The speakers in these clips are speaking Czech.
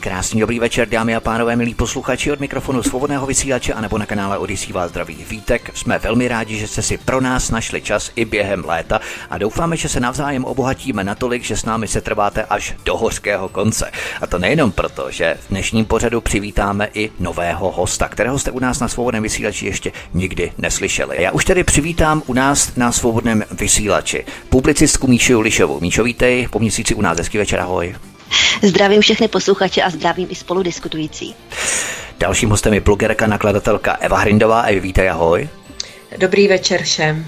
Krásný dobrý večer, dámy a pánové, milí posluchači, od mikrofonu Svobodného vysílače anebo na kanále Odysée vás zdraví Vítek. Jsme velmi rádi, že jste si pro nás našli čas i během léta a doufáme, že se navzájem obohatíme natolik, že s námi se trváte až do hořkého konce. A to nejenom proto, že v dnešním pořadu přivítáme i nového hosta, kterého jste u nás na Svobodném vysílači ještě nikdy neslyšeli. Já už tedy přivítám u nás na Svobodném vysílači publicistku Míšu Julišovou. Míšo, vítej, po měsíci u nás, hezký večer, ahoj. Zdravím všechny posluchače a zdravím i spoludiskutující. Dalším hostem je blogerka, nakladatelka Eva Hrindová. Evi, vítej, ahoj. Dobrý večer všem.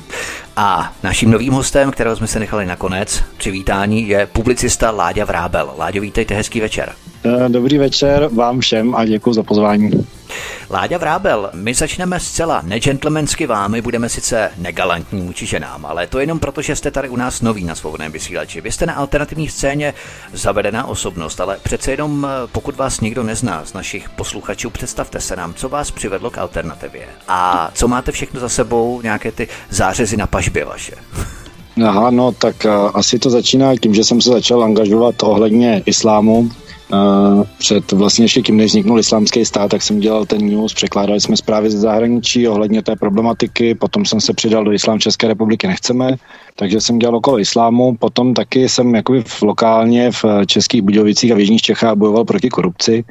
A naším novým hostem, kterého jsme se nechali nakonec přivítání, je publicista Láďa Vrábel. Láďo, vítejte, hezký večer. Dobrý večer vám všem a děkuji za pozvání. Láďa Vrábel, my začneme zcela negentlemansky vámi, budeme sice negalantní vůči ženám, ale to jenom proto, že jste tady u nás nový na Svobodném vysílači. Vy jste na alternativní scéně zavedená osobnost, ale přece jenom pokud vás nikdo nezná z našich posluchačů, představte se nám, co vás přivedlo k alternativě a co máte všechno za sebou, nějaké ty zářezy na pažbě vaše. Aha, no tak asi to začíná tím, že jsem se začal angažovat ohledně islámu. Před vlastně ještě tím, než vzniknul islámský stát, tak jsem dělal ten news, překládali jsme zprávy ze zahraničí ohledně té problematiky, potom jsem se přidal do Islám České republiky nechceme, takže jsem dělal okolo islámu, potom taky jsem jakoby lokálně v Českých Budějovicích a v Jižních Čechách bojoval proti korupci,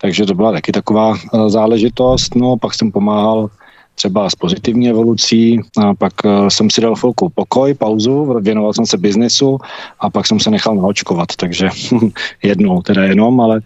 takže to byla taky taková záležitost, no pak jsem pomáhal třeba s pozitivní evolucí, a pak jsem si dal chvilku pokoj, pauzu, věnoval jsem se biznesu a pak jsem se nechal naočkovat, takže jednou teda jenom, ale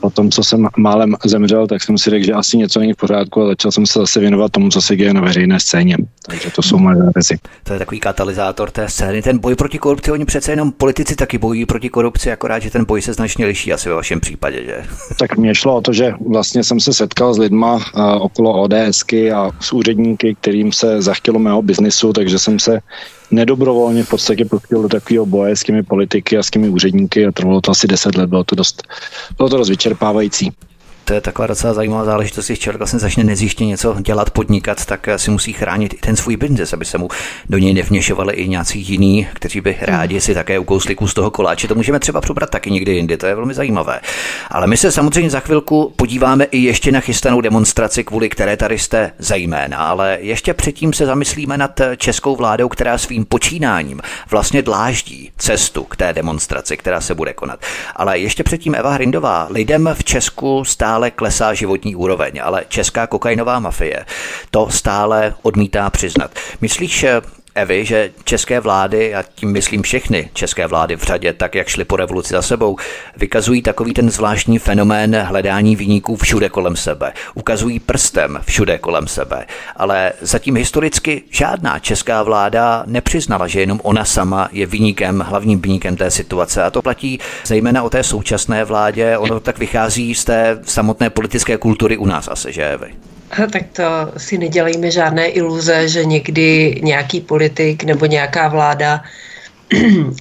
po tom, co jsem málem zemřel, tak jsem si řekl, že asi něco není v pořádku a začal jsem se zase věnovat tomu, co se děje na veřejné scéně, takže to jsou moje věci. To je takový katalyzátor té scény, ten boj proti korupci, oni přece jenom politici taky bojují proti korupci, akorát, že ten boj se značně liší asi ve vašem případě, že? Tak mě šlo o to, že vlastně jsem se setkal s lidma okolo ODSky a s úředníky, kterým se zachtělo mého biznisu, takže jsem se nedobrovolně v podstatě pustil do takového boje s těmi politiky a s těmi úředníky a trvalo to asi 10 let, bylo to dost vyčerpávající. To je taková docela zajímavá záležitost, když člověk vlastně začne nezjiště něco dělat, podnikat, tak si musí chránit i ten svůj biznes, aby se mu do něj nevměšovali i nějací jiní, kteří by rádi si také ukousli kus toho koláče. To můžeme třeba probrat taky někdy jindy, to je velmi zajímavé. Ale my se samozřejmě za chvilku podíváme i ještě na chystanou demonstraci, kvůli které tady jste zejména, ale ještě předtím se zamyslíme nad českou vládou, která svým počínáním vlastně dláždí cestu k té demonstraci, která se bude konat. Ale ještě předtím, Eva Hrindová, lidem v Česku stále klesá životní úroveň, ale česká kokainová mafie to stále odmítá přiznat. Myslíš, Evi, že české vlády, a tím myslím všechny české vlády v řadě, tak jak šly po revoluci za sebou, vykazují takový ten zvláštní fenomén hledání viníků všude kolem sebe. Ukazují prstem všude kolem sebe. Ale zatím historicky žádná česká vláda nepřiznala, že jenom ona sama je viníkem, hlavním viníkem té situace. A to platí zejména o té současné vládě. Ono tak vychází z té samotné politické kultury u nás asi, že Evi? Tak to si nedělejme žádné iluze, že někdy nějaký politik nebo nějaká vláda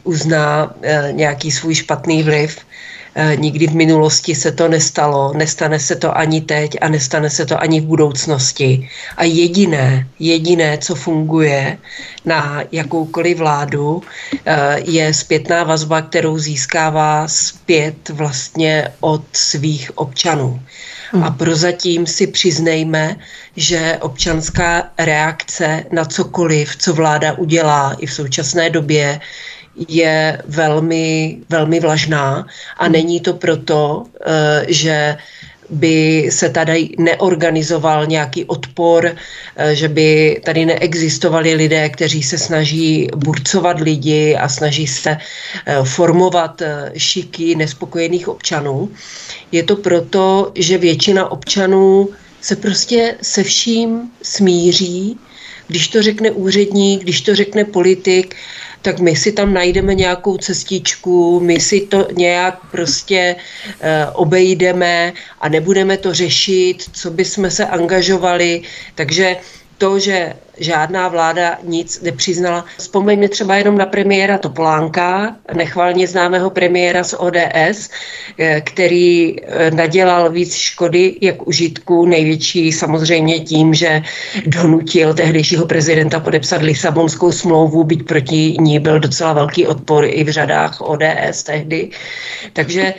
uzná nějaký svůj špatný vliv. Nikdy v minulosti se to nestalo, nestane se to ani teď a nestane se to ani v budoucnosti. A jediné, co funguje na jakoukoliv vládu, je zpětná vazba, kterou získává zpět vlastně od svých občanů. A prozatím si přiznejme, že občanská reakce na cokoliv, co vláda udělá i v současné době, je velmi, velmi vlažná a není to proto, že by se tady neorganizoval nějaký odpor, že by tady neexistovali lidé, kteří se snaží burcovat lidi a snaží se formovat šiky nespokojených občanů. Je to proto, že většina občanů se prostě se vším smíří, když to řekne úředník, když to řekne politik, tak my si tam najdeme nějakou cestičku, my si to nějak prostě obejdeme a nebudeme to řešit, co by jsme se angažovali, takže to, že žádná vláda nic nepřiznala. Vzpomeňme třeba jenom na premiéra Topolánka, nechvalně známého premiéra z ODS, který nadělal víc škody jak užitku, největší samozřejmě tím, že donutil tehdejšího prezidenta podepsat Lisabonskou smlouvu, byť proti ní byl docela velký odpor i v řadách ODS tehdy. Takže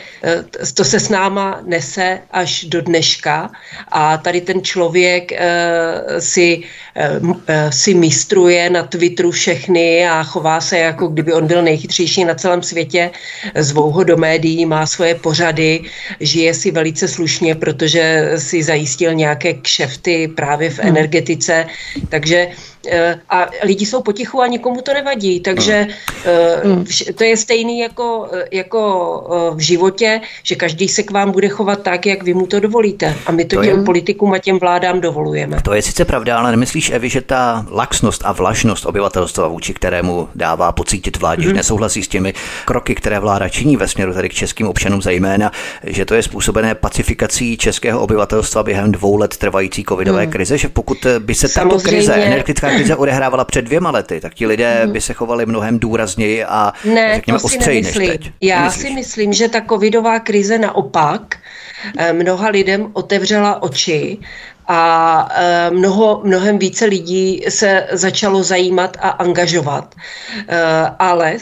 to se s náma nese až do dneška a tady ten člověk si mistruje na Twitteru všechny a chová se, jako kdyby on byl nejchytřejší na celém světě, zvou ho do médií, má svoje pořady, žije si velice slušně, protože si zajistil nějaké kšefty právě v energetice, takže a lidi jsou potichu a nikomu to nevadí, takže to je stejný jako v životě, že každý se k vám bude chovat tak, jak vy mu to dovolíte a my to těm politikům a těm vládám dovolujeme. To je sice pravda, ale nemyslíš, Evi, že ta laxnost a vlažnost obyvatelstva, vůči kterému dává pocítit vládě, že nesouhlasí s těmi kroky, které vláda činí ve směru tady k českým občanům zejména, že to je způsobené pacifikací českého obyvatelstva během 2 let trvající covidové krize, že pokud by se tato krize, energetická krize odehrávala před 2 lety, tak ti lidé by se chovali mnohem důrazněji a řekněme ostřeji než teď. Já si myslím, že ta covidová krize naopak mnoha lidem otevřela oči a mnohem více lidí se začalo zajímat a angažovat. Ale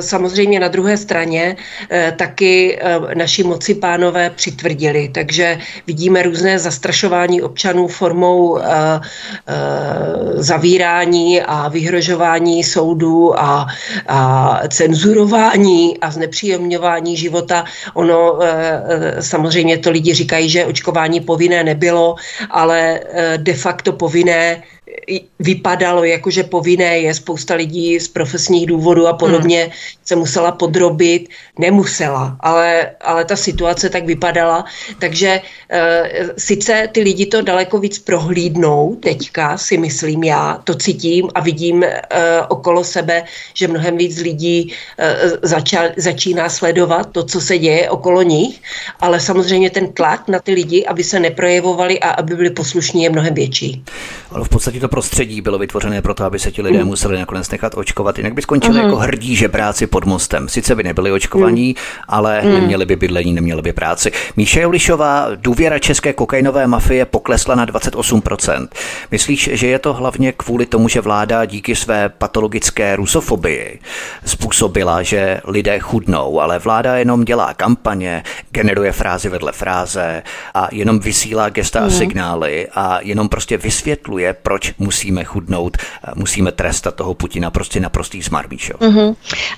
samozřejmě na druhé straně taky naši moci pánové přitvrdili, takže vidíme různé zastrašování občanů formou zavírání a vyhrožování soudů a cenzurování a znepříjemňování života. Ono samozřejmě to lidi říkají, že očkování povinné nebylo, ale de facto povinné vypadalo, jako že povinné je, spousta lidí z profesních důvodů a podobně se musela podrobit. Nemusela, ale ta situace tak vypadala. Takže sice ty lidi to daleko víc prohlídnou teďka, si myslím já, to cítím a vidím okolo sebe, že mnohem víc lidí začíná sledovat to, co se děje okolo nich, ale samozřejmě ten tlak na ty lidi, aby se neprojevovali a aby byli poslušní, je mnohem větší. Ale v podstatě to prostředí bylo vytvořené proto, aby se ti lidé museli nakonec nechat očkovat, jinak by skončili jako hrdí žebráci pod mostem. Sice by nebyli očkovaní, ale neměli by bydlení, neměli by práci. Míša Julišová, důvěra české kokainové mafie poklesla na 28%. Myslíš, že je to hlavně kvůli tomu, že vláda díky své patologické rusofobii způsobila, že lidé chudnou, ale vláda jenom dělá kampaně, generuje frázi vedle fráze a jenom vysílá gesta a signály a jenom prostě vysvětluje, proč musíme chudnout, musíme trestat toho Putina, prostě naprostý zmar, Míšo.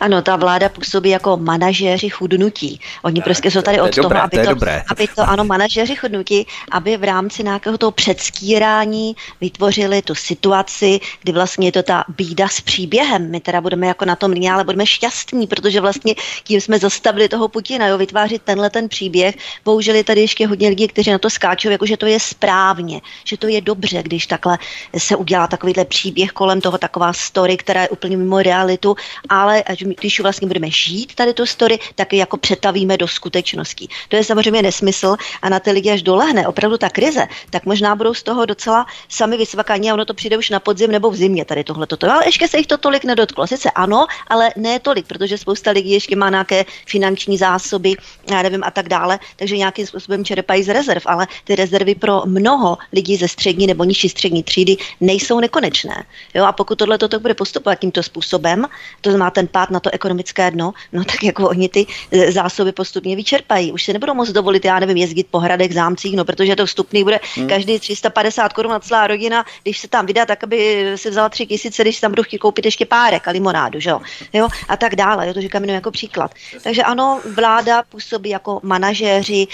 Ano, ta vláda působí jako manažéři chudnutí. Oni prostě jsou tady od toho, manažéři chudnutí, aby v rámci nějakého toho předstírání vytvořili tu situaci, kdy vlastně je to ta bída s příběhem. My teda budeme jako na tom líně, ale budeme šťastní, protože vlastně tím jsme zastavili toho Putina, jo, vytvářit tenhle ten příběh. Bohužel je tady ještě hodně lidí, kteří na to skáčou, jakože to je správně, že to je dobře, když takhle se udělá takovýhle příběh kolem toho, taková story, která je úplně mimo realitu, ale když vlastně budeme žít tady tu story, tak ji jako přetavíme do skutečností. To je samozřejmě nesmysl a na ty lidi až dolehne opravdu ta krize, tak možná budou z toho docela sami vysvakaní a ono to přijde už na podzim nebo v zimě tady tohleto. Ale ještě se jich to tolik nedotklo. Sice ano, ale ne tolik, protože spousta lidí ještě má nějaké finanční zásoby, já nevím, a tak dále, takže nějakým způsobem čerpají z rezerv, ale ty rezervy pro mnoho lidí ze střední nebo nižší střední třídy nejsou nekonečné. Jo, a pokud tohle to bude postupovat tímto způsobem, to znamená ten pád na to ekonomické dno, no tak jako oni ty zásoby postupně vyčerpají. Už se nebudou moc dovolit, já nevím, jezdit po hradech, zámcích, no protože to vstupný bude každý 350 korun na celá rodina, když se tam vydá, tak aby si vzala 3 000, když tam budu chtít koupit ještě párek a limonádu, že jo, a tak dále. Jo, to říkám jenom jako příklad. Takže ano, vláda působí jako manažéři,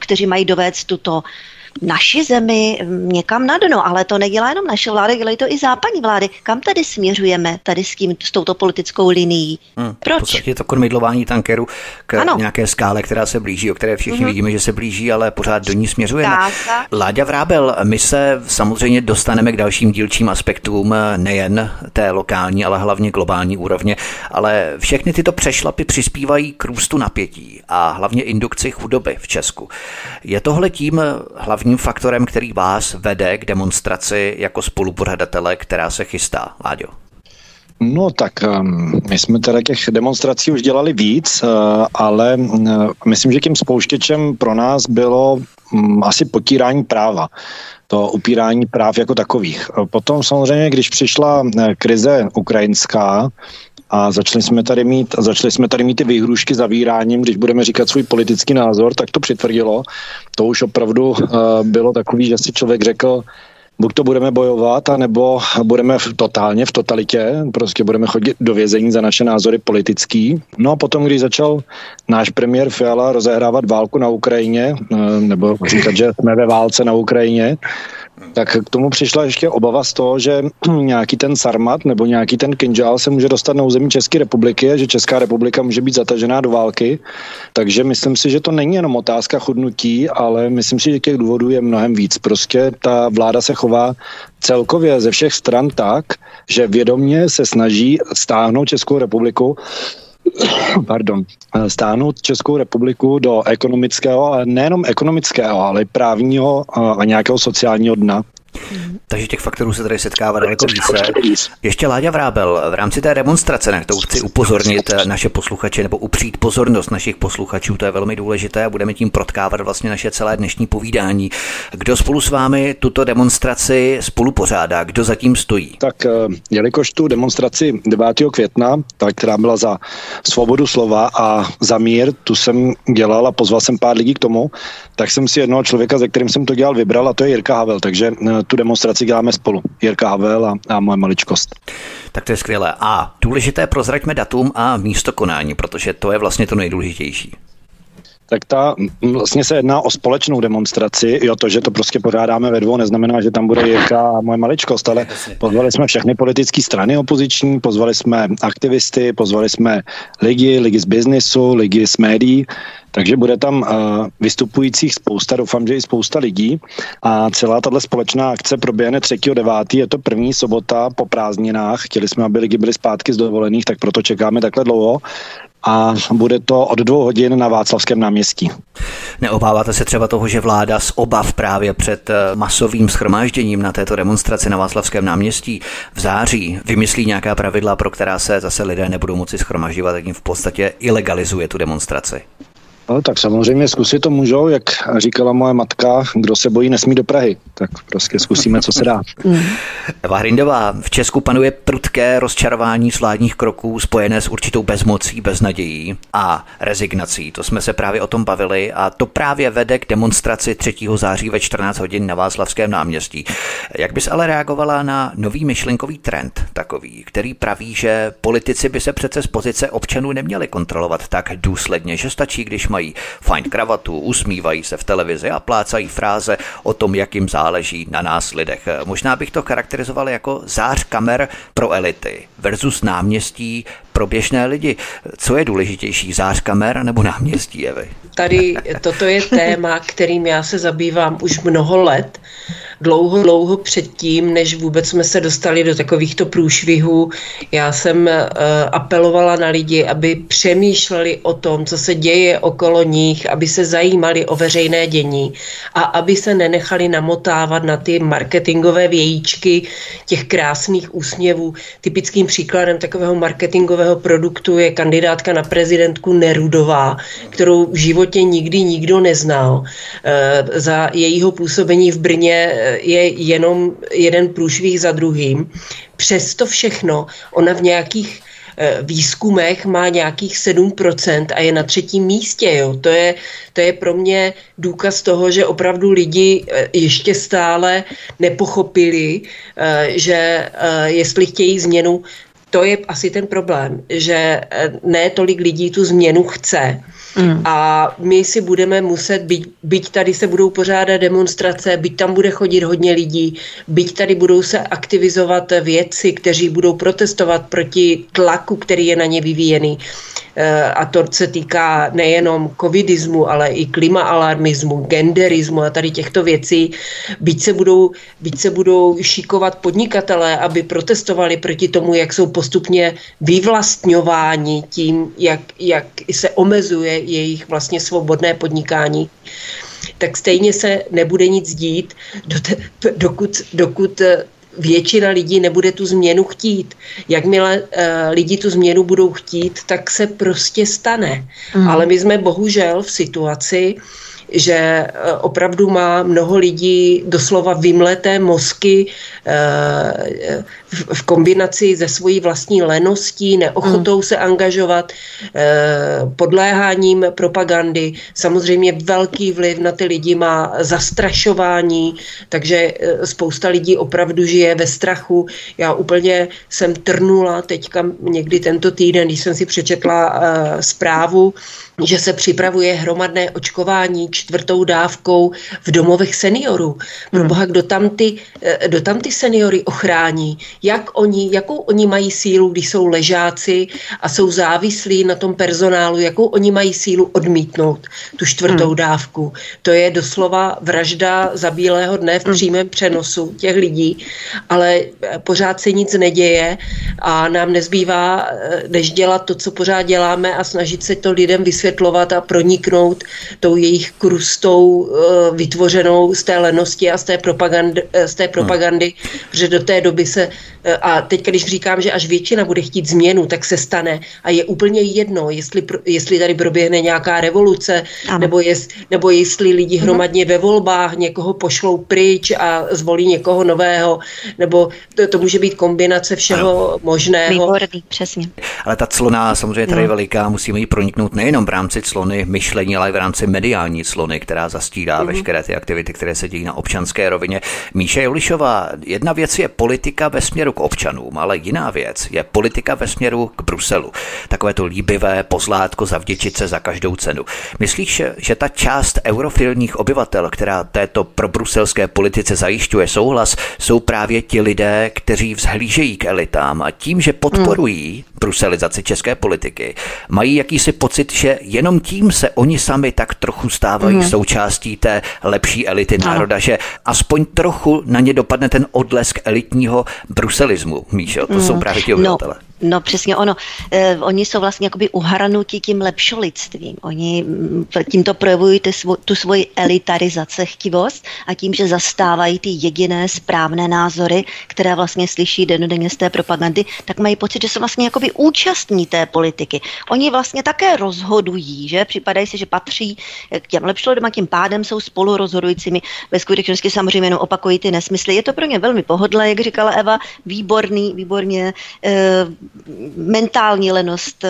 kteří mají dovést tuto naši zemi někam na dno, ale to nedělá jenom naše vláda, dělají to i západní vlády. Kam tady směřujeme tady s touto politickou linií? Proč? V podstatě je to kormidlování tankeru k nějaké skále, která se blíží, o které všichni vidíme, že se blíží, ale pořád do ní směřujeme. Láďa Vrábel, my se samozřejmě dostaneme k dalším dílčím aspektům nejen té lokální, ale hlavně globální úrovně, ale všechny tyto přešlapy přispívají k růstu napětí a hlavně indukci chudoby v Česku. Je tohle tím hlavním faktorem, který vás vede k demonstraci jako spolupořadatele, která se chystá, Láďo? No tak my jsme teda těch demonstrací už dělali víc, ale myslím, že tím spouštěčem pro nás bylo asi potírání práva. To upírání práv jako takových. Potom samozřejmě, když přišla krize ukrajinská, a začali jsme tady mít ty výhrůžky zavíráním, když budeme říkat svůj politický názor, tak to přitvrdilo. To už opravdu bylo takový, že si člověk řekl, buď to budeme bojovat, anebo budeme totálně v totalitě, prostě budeme chodit do vězení za naše názory politický. No a potom, když začal náš premiér Fiala rozehrávat válku na Ukrajině, nebo říkat, že jsme ve válce na Ukrajině, tak k tomu přišla ještě obava z toho, že nějaký ten sarmat nebo nějaký ten kinžál se může dostat na území České republiky, že Česká republika může být zatažená do války. Takže myslím si, že to není jenom otázka chudnutí, ale myslím si, že těch důvodů je mnohem víc. Prostě ta vláda se chová celkově ze všech stran tak, že vědomě se snaží stáhnout Českou republiku stáhnout Českou republiku do ekonomického, ale nejenom ekonomického, ale i právního a nějakého sociálního dna. Takže těch faktorů se tady setkává daleko více. Ještě Láďa Vrábel, v rámci té demonstrace, na kterou chci upozornit naše posluchače nebo upřít pozornost našich posluchačů, to je velmi důležité a budeme tím protkávat vlastně naše celé dnešní povídání. Kdo spolu s vámi tuto demonstraci spolupořádá? Kdo za tím stojí? Tak jelikož tu demonstraci 9. května, ta, která byla za svobodu slova a za mír, tu jsem dělal a pozval jsem pár lidí k tomu, tak jsem si jednoho člověka, se kterým jsem to dělal, vybral a to je Jirka Havel, takže tu demonstraci děláme spolu. Jirka Havel a moje maličkost. Tak to je skvělé. A důležité, prozraďme datum a místo konání, protože to je vlastně to nejdůležitější. Tak vlastně se jedná o společnou demonstraci. Jo, to, že to prostě pořádáme ve dvou, neznamená, že tam bude Jirka a moje maličkost, ale pozvali jsme všechny politické strany opoziční, pozvali jsme aktivisty, pozvali jsme lidi z biznisu, lidi z médií, takže bude tam vystupujících spousta, doufám, že i spousta lidí a celá tato společná akce proběhne 3.9. Je to první sobota po prázdninách, chtěli jsme, aby lidi byli zpátky z dovolených, tak proto čekáme takhle dlouho. A bude to od 2 hodin na Václavském náměstí. Neobáváte se třeba toho, že vláda z obav právě před masovým shromážděním na této demonstraci na Václavském náměstí v září vymyslí nějaká pravidla, pro která se zase lidé nebudou moci shromažďovat, tak jim v podstatě ilegalizuje tu demonstraci? No, tak samozřejmě zkusit to můžou, jak říkala moje matka, kdo se bojí, nesmí do Prahy. Tak prostě zkusíme, co se dá. Eva Hrindová, v Česku panuje prudké rozčarování vládních kroků spojené s určitou bezmocí, beznadějí a rezignací. To jsme se právě o tom bavili a to právě vede k demonstraci 3. září ve 14 hodin na Václavském náměstí. Jak bys ale reagovala na nový myšlenkový trend takový, který praví, že politici by se přece z pozice občanů neměli kontrolovat tak důsledně, že stačí, když mají fajn kravatu, usmívají se v televizi a plácají fráze o tom, jak jim záleží na nás lidech. Možná bych to charakterizoval jako zář kamer pro elity versus náměstí pro běžné lidi. Co je důležitější, zář kamer nebo náměstí, Evy? Tady toto je téma, kterým já se zabývám už mnoho let, dlouho předtím, než vůbec jsme se dostali do takovýchto průšvihů. Já jsem apelovala na lidi, aby přemýšleli o tom, co se děje okolo nich, aby se zajímali o veřejné dění a aby se nenechali namotávat na ty marketingové vějíčky těch krásných úsměvů. Typickým příkladem takového marketingového produktu je kandidátka na prezidentku Nerudová, kterou v životě nikdy nikdo neznal. Za jejího působení v Brně je jenom jeden průšvih za druhým. Přesto všechno ona v nějakých výzkumech má nějakých 7% a je na 3. místě. Jo. To je pro mě důkaz toho, že opravdu lidi ještě stále nepochopili, že jestli chtějí změnu, to je asi ten problém, že ne tolik lidí tu změnu chce. A my si budeme muset, byť tady se budou pořádat demonstrace, byť tam bude chodit hodně lidí, byť tady budou se aktivizovat vědci, kteří budou protestovat proti tlaku, který je na ně vyvíjený. A to se týká nejenom covidismu, ale i klimaalarmismu, genderismu a tady těchto věcí. Byť se budou šikovat podnikatelé, aby protestovali proti tomu, jak jsou postupně vyvlastňováni tím, jak se omezuje jejich vlastně svobodné podnikání, tak stejně se nebude nic dít, dokud většina lidí nebude tu změnu chtít. Jakmile lidi tu změnu budou chtít, tak se prostě stane. Ale my jsme bohužel v situaci, že opravdu má mnoho lidí doslova vymleté mozky v kombinaci se svojí vlastní leností, neochotou se angažovat, podléháním propagandy. Samozřejmě velký vliv na ty lidi má zastrašování, takže spousta lidí opravdu žije ve strachu. Já úplně jsem trnula teďka někdy tento týden, když jsem si přečetla zprávu, že se připravuje hromadné očkování 4. dávkou v domovech seniorů. Proboha, kdo tam ty seniory ochrání? Jakou oni mají sílu, když jsou ležáci a jsou závislí na tom personálu, jakou oni mají sílu odmítnout tu 4. dávku? To je doslova vražda za bílého dne v přímém přenosu těch lidí, ale pořád se nic neděje a nám nezbývá, než dělat to, co pořád děláme a snažit se to lidem vysvětlovat a proniknout tou jejich krustou vytvořenou z té lenosti a z té propagandy, že do té doby se, a teď, když říkám, že až většina bude chtít změnu, tak se stane a je úplně jedno, jestli tady proběhne nějaká revoluce, nebo jestli lidi hromadně ve volbách někoho pošlou pryč a zvolí někoho nového, nebo to může být kombinace všeho možného. Výborný, přesně. Ale ta clona samozřejmě tady veliká, musíme ji proniknout nejenom v rámci clony myšlení, ale i v rámci mediální clony, která zastírá veškeré ty aktivity, které se dějí na občanské rovině. Míša Julišová, jedna věc je politika ve směru k občanům, ale jiná věc je politika ve směru k Bruselu. Takové to líbivé pozlátko zavděčit se za každou cenu. Myslíš, že ta část eurofilních obyvatel, která této probruselské politice zajišťuje souhlas, jsou právě ti lidé, kteří vzhlížejí k elitám a tím, že podporují bruselizaci české politiky, mají jakýsi pocit, že jenom tím se oni sami tak trochu stávají součástí té lepší elity národa, že aspoň trochu na ně dopadne ten odlesk elitního bruselismu, Míšo, to jsou právě ti obyvatele. No přesně ono. Oni jsou vlastně jakoby uhrnutí tím lepšolidstvím. Oni tímto projevují tu svoji elitarizace chtivost a tím, že zastávají ty jediné správné názory, které vlastně slyší dennodenně z té propagandy, tak mají pocit, že jsou vlastně jakoby účastní té politiky. Oni vlastně také rozhodují, že připadají si, že patří k těm lepšolidům a tím pádem jsou spolu rozhodujícími. Ve skutečnosti samozřejmě jenom opakují ty nesmysly. Je to pro ně velmi pohodlné, jak říkala Eva, výborně mentální lenost,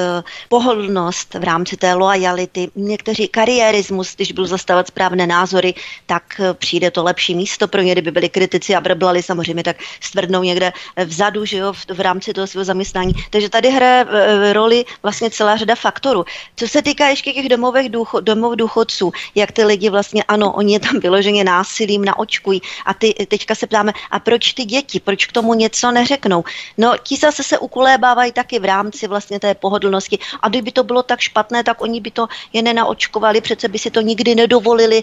pohodlnost v rámci té loajality, někteří kariérismus, když budou zastávat správné názory, tak přijde to lepší místo pro ně, kdyby byli kritici a brblali samozřejmě, tak stvrdnou někde vzadu, že jo, v rámci toho svého zaměstnání. Takže tady hraje roli vlastně celá řada faktorů. Co se týká ještě těch domov důchodců, jak ty lidi vlastně, ano, oni je tam vyloženě násilím naočkují a teďka se ptáme, a proč ty děti, proč k tomu něco neřeknou? No, ti zase se ukolébávají taky v rámci vlastně té pohodlnosti. A kdyby to bylo tak špatné, tak oni by to je nenaočkovali, přece by si to nikdy nedovolili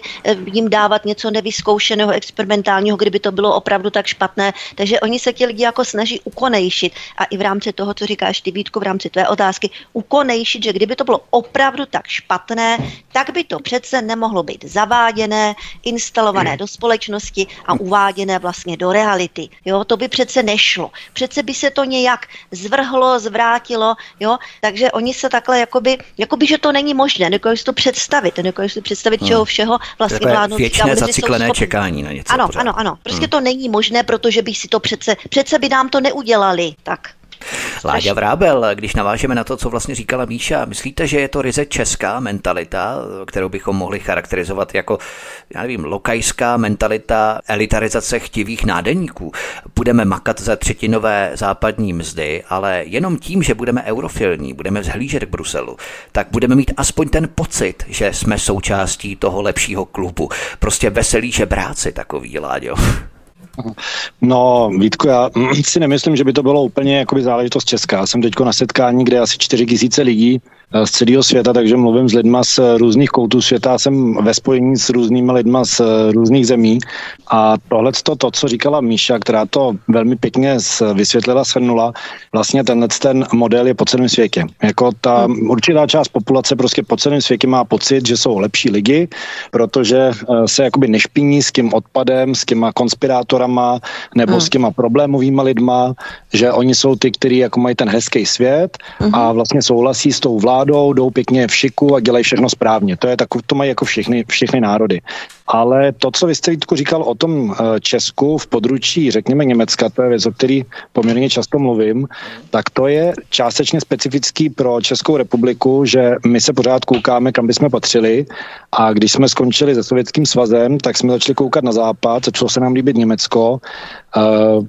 jim dávat něco nevyzkoušeného, experimentálního, kdyby to bylo opravdu tak špatné. Takže oni se ti lidi jako snaží ukonejšit. A i v rámci toho, co říkáš ty, Vítku, v rámci tvé otázky, ukonejšit, že kdyby to bylo opravdu tak špatné, tak by to přece nemohlo být zaváděné, instalované do společnosti a uváděné vlastně do reality. Jo, to by přece nešlo. Přece by se to nějak zvrhlo, zvrátilo, jo, takže oni se takhle jakoby že to není možné, nekoho si to představit, čeho všeho vlastně vládnou. Věčné zaciklené čekání na něco. Ano, pořád. Ano, prostě to není možné, protože by si to přece by nám to neudělali, tak. Láďa Vrábel, když navážeme na to, co vlastně říkala Míša, myslíte, že je to ryze česká mentalita, kterou bychom mohli charakterizovat jako, já nevím, lokajská mentalita elitarizace chtivých nádeníků? Budeme makat za třetinové západní mzdy, ale jenom tím, že budeme eurofilní, budeme vzhlížet k Bruselu, tak budeme mít aspoň ten pocit, že jsme součástí toho lepšího klubu. Prostě veselí žebráci takový, Láďo. No, Vítku, já si nemyslím, že by to bylo úplně jakoby záležitost česká. Já jsem teďko na setkání, kde asi 4 000 lidí z celého světa, takže mluvím s lidma z různých koutů světa, jsem ve spojení s různými lidma z různých zemí a tohleto, to, co říkala Míša, která to velmi pěkně vysvětlila, shrnula, vlastně ten model je po celém světě. Jako ta určitá část populace prostě po celém světě má pocit, že jsou lepší lidi, protože se jakoby nešpiní s tím odpadem, s těma konspirátorama nebo s těma problémovýma lidma, že oni jsou ty, kteří jako mají ten hezký svět a vlastně souhlasí s tou vládou, jdou pěkně v šiku a dělají všechno správně. To je tak, to mají jako všechny národy. Ale to, co vy jste říkal o tom Česku v područí, řekněme Německa, to je věc, o který poměrně často mluvím, tak to je částečně specifický pro Českou republiku, že my se pořád koukáme, kam bychom patřili, a když jsme skončili se Sovětským svazem, tak jsme začali koukat na západ, začalo se nám líbit Německo,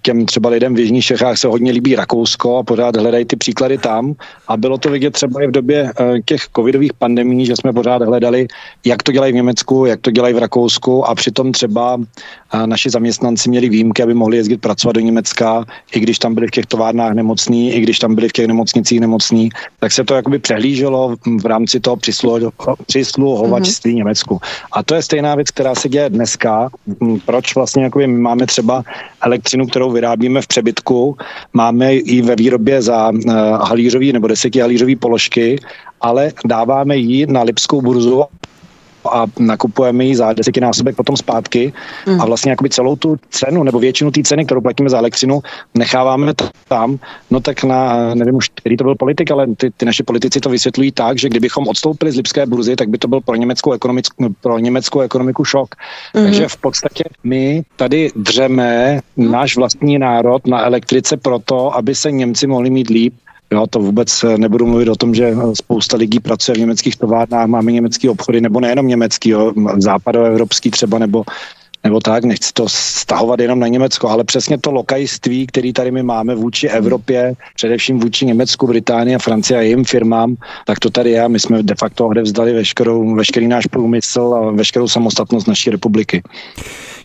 těm třeba lidem v Jižních Čechách se hodně líbí Rakousko a pořád hledají ty příklady tam, a bylo to vidět třeba i v době těch covidových pandemí, že jsme pořád hledali, jak to dělají v Německu, jak to dělají v Rakousku, a přitom třeba naši zaměstnanci měli výjimky, aby mohli jezdit pracovat do Německa, i když tam byli v těch továrnách nemocní, i když tam byli v těch nemocnicích nemocní, tak se to jakoby přehlíželo v rámci toho přisluhovačství Německu. A to je stejná věc, která se děje dneska. Proč vlastně jakoby my máme třeba elektřinu, kterou vyrábíme v přebytku, máme i ve výrobě za halířový nebo 10halířový položky, ale dáváme ji na lipskou burzu a nakupujeme ji za 10násobek potom zpátky a vlastně jakoby celou tu cenu nebo většinu té ceny, kterou platíme za elektřinu, necháváme tam, no tak na, nevím už, který to byl politik, ale ty naši politici to vysvětlují tak, že kdybychom odstoupili z lipské burzy, tak by to byl pro německou ekonomiku šok. Takže v podstatě my tady dřeme náš vlastní národ na elektrice proto, aby se Němci mohli mít líp. Jo, to vůbec nebudu mluvit o tom, že spousta lidí pracuje v německých továrnách, máme německé obchody, nebo nejenom německý, západoevropský třeba, nebo tak, nechci to stahovat jenom na Německo, ale přesně to lokajství, který tady my máme vůči Evropě, především vůči Německu, Británii a Francii a jejím firmám, tak to tady je. My jsme de facto odevzdali veškerý náš průmysl a veškerou samostatnost naší republiky.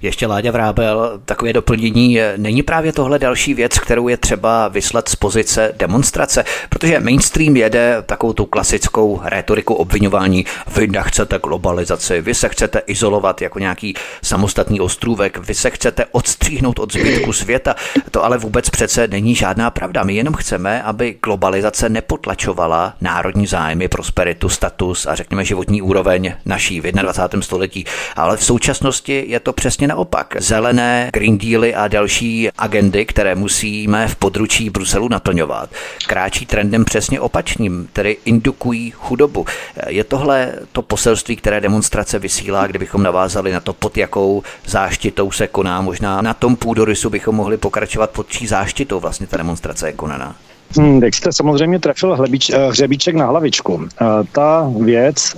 Ještě, Láďa Vrábel, takové doplnění, není právě tohle další věc, kterou je třeba vyslat z pozice demonstrace, protože mainstream jede takovou tu klasickou rétoriku obviňování, vy nechcete globalizaci, vy se chcete izolovat jako nějaký samostatný ostrůvek, vy se chcete odstříhnout od zbytku světa, to ale vůbec přece není žádná pravda, my jenom chceme, aby globalizace nepotlačovala národní zájmy, prosperitu, status a řekněme životní úroveň naší v 21. století, ale v současnosti je to přesně naopak. Zelené, Green Dealy a další agendy, které musíme v područí Bruselu naplňovat, kráčí trendem přesně opačným, tedy indukují chudobu. Je tohle to poselství, které demonstrace vysílá, kdybychom navázali na to, pod jakou záštitou se koná? Možná na tom půdorysu bychom mohli pokračovat, pod čí záštitou vlastně ta demonstrace je konaná. Tak jste samozřejmě trefil hřebíček na hlavičku. Ta věc,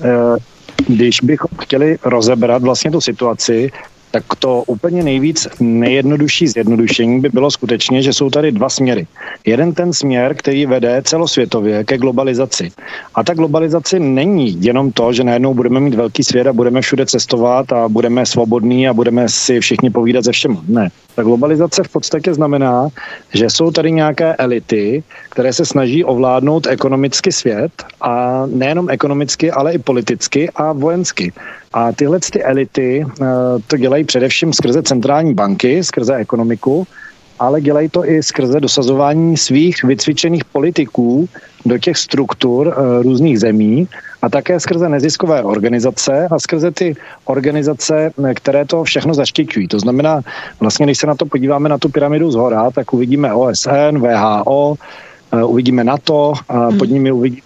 když bychom chtěli rozebrat vlastně tu situaci, tak to úplně nejvíc nejjednodušší zjednodušení by bylo skutečně, že jsou tady dva směry. Jeden ten směr, který vede celosvětově ke globalizaci. A ta globalizace není jenom to, že najednou budeme mít velký svět a budeme všude cestovat a budeme svobodní a budeme si všichni povídat ze všem. Ne. Ta globalizace v podstatě znamená, že jsou tady nějaké elity, které se snaží ovládnout ekonomicky svět, a nejenom ekonomicky, ale i politicky a vojensky. A tyhle ty elity to dělají především skrze centrální banky, skrze ekonomiku, ale dělají to i skrze dosazování svých vycvičených politiků do těch struktur různých zemí a také skrze neziskové organizace a skrze ty organizace, které to všechno zaštiťují. To znamená, vlastně když se na to podíváme, na tu pyramidu zhora, tak uvidíme OSN, WHO, uvidíme NATO, pod nimi uvidíme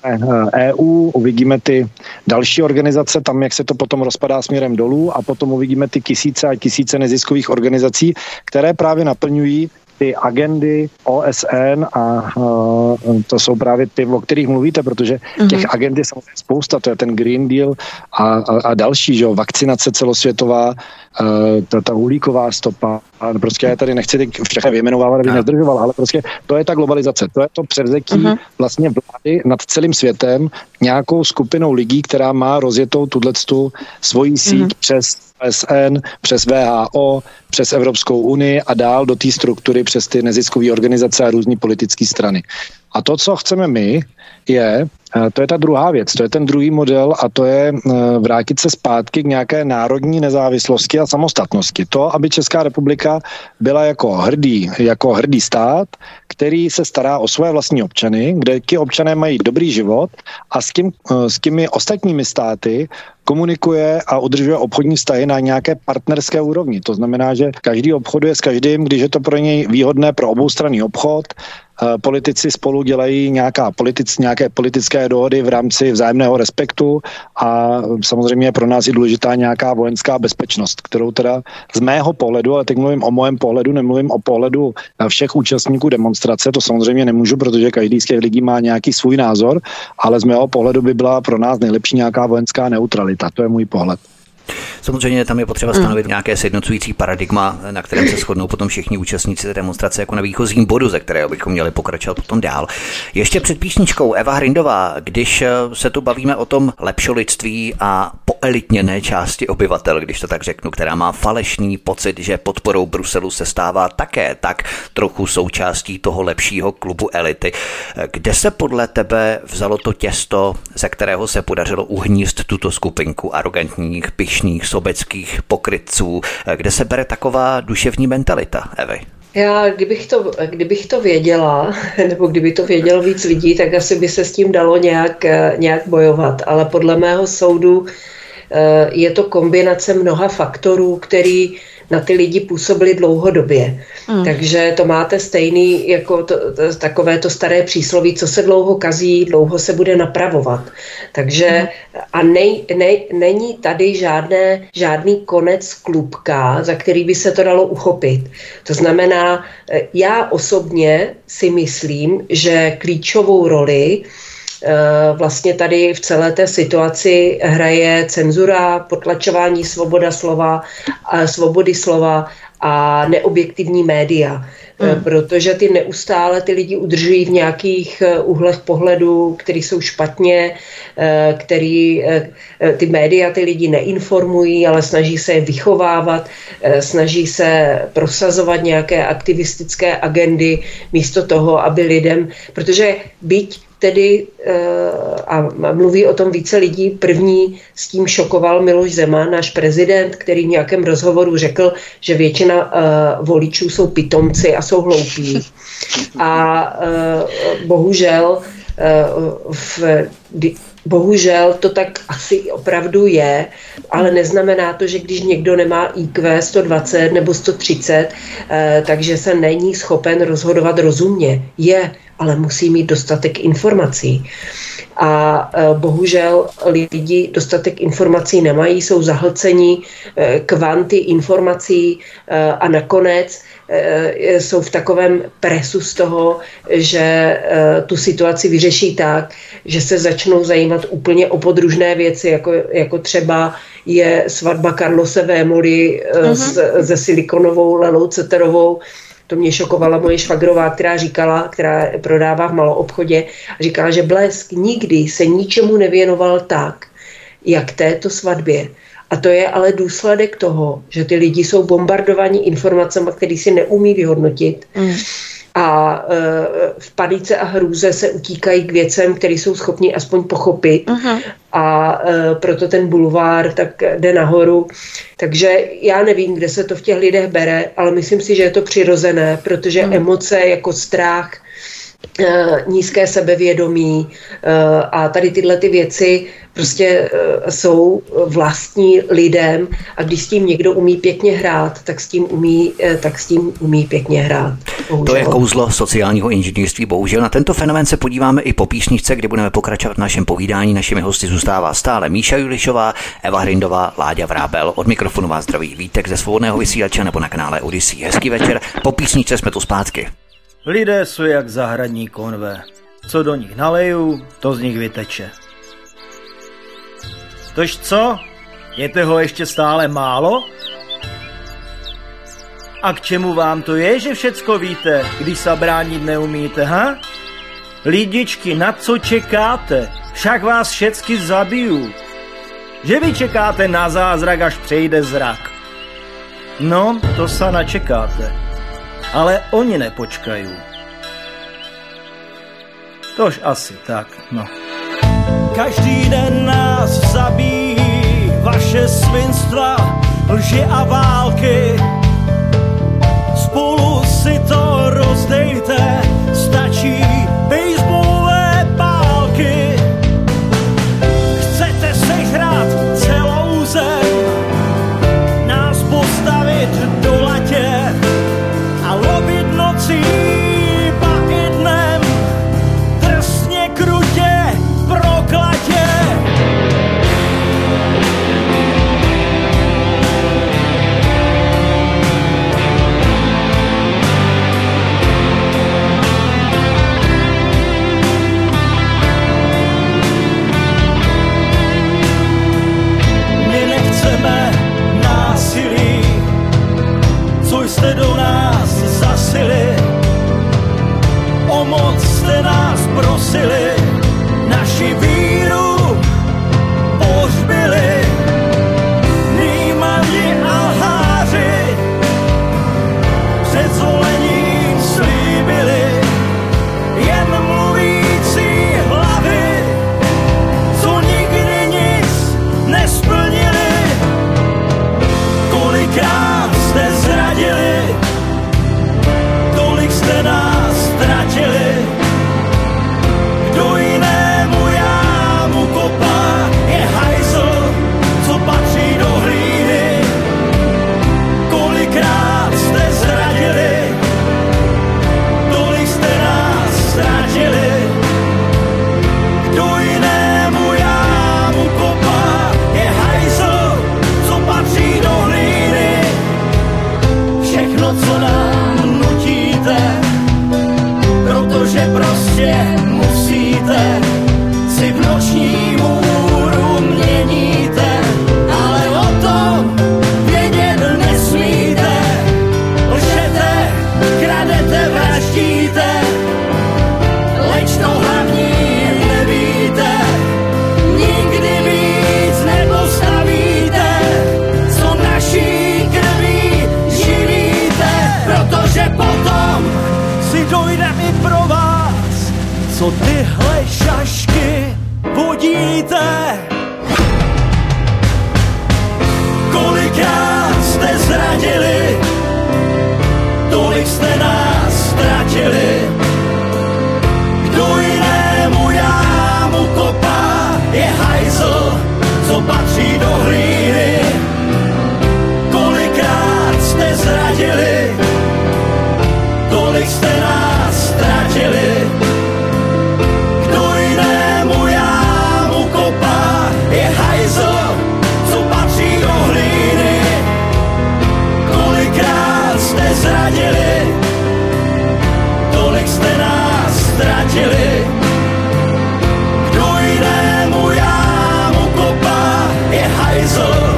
EU, uvidíme ty další organizace, tam jak se to potom rozpadá směrem dolů, a potom uvidíme ty 1000 a 1000 neziskových organizací, které právě naplňují ty agendy OSN a to jsou právě ty, o kterých mluvíte, protože těch agend je samozřejmě spousta, to je ten Green Deal a další, že jo, vakcinace celosvětová, ta uhlíková stopa, prostě já tady nechci teď všechno vyjmenovávat, abych nezdržoval, ale prostě to je ta globalizace, to je to převzetí vlastně vlády nad celým světem nějakou skupinou lidí, která má rozjetou tuto svoji síť přes OSN, přes WHO, přes Evropskou unii a dál do té struktury přes ty neziskové organizace a různé politické strany. A to, co chceme my, to je ta druhá věc, to je ten druhý model a to je vrátit se zpátky k nějaké národní nezávislosti a samostatnosti. To, aby Česká republika byla jako hrdý stát, který se stará o své vlastní občany, kde ti občané mají dobrý život a s těmi ostatními státy komunikuje a udržuje obchodní vztahy na nějaké partnerské úrovni. To znamená, že každý obchoduje s každým, když je to pro něj výhodné pro oboustranný obchod. Politici spolu dělají nějaké politické dohody v rámci vzájemného respektu a samozřejmě je pro nás i důležitá nějaká vojenská bezpečnost, kterou teda z mého pohledu, ale teď mluvím o mém pohledu, nemluvím o pohledu všech účastníků demonstrace, to samozřejmě nemůžu, protože každý z těch lidí má nějaký svůj názor, ale z mého pohledu by byla pro nás nejlepší nějaká vojenská neutralita, to je můj pohled. Samozřejmě tam je potřeba stanovit nějaké sjednocující paradigma, na kterém se shodnou potom všichni účastníci demonstrace jako na výchozím bodu, ze kterého bychom měli pokračovat potom dál. Ještě před písničkou Eva Hrindová, když se tu bavíme o tom lepšolidství a poelitněné části obyvatel, když to tak řeknu, která má falešný pocit, že podporou Bruselu se stává také tak trochu součástí toho lepšího klubu elity. Kde se podle tebe vzalo to těsto, ze kterého se podařilo uhníst tuto skupinku arrogantních, pyšných, sobeckých pokrytců? Kde se bere taková duševní mentalita, Evy? Já, kdybych to věděla, nebo kdyby to vědělo víc lidí, tak asi by se s tím dalo nějak bojovat. Ale podle mého soudu je to kombinace mnoha faktorů, který na ty lidi působili dlouhodobě. Takže to máte stejný jako takové to staré přísloví, co se dlouho kazí, dlouho se bude napravovat. Takže a není tady žádný konec klubka, za který by se to dalo uchopit. To znamená, já osobně si myslím, že klíčovou roli vlastně tady v celé té situaci hraje cenzura, potlačování svobody slova a neobjektivní média, protože ty neustále ty lidi udržují v nějakých úhlech pohledu, které jsou špatně, který ty média ty lidi neinformují, ale snaží se je vychovávat, snaží se prosazovat nějaké aktivistické agendy místo toho, aby lidem, protože byť tedy, a mluví o tom více lidí, první s tím šokoval Miloš Zeman, náš prezident, který v nějakém rozhovoru řekl, že většina voličů jsou pitomci a jsou hloupí. A bohužel to tak asi opravdu je, ale neznamená to, že když někdo nemá IQ 120 nebo 130, takže se není schopen rozhodovat rozumně. Je, ale musí mít dostatek informací. A bohužel lidi dostatek informací nemají, jsou zahlceni kvanty informací a nakonec jsou v takovém presu z toho, že tu situaci vyřeší tak, že se začnou zajímat úplně o podružné věci, jako třeba je svatba Karlose Vémoli se silikonovou Lelou Ceterovou. To mě šokovala moje švagrová, která prodává v maloobchodě, a říkala, že Blesk nikdy se ničemu nevěnoval tak, jak této svatbě. A to je ale důsledek toho, že ty lidi jsou bombardovaní informacemi, které si neumí vyhodnotit. A v panice a hrůze se utíkají k věcem, které jsou schopni aspoň pochopit. A proto ten bulvár tak jde nahoru. Takže já nevím, kde se to v těch lidech bere, ale myslím si, že je to přirozené, protože emoce jako strach, nízké sebevědomí a tady tyhle ty věci prostě jsou vlastní lidem, a když s tím někdo umí pěkně hrát, tak s tím umí pěkně hrát. To je kouzlo sociálního inženýrství, bohužel. Na tento fenomén se podíváme i po písničce, kde budeme pokračovat v našem povídání. Našimi hosty zůstává stále Míša Julišová, Eva Hrindová, Láďa Vrábel. Od mikrofonu vás zdraví Vítek ze Svobodného vysílače nebo na kanále Odysée. Hezký večer. Po písničce jsme tu zpátky. Lidé jsou jak zahradní konve. Co do nich naleju, to z nich vyteče. Tož co? Je toho ještě stále málo? A k čemu vám to je, že všecko víte, když se bránit neumíte, ha? Lidičky, na co čekáte? Však vás všecky zabiju. Že vy čekáte na zázrak, až přejde zrak. No, to se načekáte. Ale oni nepočkají. Tož asi tak, no. Každý den nás zabíjí vaše svinstva, lži a války. Spolu si to rozdejte, stačí baseballové pálky. Chcete sežrat celou zem, nás postavit do latě a lobit nocí, pak i dnem, drsně, krutě, proklatě. Jste do nás zasili, o moc jste nás prosili, naši víru pohřbili. Nímani a lháři před zvolením slíbili, jen mluvící hlavy, co nikdy nic nesplnili. Kolikrát jste zradili, tolik jste nás ztratili. Kdo jinému jámu kopá, je hajzl, co patří do hlíny. Kolikrát jste zradili, tolik jste nás ztratili. Kdo jinému jámu kopá, je hajzl, co patří do hlíny. Všechno, co nám nutíte, protože prostě musíte, si v noční můru měníte, ale o tom vědět nesmíte. Lžete, kradete, vraždíte, leč to hlavní nevíte, nikdy víc nepostavíte, co naší krví živí. Protože potom si dojde i pro vás, co tyhle šašky vodíte. Kolikrát jste zradili, tolik jste nás ztratili. Kdo jinému jámu kopá, je hajzl, co patří do hlíny. Kolikrát jste zradili, tolik jste nás ztratili. Kdo jinému jámu kopá, je hajzl, co patří do hlíny. Kolikrát jste zradili, tolik jste nás ztratili. Kdo jinému jámu kopá, je hajzl,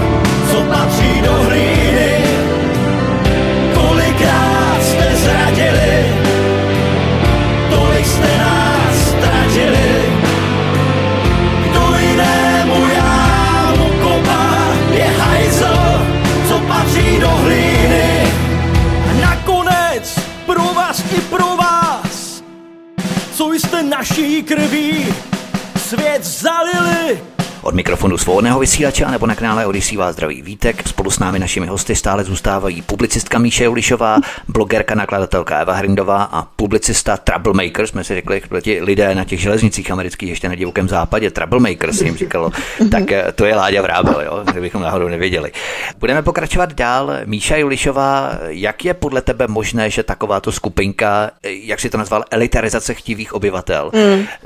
co patří do hlíny. Kolikrát jste zradili, tolik jste nás ztratili. Kdo jinému jámu kopá, je hajzl, co patří do hlíny. A nakonec pro vás i pro vás, co jste naší krví, svět zalili Od mikrofonu Svobodného vysílače nebo na kanále Odysée vás zdraví Vítek. Spolu s námi našimi hosty stále zůstávají publicistka Míša Julišová, blogerka, nakladatelka Eva Hrindová a publicista troublemakers, jsme si řekli, ti lidé na těch železnicích amerických ještě na divokém západě, troublemakers jim říkalo, tak to je Láďa Vrábel, jo, kdybychom náhodou nevěděli. Budeme pokračovat dál. Míša Julišová, jak je podle tebe možné, že takováto skupinka, jak si to nazval, elitarizace chtivých obyvatel,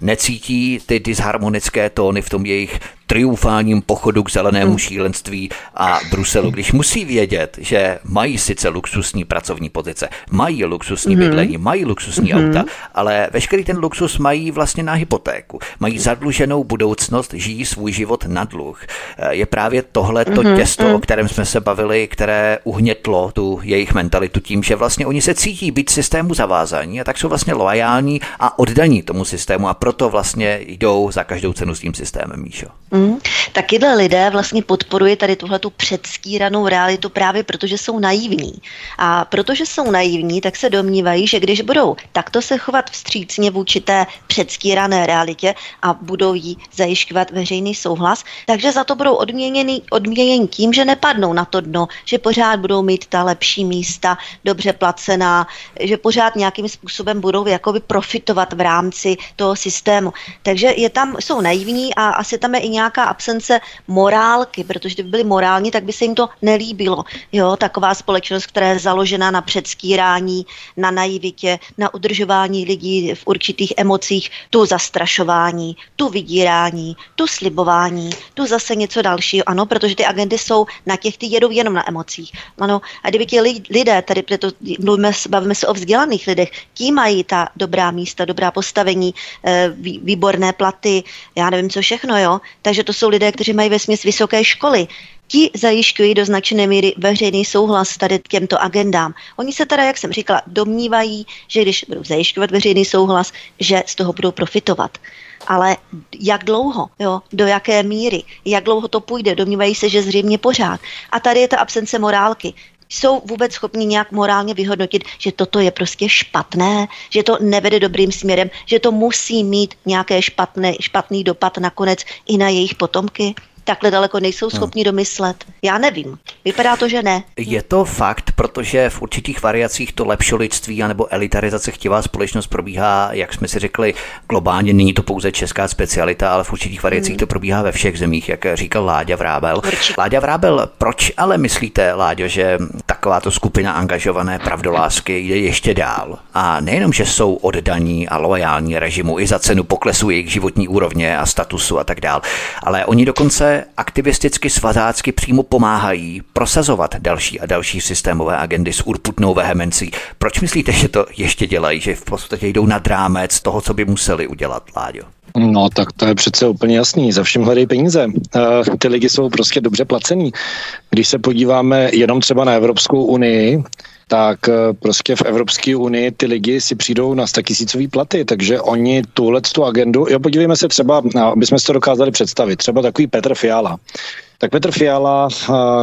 necítí ty disharmonické tóny v tom jejich triumfálním pochodu k zelenému šílenství a Bruselu, když musí vědět, že mají sice luxusní pracovní pozice, mají luxusní bydlení, mají luxusní auta, ale veškerý ten luxus mají vlastně na hypotéku. Mají zadluženou budoucnost, žijí svůj život na dluh. Je právě tohle to těsto, o kterém jsme se bavili, které uhnětlo tu jejich mentalitu tím, že vlastně oni se cítí být systému zavázání, a tak jsou vlastně loajální a oddaní tomu systému, a proto vlastně jdou za každou cenu s tím systémem, Míšo. Tak tyhle lidé vlastně podporuje tady tuhletu předstíranou realitu právě protože jsou naivní. A protože jsou naivní, tak se domnívají, že když budou takto se chovat vstřícně vůči té předstírané realitě a budou jí zajišťovat veřejný souhlas, takže za to budou odměněni tím, že nepadnou na to dno, že pořád budou mít ta lepší místa, dobře placená, že pořád nějakým způsobem budou jakoby profitovat v rámci toho systému. Takže jsou naivní a asi tam je i nějaká absence morálky, protože kdyby byli morální, tak by se jim to nelíbilo. Jo, taková společnost, která je založena na předstírání, na naivitě, na udržování lidí v určitých emocích, tu zastrašování, tu vydírání, tu slibování, tu zase něco dalšího. Ano, protože ty agendy jsou na těch, ty jedou jenom na emocích. Ano, a kdyby ti lidé, tady proto bavíme se o vzdělaných lidech, ti mají ta dobrá místa, dobrá postavení, výborné platy, já nevím co všechno, jo. Takže to jsou lidé, kteří mají vesměs vysoké školy. Ti zajišťují do značné míry veřejný souhlas tady těmto agendám. Oni se teda, jak jsem říkala, domnívají, že když budou zajišťovat veřejný souhlas, že z toho budou profitovat. Ale jak dlouho, jo? Do jaké míry, jak dlouho to půjde, domnívají se, že zřejmě pořád. A tady je ta absence morálky. Jsou vůbec schopni nějak morálně vyhodnotit, že toto je prostě špatné, že to nevede dobrým směrem, že to musí mít nějaké špatný dopad nakonec i na jejich potomky? Takhle daleko nejsou schopni domyslet. Já nevím. Vypadá to, že ne. Je to fakt, protože v určitých variacích to lepšolidství anebo elitarizace chtivá společnost probíhá, jak jsme si řekli, globálně. Není to pouze česká specialita, ale v určitých variacích to probíhá ve všech zemích, jak říkal Láďa Vrábel. Určitě. Láďa Vrábel, proč ale myslíte, Láďo, že takováto skupina angažované pravdolásky jde ještě dál? A nejenom, že jsou oddaní a loajální režimu i za cenu poklesu jejich životní úrovně a statusu a tak dál, ale oni dokonce aktivisticky svazácky přímo pomáhají prosazovat další a další systémové agendy s urputnou vehemencí. Proč myslíte, že to ještě dělají, že v podstatě jdou nad rámec toho, co by museli udělat, Láďo? No tak to je přece úplně jasný, za vším hledají peníze. Ty lidi jsou prostě dobře placený. Když se podíváme jenom třeba na Evropskou unii, tak prostě v Evropské unii ty lidi si přijdou na 100 000 platy, takže oni tu agendu, jo, podívejme se třeba, abychom si to dokázali představit, třeba takový Petr Fiala. Tak Petr Fiala,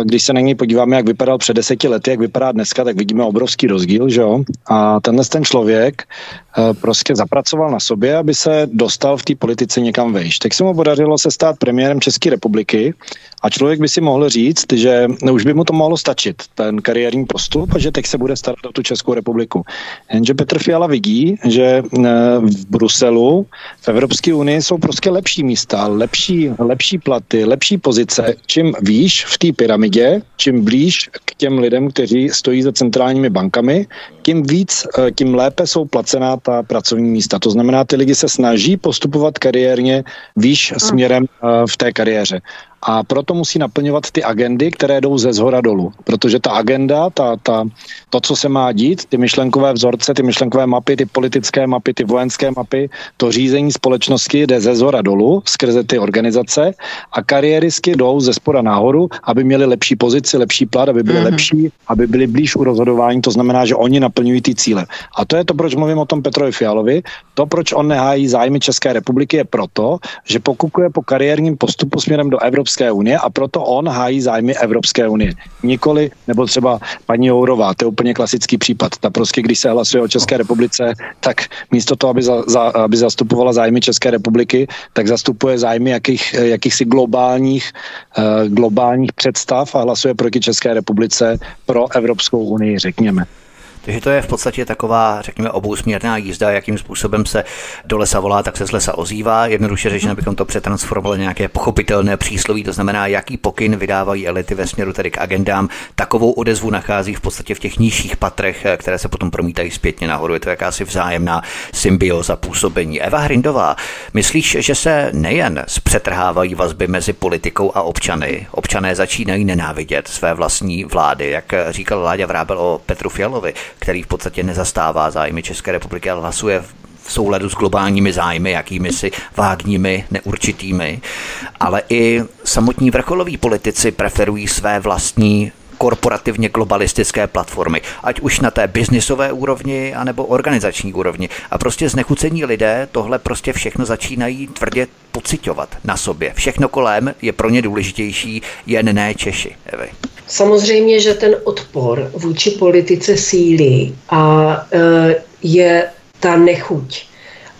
když se na něj podíváme, jak vypadal před 10 lety, jak vypadá dneska, tak vidíme obrovský rozdíl, že jo? A tenhle ten člověk prostě zapracoval na sobě, aby se dostal v té politice někam vejš. Tak se mu podařilo se stát premiérem České republiky a člověk by si mohl říct, že už by mu to mohlo stačit, ten kariérní postup, a že teď se bude starat o tu Českou republiku. Jenže Petr Fiala vidí, že v Bruselu, v Evropské unii jsou prostě lepší místa, lepší platy, lepší pozice. Čím výš v té pyramidě, čím blíž k těm lidem, kteří stojí za centrálními bankami, tím lépe jsou placená ta pracovní místa. To znamená, ty lidi se snaží postupovat kariérně výš směrem v té kariéře. A proto musí naplňovat ty agendy, které jdou ze zhora dolů. Protože ta agenda, to, co se má dít, ty myšlenkové vzorce, ty myšlenkové mapy, ty politické mapy, ty vojenské mapy, to řízení společnosti jde ze zhora dolů, skrze ty organizace, a kariéristky jdou ze spoda nahoru, aby měli lepší pozici, lepší plat, aby byli lepší, aby byli blíž u rozhodování, to znamená, že oni naplňují ty cíle. A to je to, proč mluvím o tom Petrovi Fialovi, to, proč on nehájí zájmy České republiky, je proto, že pokukuje po kariérním postupu směrem do Evropy Evropské unie a proto on hájí zájmy Evropské unie. Nikoli, nebo třeba paní Jourová, to je úplně klasický případ. Ta prostě, když se hlasuje o České republice, tak místo toho, aby zastupovala zájmy České republiky, tak zastupuje zájmy jakýchsi globálních představ a hlasuje proti České republice pro Evropskou unii, řekněme. Takže to je v podstatě taková, řekněme, obousměrná jízda, jakým způsobem se do lesa volá, tak se z lesa ozývá. Jednoduše řečeno bychom to přetransformovali nějaké pochopitelné přísloví, to znamená, jaký pokyn vydávají elity ve směru tedy k agendám, takovou odezvu nachází v podstatě v těch nižších patrech, které se potom promítají zpětně nahoru. Je to jakási vzájemná symbioza působení. Eva Hrindová, myslíš, že se nejen zpřetrhávají vazby mezi politikou a občany? Občané začínají nenávidět své vlastní vlády, jak říkal Láďa Vrábel o Petru Fialovi, který v podstatě nezastává zájmy České republiky, ale hlasuje v souladu s globálními zájmy, jakými si vágními, neurčitými. Ale i samotní vrcholoví politici preferují své vlastní korporativně globalistické platformy, ať už na té biznisové úrovni, anebo organizační úrovni. A prostě znechucení lidé tohle prostě všechno začínají tvrdě pociťovat na sobě. Všechno kolem je pro ně důležitější, jen ne Češi. Evi. Samozřejmě, že ten odpor vůči politice sílí a je ta nechuť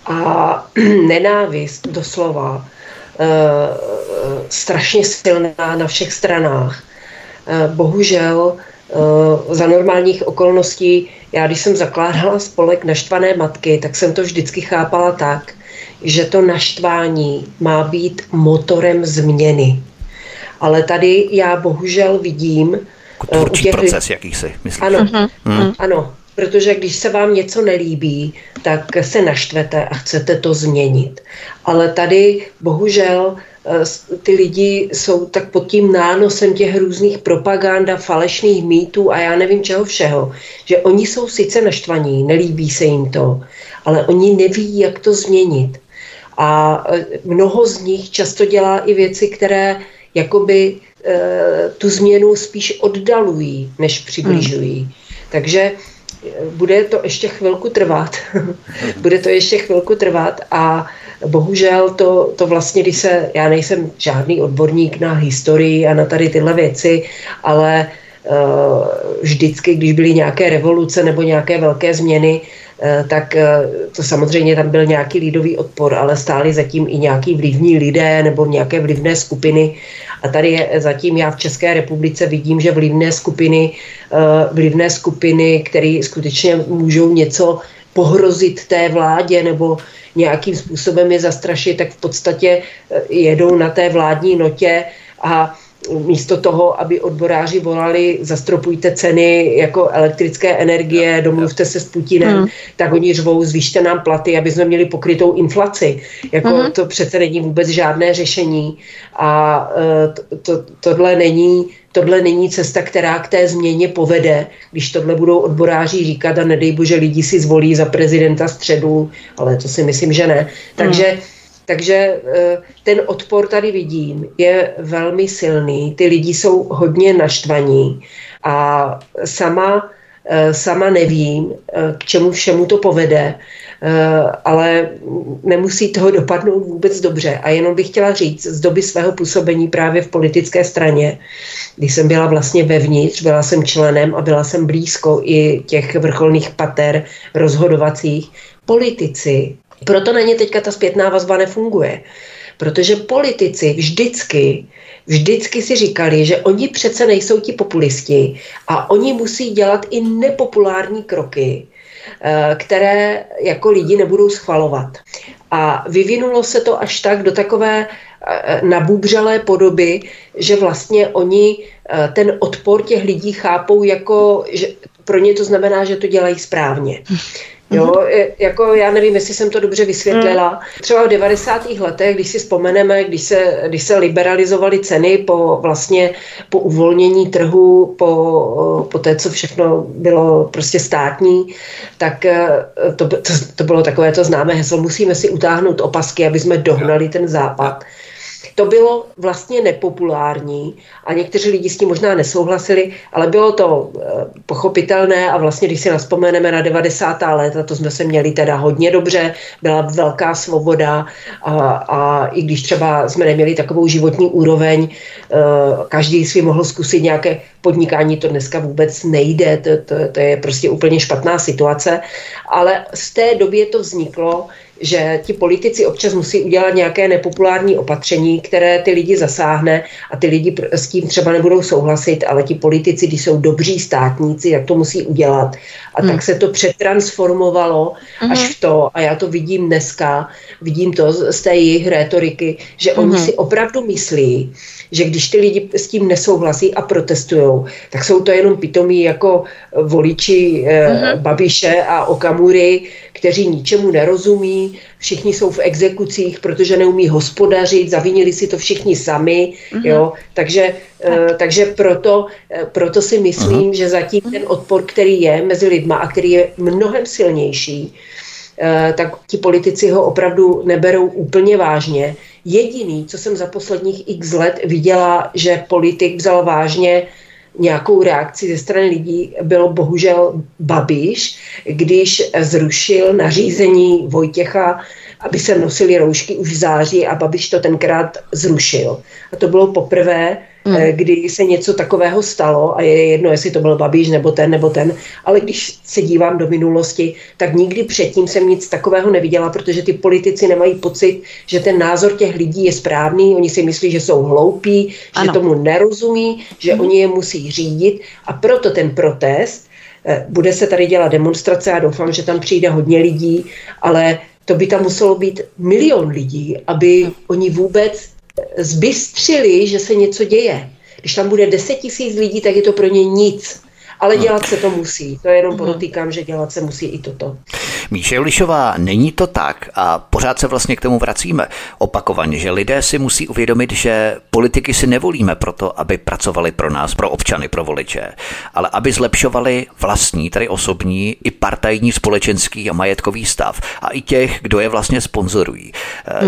a nenávist doslova strašně silná na všech stranách. Bohužel za normálních okolností, já když jsem zakládala spolek Naštvané matky, tak jsem to vždycky chápala tak, že to naštvání má být motorem změny. Ale tady já bohužel vidím... Tvůrčí proces jakýsi, myslíš? Ano, ano, protože když se vám něco nelíbí, tak se naštvete a chcete to změnit. Ale tady bohužel ty lidi jsou tak pod tím nánosem těch různých propaganda, falešných mýtů a já nevím čeho všeho, že oni jsou sice naštvaní, nelíbí se jim to, ale oni neví, jak to změnit. A mnoho z nich často dělá i věci, které jakoby tu změnu spíš oddalují, než přibližují. Takže bude to ještě chvilku trvat. A bohužel to vlastně, když se, já nejsem žádný odborník na historii a na tady tyhle věci, ale vždycky, když byly nějaké revoluce nebo nějaké velké změny, tak to samozřejmě tam byl nějaký lidový odpor, ale stáli zatím i nějaký vlivní lidé nebo nějaké vlivné skupiny. A tady je zatím já v České republice vidím, že vlivné skupiny, které skutečně můžou něco pohrozit té vládě nebo nějakým způsobem je zastrašit, tak v podstatě jedou na té vládní notě a místo toho, aby odboráři volali, zastropujte ceny jako elektrické energie, domluvte se s Putinem, tak oni řvou, zvýšte nám platy, aby jsme měli pokrytou inflaci. Jako to přece není vůbec žádné řešení a tohle není cesta, která k té změně povede, když tohle budou odboráři říkat a nedej bože, lidi si zvolí za prezidenta středu, ale to si myslím, že ne. Takže ten odpor tady vidím, je velmi silný, ty lidi jsou hodně naštvaní a sama nevím, k čemu všemu to povede, ale nemusí toho dopadnout vůbec dobře. A jenom bych chtěla říct, z doby svého působení právě v politické straně, když jsem byla vlastně vevnitř, byla jsem členem a byla jsem blízko i těch vrcholných pater rozhodovacích, politici, proto na ně teďka ta zpětná vazba nefunguje, protože politici vždycky si říkali, že oni přece nejsou ti populisti a oni musí dělat i nepopulární kroky, které jako lidi nebudou schvalovat. A vyvinulo se to až tak do takové nabubřelé podoby, že vlastně oni ten odpor těch lidí chápou jako, že pro ně to znamená, že to dělají správně. Jo, jako já nevím, jestli jsem to dobře vysvětlila. Třeba v 90. letech, když si vzpomeneme, když se liberalizovaly ceny po uvolnění trhu, po té, co všechno bylo prostě státní, tak to bylo takové to známé heslo, musíme si utáhnout opasky, aby jsme dohnali ten západ. to bylo vlastně nepopulární a někteří lidi s tím možná nesouhlasili, ale bylo to pochopitelné a vlastně, když si nazpomeneme na 90. léta, to jsme se měli teda hodně dobře, byla velká svoboda a i když třeba jsme neměli takovou životní úroveň, každý si mohl zkusit nějaké podnikání, to dneska vůbec nejde, to je prostě úplně špatná situace, ale z té doby to vzniklo, že ti politici občas musí udělat nějaké nepopulární opatření, které ty lidi zasáhne a ty lidi s tím třeba nebudou souhlasit, ale ti politici, když jsou dobří státníci, tak to musí udělat. A tak se to přetransformovalo až v to, a já to vidím dneska, vidím to z té jejich rétoriky, že oni si opravdu myslí, že když ty lidi s tím nesouhlasí a protestujou, tak jsou to jenom pitomí jako voliči Babiše a Okamury, kteří ničemu nerozumí, všichni jsou v exekucích, protože neumí hospodařit, zavinili si to všichni sami, jo, takže proto si myslím, že zatím ten odpor, který je mezi lidma a který je mnohem silnější, tak ti politici ho opravdu neberou úplně vážně. Jediný, co jsem za posledních x let viděla, že politik vzal vážně nějakou reakci ze strany lidí, bylo bohužel Babiš, když zrušil nařízení Vojtěcha, aby se nosili roušky už v září, a Babiš to tenkrát zrušil. A to bylo poprvé, kdy se něco takového stalo, a je jedno, jestli to byl Babiš nebo ten, ale když se dívám do minulosti, tak nikdy předtím jsem nic takového neviděla, protože ty politici nemají pocit, že ten názor těch lidí je správný, oni si myslí, že jsou hloupí, ano, že tomu nerozumí, že oni je musí řídit, a proto ten protest, bude se tady dělat demonstrace, já doufám, že tam přijde hodně lidí, ale to by tam muselo být 1 milion lidí, aby oni vůbec zbystřili, že se něco děje. Když tam bude 10 000 lidí, tak je to pro ně nic. Ale dělat se to musí. To jenom podotýkám, že dělat se musí i toto. Míša Julišová, není to tak, a pořád se vlastně k tomu vracíme opakovaně, že lidé si musí uvědomit, že politiky si nevolíme proto, aby pracovali pro nás, pro občany, pro voliče, ale aby zlepšovali vlastní, tedy osobní, i partajní, společenský a majetkový stav a i těch, kdo je vlastně sponzorují.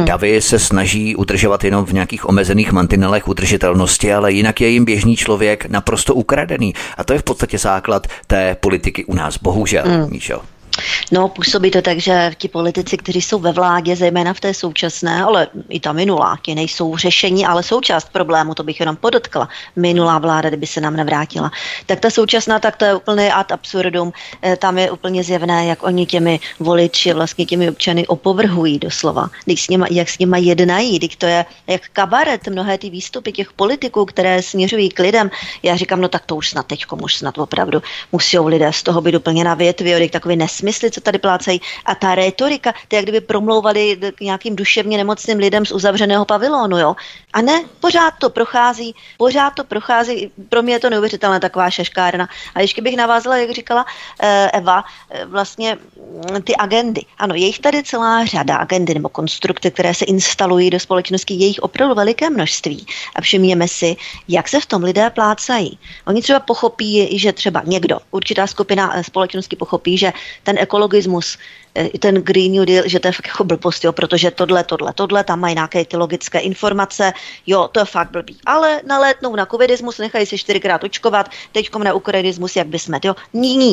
Davy se snaží udržovat jenom v nějakých omezených mantinelech udržitelnosti, ale jinak je jim běžný člověk naprosto ukradený, a to je v podstatě základ té politiky u nás, bohužel, Míšo. No, působí to tak, že ti politici, kteří jsou ve vládě, zejména v té současné, ale i ta minulá, ti nejsou řešení, ale součást problému, to bych jenom podotkla. Minulá vláda, kdyby se nám nevrátila. Tak ta současná, tak to je úplně ad absurdum. Tam je úplně zjevné, jak oni těmi voliči, vlastně těmi občany opovrhují doslova. Jak s nima jednají, když to je jak kabaret, mnohé ty výstupy těch politiků, které směřují k lidem. Já říkám, no tak to už snad teďkom, už snad opravdu musí lidé z toho být úplně na větvi, takový nesmysly, co tady plácají. A ta rétorika, to jak kdyby promlouvali k nějakým duševně nemocným lidem z uzavřeného pavilonu, jo. A ne, pořád to prochází, pro mě je to neuvěřitelné, taková šaškárna. A ještě bych navázala, jak říkala Eva, vlastně ty agendy. Ano, je jich tady celá řada, agendy nebo konstrukty, které se instalují do společnosti, je jich opravdu veliké množství. A všimněme si, jak se v tom lidé plácají. Oni třeba pochopí, že třeba někdo, určitá skupina společnosti pochopí, že ten ekologismus, ten Green Deal, že to je fakt jako blbost, jo, protože tohle, tam mají nějaké ty logické informace, jo, to je fakt blbý. Ale nalétnou na covidismus, nechají se 4krát očkovat, teďkom na ukrajinismus, jak by smet, jo.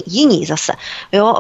Jiní zase, jo,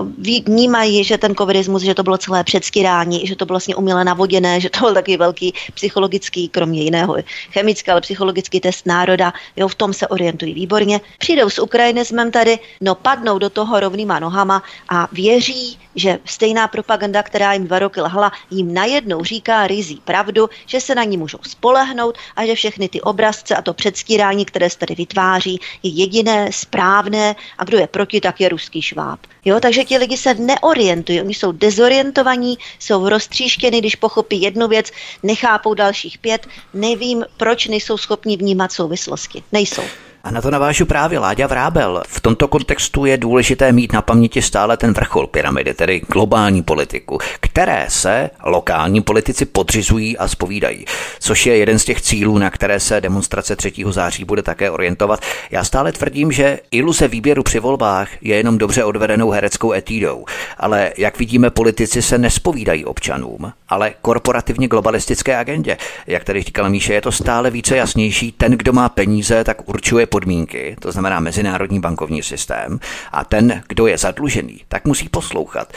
vnímají, že ten covidismus, že to bylo celé předstírání, že to bylo vlastně uměle navoděné, že to byl takový velký psychologický, kromě jiného chemický, ale psychologický test národa, jo, v tom se orientují výborně. Přijdou s ukrajinismem tady, no padnou do toho rovnýma nohama a věří, že stejná propaganda, která jim 2 roky lhala, jim najednou říká ryzí pravdu, že se na ní můžou spolehnout a že všechny ty obrazce a to předstírání, které se tady vytváří, je jediné, správné, a kdo je proti, tak je ruský šváb. Jo, takže ti lidi se neorientují, oni jsou dezorientovaní, jsou roztříštěni, když pochopí jednu věc, nechápou dalších 5, nevím, proč nejsou schopni vnímat souvislosti. Nejsou. A na to navážu právě Láďa Vrábel. V tomto kontextu je důležité mít na paměti stále ten vrchol pyramidy, tedy globální politiku, které se lokální politici podřizují a zpovídají, což je jeden z těch cílů, na které se demonstrace 3. září bude také orientovat. Já stále tvrdím, že iluze výběru při volbách je jenom dobře odvedenou hereckou etidou, ale jak vidíme, politici se nespovídají občanům ale korporativně globalistické agendě. Jak tady říkala Míše, je to stále více jasnější. Ten, kdo má peníze, tak určuje podmínky, to znamená mezinárodní bankovní systém, a ten, kdo je zadlužený, tak musí poslouchat.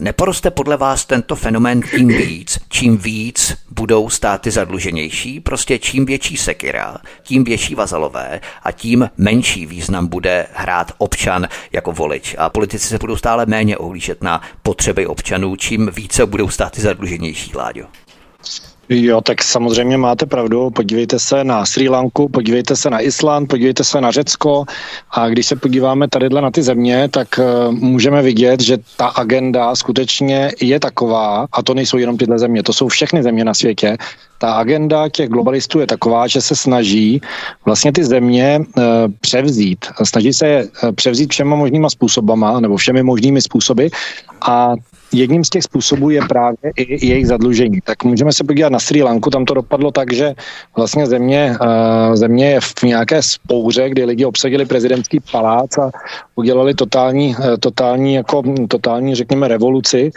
Neporoste podle vás tento fenomén čím víc budou státy zadluženější, prostě čím větší sekira, tím větší vazalové a tím menší význam bude hrát občan jako volič. A politici se budou stále méně ohlížet na potřeby občanů, čím více budou státy zadluženější, Láďo. Jo, tak samozřejmě máte pravdu. Podívejte se na Sri Lanku, podívejte se na Island, podívejte se na Řecko, a když se podíváme tadyhle na ty země, tak můžeme vidět, že ta agenda skutečně je taková, a to nejsou jenom tyhle země, to jsou všechny země na světě. Ta agenda těch globalistů je taková, že se snaží vlastně ty země převzít. Snaží se je převzít všema možnýma způsobama, nebo všemi možnými způsoby, a jedním z těch způsobů je právě i jejich zadlužení. Tak můžeme se podívat na Sri Lanku, tam to dopadlo tak, že vlastně země je v nějaké spouře, kdy lidi obsadili prezidentský palác a udělali totální, řekněme, revoluci.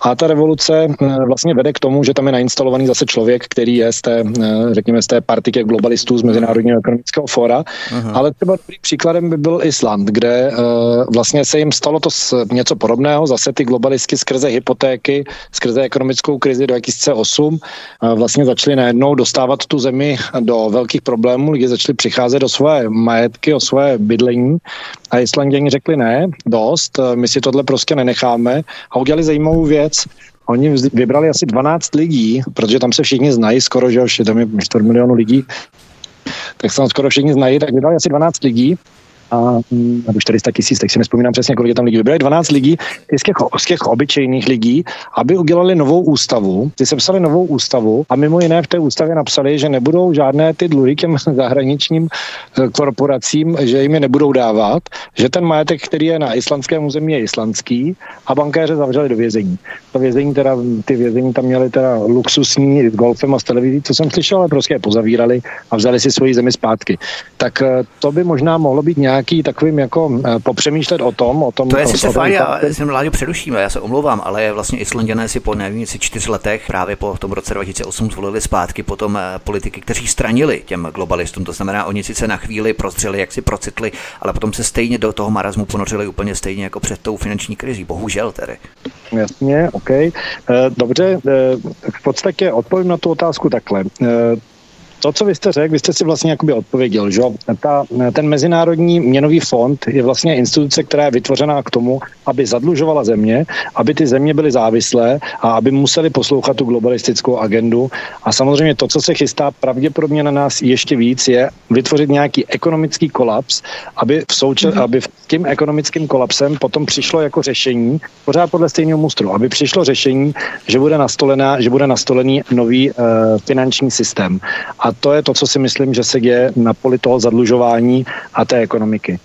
A ta revoluce vlastně vede k tomu, že tam je nainstalovaný zase člověk, který je z té party těch globalistů z Mezinárodního ekonomického fóra. Aha. Ale třeba příkladem by byl Island, kde vlastně se jim stalo to něco podobného, zase ty globalisti skrze hypotéky, skrze ekonomickou krizi do 2008 vlastně začali najednou dostávat tu zemi do velkých problémů, lidi začali přicházet do své majetky, o své bydlení, a Islanděni řekli ne, dost, my si tohle prostě nenecháme, a udělali zajímavou věc. Oni vybrali asi 12 lidí, protože tam se všichni znají skoro, že už tam je 4 milionů lidí, tak se tam skoro všichni znají, tak vybrali asi 12 lidí, a nebo 400 000, tak si nespomínám přesně, kolik je tam lidí. Vybrali 12 lidí z těch obyčejných lidí, aby udělali novou ústavu. Ty sepsali novou ústavu a mimo jiné v té ústavě napsali, že nebudou žádné ty dluhy těm zahraničním korporacím, že jim je nebudou dávat, že ten majetek, který je na islandském území, je islandský, a bankéře zavřeli do vězení. Ty vězení tam měli teda luxusní s golfem a s televizí, co jsem slyšel, ale prostě je pozavírali a vzali si svoji zemi zpátky. Tak to by možná mohlo být nějaký takovým jako popřemýšlet o tom. To je sice fajn, já jsem, Láďo, přeruším, já se omlouvám, ale vlastně Islanděné si po nevím, 4 letech, právě po tom roce 2008, zvolili zpátky potom politiky, kteří stranili těm globalistům. To znamená, oni sice na chvíli prostřeli, jak si procitli, ale potom se stejně do toho marazmu ponořili úplně stejně jako před tou finanční krizí. Bohužel tedy. Jasně, OK. Dobře, v podstatě odpovím na tu otázku takhle. To, co vy jste řekl, vy jste si vlastně jakoby odpověděl, že ten Mezinárodní měnový fond je vlastně instituce, která je vytvořená k tomu, aby zadlužovala země, aby ty země byly závislé a aby museli poslouchat tu globalistickou agendu. A samozřejmě to, co se chystá pravděpodobně na nás ještě víc, je vytvořit nějaký ekonomický kolaps, aby v tím ekonomickým kolapsem potom přišlo jako řešení, pořád podle stejného mustru, aby přišlo řešení, že bude nastolený nový finanční systém. A to je to, co si myslím, že se děje na poli toho zadlužování a té ekonomiky.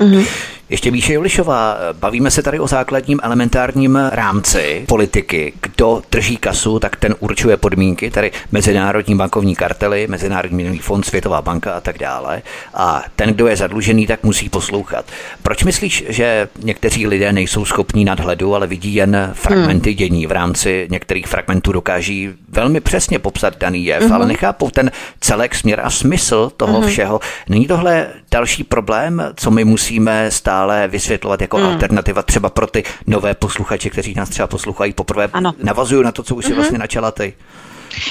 Mm-hmm. Ještě Míša Julišová, bavíme se tady o základním elementárním rámci politiky. Kdo drží kasu, tak ten určuje podmínky, tady mezinárodní bankovní kartely, Mezinárodní měnový fond, Světová banka a tak dále. A ten, kdo je zadlužený, tak musí poslouchat. Proč myslíš, že někteří lidé nejsou schopní nadhledu, ale vidí jen fragmenty dění? V rámci některých fragmentů dokáží velmi přesně popsat daný jev, ale nechápou ten celek, směr a smysl toho všeho. Není tohle další problém, co my musíme stále vysvětlovat jako alternativa třeba pro ty nové posluchače, kteří nás třeba poslouchají poprvé? Ano. Navazuju na to, co už si vlastně načala ty.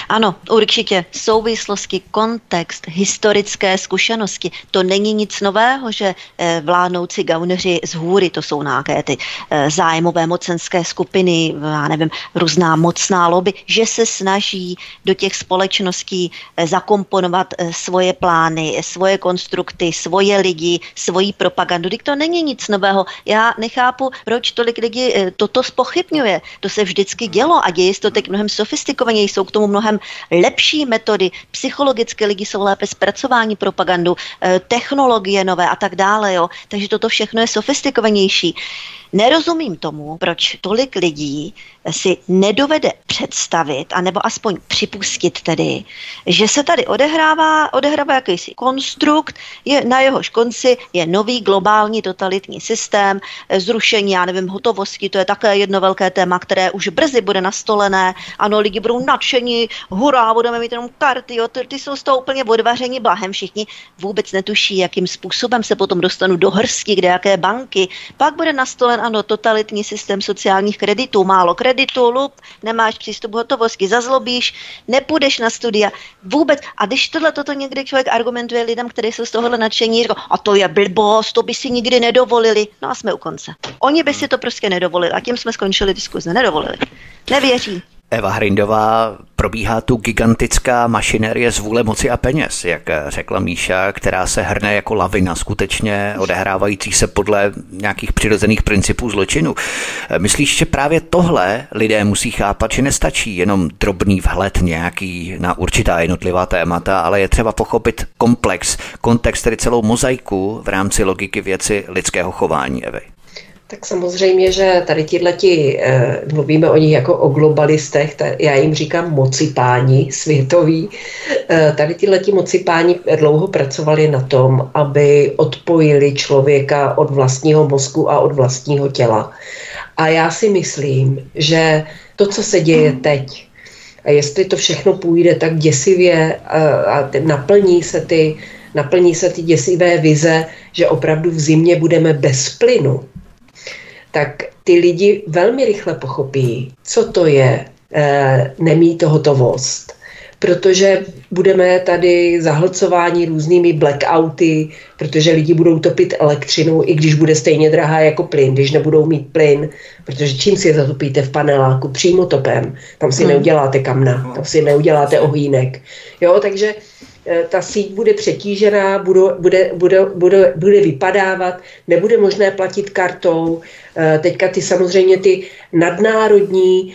Ano, určitě. Souvislosti, kontext, historické zkušenosti. To není nic nového, že vládnoucí gauneři z hůry, to jsou nějaké ty zájmové mocenské skupiny, já nevím, různá mocná lobby, že se snaží do těch společností zakomponovat svoje plány, svoje konstrukty, svoje lidi, svoji propagandu. To není nic nového. Já nechápu, proč tolik lidí toto zpochybňuje. To se vždycky dělo a děje se to teď mnohem sofistikovaněji, jsou k tomu mnohem lepší metody, psychologicky lidi jsou lépe zpracování propagandu, technologie nové a tak dále. Jo. Takže toto všechno je sofistikovanější. Nerozumím tomu, proč tolik lidí si nedovede představit, anebo aspoň připustit tedy, že se tady odehrává jakýsi konstrukt, na jehož konci je nový globální totalitní systém, zrušení, já nevím, hotovosti, to je také jedno velké téma, které už brzy bude nastolené. Ano, lidi budou nadšení, hurá, budeme mít jenom karty, jo, ty jsou z toho úplně odvaření blahem, všichni vůbec netuší, jakým způsobem se potom dostanou do hrsti, kde jaké banky. Pak bude nastolen, ano, totalitní systém sociálních kreditů, málo kreditu, lup, nemáš přístup k hotovosti, zazlobíš, nepůjdeš na studia, vůbec. A když toto někdy člověk argumentuje lidem, kteří jsou z tohohle nadšení, říká, a to je blbost, to by si nikdy nedovolili. No a jsme u konce. Oni by si to prostě nedovolili a tím jsme skončili diskuze, nedovolili. Nevěří. Eva Hrindová, probíhá tu gigantická mašinérie z vůle moci a peněz, jak řekla Míša, která se hrne jako lavina skutečně odehrávajících se podle nějakých přirozených principů zločinu. Myslíš, že právě tohle lidé musí chápat, že nestačí jenom drobný vhled nějaký na určitá jednotlivá témata, ale je třeba pochopit kontext, tedy celou mozaiku v rámci logiky věci lidského chování, Evy? Tak samozřejmě, že tady tihleti, mluvíme o nich jako o globalistech, já jim říkám mocipáni světoví, tady tihleti mocipáni dlouho pracovali na tom, aby odpojili člověka od vlastního mozku a od vlastního těla. A já si myslím, že to, co se děje teď, a jestli to všechno půjde tak děsivě a naplní se ty děsivé vize, že opravdu v zimě budeme bez plynu, tak ty lidi velmi rychle pochopí, co to je nemít hotovost. Protože budeme tady zahlcováni různými blackouty, protože lidi budou topit elektřinou, i když bude stejně drahá jako plyn, když nebudou mít plyn, protože čím si je zatopíte v paneláku? Přímo topem. Tam si neuděláte kamna, tam si neuděláte ohýnek. Jo, takže ta síť bude přetížená, bude vypadávat, nebude možné platit kartou. Teďka samozřejmě ty nadnárodní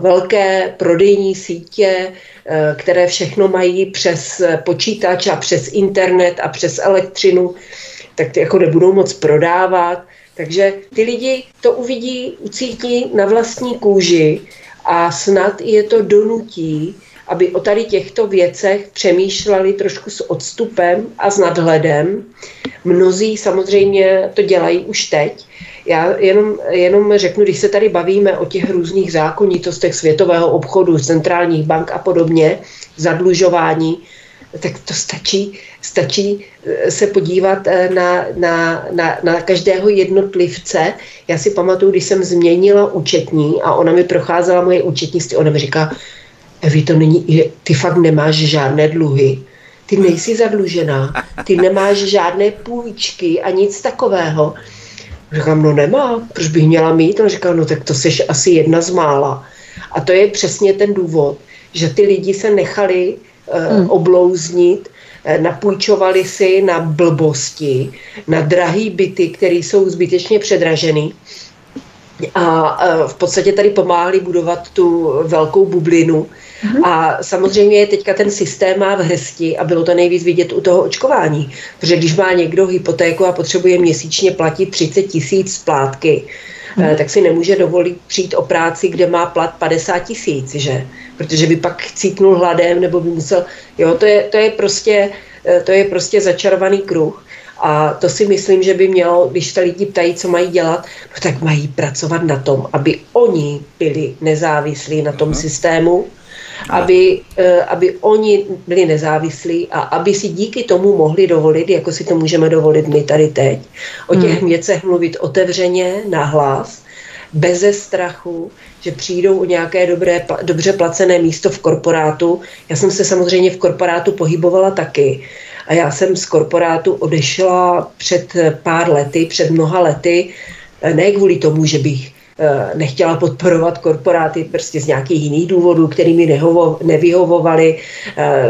velké prodejní sítě, které všechno mají přes počítač a přes internet a přes elektřinu, tak ty jako nebudou moc prodávat. Takže ty lidi to uvidí, ucítí na vlastní kůži a snad je to donutí, aby o tady těchto věcech přemýšleli trošku s odstupem a s nadhledem. Mnozí samozřejmě to dělají už teď. Já jenom řeknu, když se tady bavíme o těch různých zákonitostech světového obchodu, centrálních bank a podobně, zadlužování, tak to stačí se podívat na každého jednotlivce. Já si pamatuju, když jsem změnila účetní a ona mi procházela moje účetnictví, ona mi říká, Evi, to není, ty fakt nemáš žádné dluhy, ty nejsi zadlužená, ty nemáš žádné půjčky a nic takového. Říkám, no nemám, proč bych měla mít? On říká, no tak to seš asi jedna z mála. A to je přesně ten důvod, že ty lidi se nechali oblouznit, napůjčovali si na blbosti, na drahý byty, které jsou zbytečně předražené. A v podstatě tady pomáhali budovat tu velkou bublinu. A samozřejmě teďka ten systém má v hrsti a bylo to nejvíc vidět u toho očkování. Protože když má někdo hypotéku a potřebuje měsíčně platit 30 000 splátky, tak si nemůže dovolit přijít o práci, kde má plat 50 000, že? Protože by pak cítnul hladem nebo by musel... Jo, to je prostě začarovaný kruh. A to si myslím, že by mělo, když se lidi ptají, co mají dělat, no tak mají pracovat na tom, aby oni byli nezávislí na tom systému, aby oni byli nezávislí a aby si díky tomu mohli dovolit, jako si to můžeme dovolit my tady teď, o těch věcech mluvit otevřeně, nahlas, beze strachu, že přijdou o nějaké dobře placené místo v korporátu. Já jsem se samozřejmě v korporátu pohybovala taky. A já jsem z korporátu odešla před mnoha lety, ne kvůli tomu, že bych nechtěla podporovat korporáty, prostě z nějakých jiných důvodů, kterými nevyhovovaly,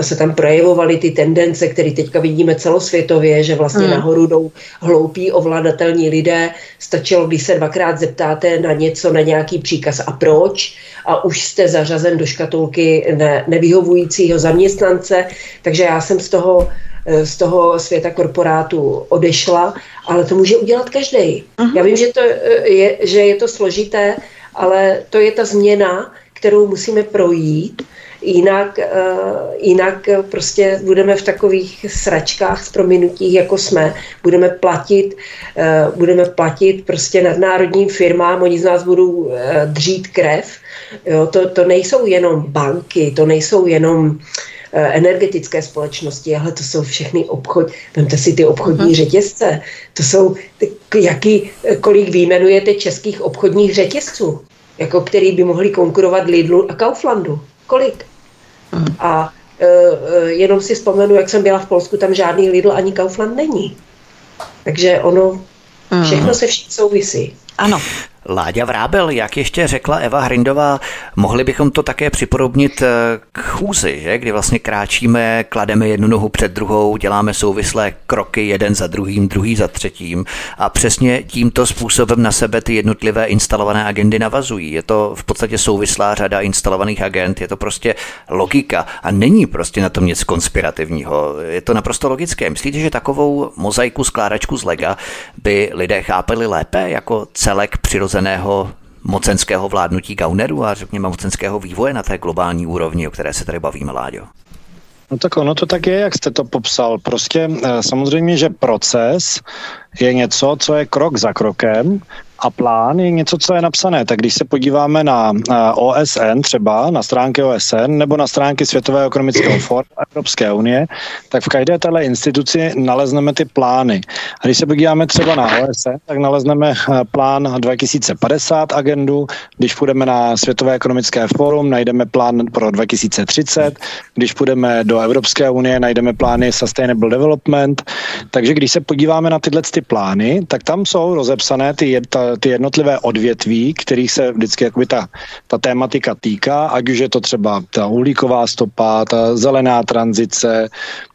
se tam projevovaly ty tendence, které teďka vidíme celosvětově, že vlastně nahoru jdou hloupí, ovladatelní lidé. Stačilo, když se dvakrát zeptáte na něco, na nějaký příkaz a proč, a už jste zařazen do škatulky nevyhovujícího zaměstnance, takže já jsem z toho světa korporátu odešla ale to může udělat každý. Já vím, že je to složité, ale to je ta změna, kterou musíme projít, jinak prostě budeme v takových sračkách s prominutích, jako jsme. Budeme platit prostě nadnárodním firmám, oni z nás budou dřít krev. Jo, to nejsou jenom banky, to nejsou jenom energetické společnosti, ale to jsou všechny vemte si ty obchodní řetězce, to jsou, kolik vyjmenujete českých obchodních řetězců, jako který by mohli konkurovat Lidlu a Kauflandu, kolik? A jenom si vzpomenu, jak jsem byla v Polsku, tam žádný Lidl ani Kaufland není. Takže ono, všechno se vším souvisí. Ano. Láďa Vrábel, jak ještě řekla Eva Hrindová, mohli bychom to také připodobnit k chůzi, že? Kdy vlastně kráčíme, klademe jednu nohu před druhou, děláme souvislé kroky jeden za druhým, druhý za třetím a přesně tímto způsobem na sebe ty jednotlivé instalované agendy navazují. Je to v podstatě souvislá řada instalovaných agend, je to prostě logika a není prostě na tom nic konspirativního, je to naprosto logické. Myslíte, že takovou mozaiku, skládačku z lega by lidé chápali lépe jako celek přirozený mocenského vládnutí gaunerů a řekněme mocenského vývoje na té globální úrovni, o které se tady bavíme, Láďo? No tak ono to tak je, jak jste to popsal. Prostě samozřejmě, že proces je něco, co je krok za krokem a plán je něco, co je napsané. Tak když se podíváme na OSN třeba, na stránky OSN nebo na stránky Světového ekonomického fóra Evropské unie, tak v každé této instituci nalezneme ty plány. A když se podíváme třeba na OSN, tak nalezneme plán 2050 agendu, když půjdeme na Světové ekonomické fórum, najdeme plán pro 2030, když půjdeme do Evropské unie, najdeme plány Sustainable Development. Takže když se podíváme na tyhle ty plány, tak tam jsou rozepsané ty jednotlivé odvětví, kterých se vždycky jakoby ta tématika týká, ať už je to třeba ta uhlíková stopa, ta zelená tranzice,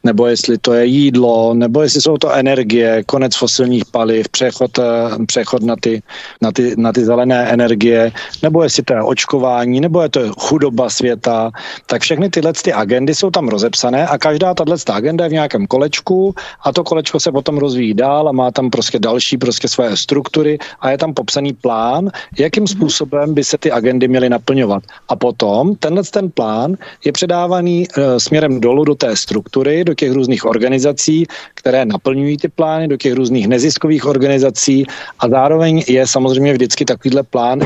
nebo jestli to je jídlo, nebo jestli jsou to energie, konec fosilních paliv, přechod na ty zelené energie, nebo jestli to je očkování, nebo je to chudoba světa. Tak všechny tyhle ty agendy jsou tam rozepsané a každá tato agenda je v nějakém kolečku a to kolečko se potom rozvíjí dál a má tam prostě další svoje struktury a je tam popsaný plán, jakým způsobem by se ty agendy měly naplňovat. A potom ten plán je předávaný směrem dolů do té struktury, do těch různých organizací, které naplňují ty plány, do těch různých neziskových organizací a zároveň je samozřejmě vždycky takovýhle plán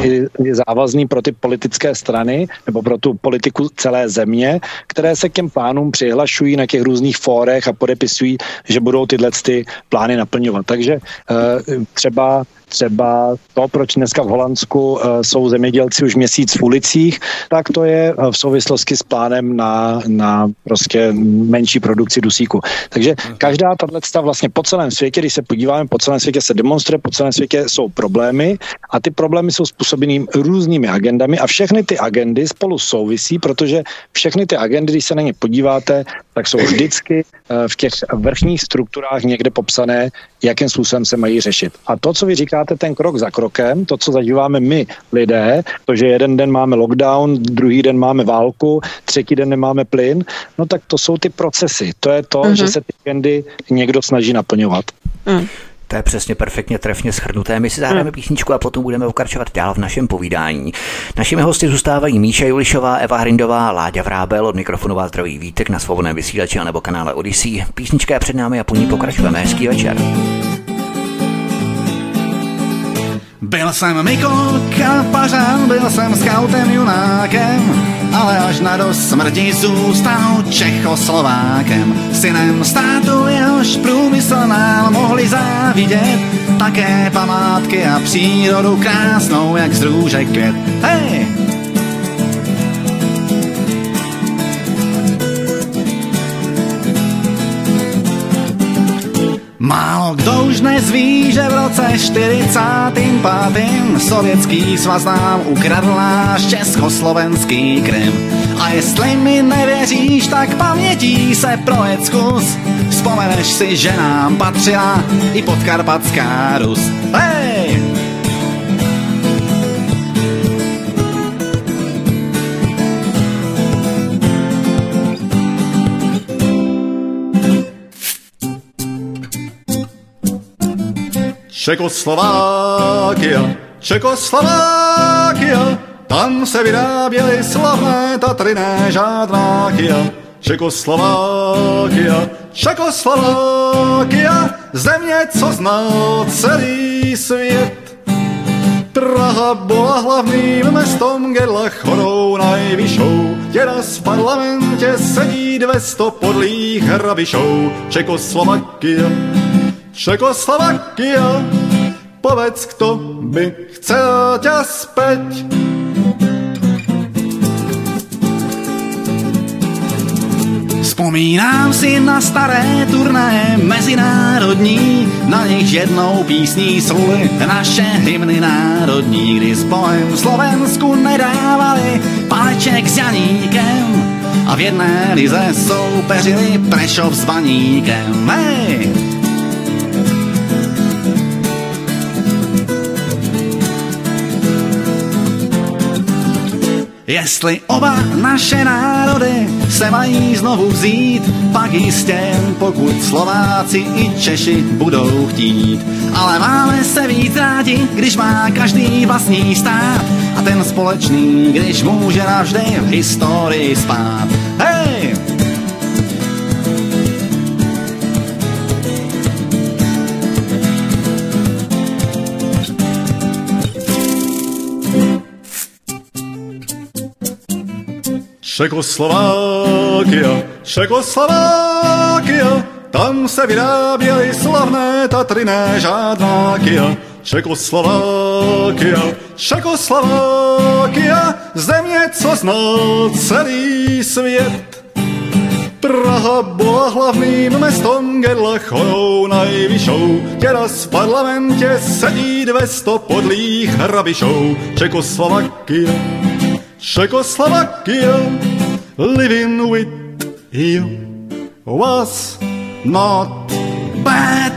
je závazný pro ty politické strany nebo pro tu politiku celé země, které se k těm plánům přihlašují na těch různých fórech a podepisují, že budou tyhle plány naplňovat. Takže třeba to, proč dneska v Holandsku jsou zemědělci už měsíc v ulicích, tak to je v souvislosti s plánem na prostě menší produkci dusíku. Takže každá tato vlastně po celém světě, když se podíváme, po celém světě se demonstruje, po celém světě jsou problémy a ty problémy jsou způsobený různými agendami a všechny ty agendy spolu souvisí, protože všechny ty agendy, když se na ně podíváte, tak jsou vždycky v těch vrchních strukturách někde popsané, jakým způsobem se mají řešit. A to, co vy říkáte, ten krok za krokem, to, co zažíváme my lidé, to, že jeden den máme lockdown, druhý den máme válku, třetí den nemáme plyn, no tak to jsou ty procesy. To je to, že se ty agendy někdo snaží naplňovat. To je přesně perfektně trefně shrnuté. My si zahráme písničku a potom budeme pokračovat dál v našem povídání. Našimi hosty zůstávají Míša Julišová, Eva Hrindová, Láďa Vrábel, od mikrofonu vás zdraví Vítek na Svobodném vysílači nebo kanále Odysée. Písnička je před námi a po ní pokračujeme. Hezký večer. Byl jsem Mikulka Pařan, byl jsem skautem junákem, ale až na dost smrti zůstal Čechoslovákem. Synem státu, jehož průmysl nám mohli závidět, také památky a přírodu krásnou jak z růže květ. Hej! Málo kdo už dnes ví, že v roce 45. Sovětský svaz nám ukradl náš československý Krym. A jestli mi nevěříš, tak pamětí se projet zkus. Vzpomeneš si, že nám patřila i podkarpatská Rus. Hej! Čekoslovákia, tam se vyráběly slavné Tatriné žádrákia. Čekoslovákia, země, co znal celý svět. Praha byla hlavným městem, gedla chorou nejvyšou. Teraz v parlamentě sedí 200 podlých hrabišou. Čekoslovákia, povedz, kto by chcel ťa späť. Vzpomínám si na staré turné mezinárodní, na nich jednou písní sluly naše hymny národní, kdy s bohem Slovensku nedávali paleček s Janíkem a v jedné lize soupeřili Prešov s Baníkem. Hej! Jestli oba naše národy se mají znovu vzít, pak jistě jen pokud Slováci i Češi budou chtít. Ale máme se víc rádi, když má každý vlastní stát a ten společný, když může navždy v historii spát. Hej! Čekoslovákia, tam se vyráběly slavné Tatriné žádrákia. Čekoslovákia, země, co znal celý svět. Praha byla hlavným městem, gedla chorou nejvyšou. Teraz v parlamentě sedí 200 podlých hrabišou. Czechoslovakia, living with you was not bad.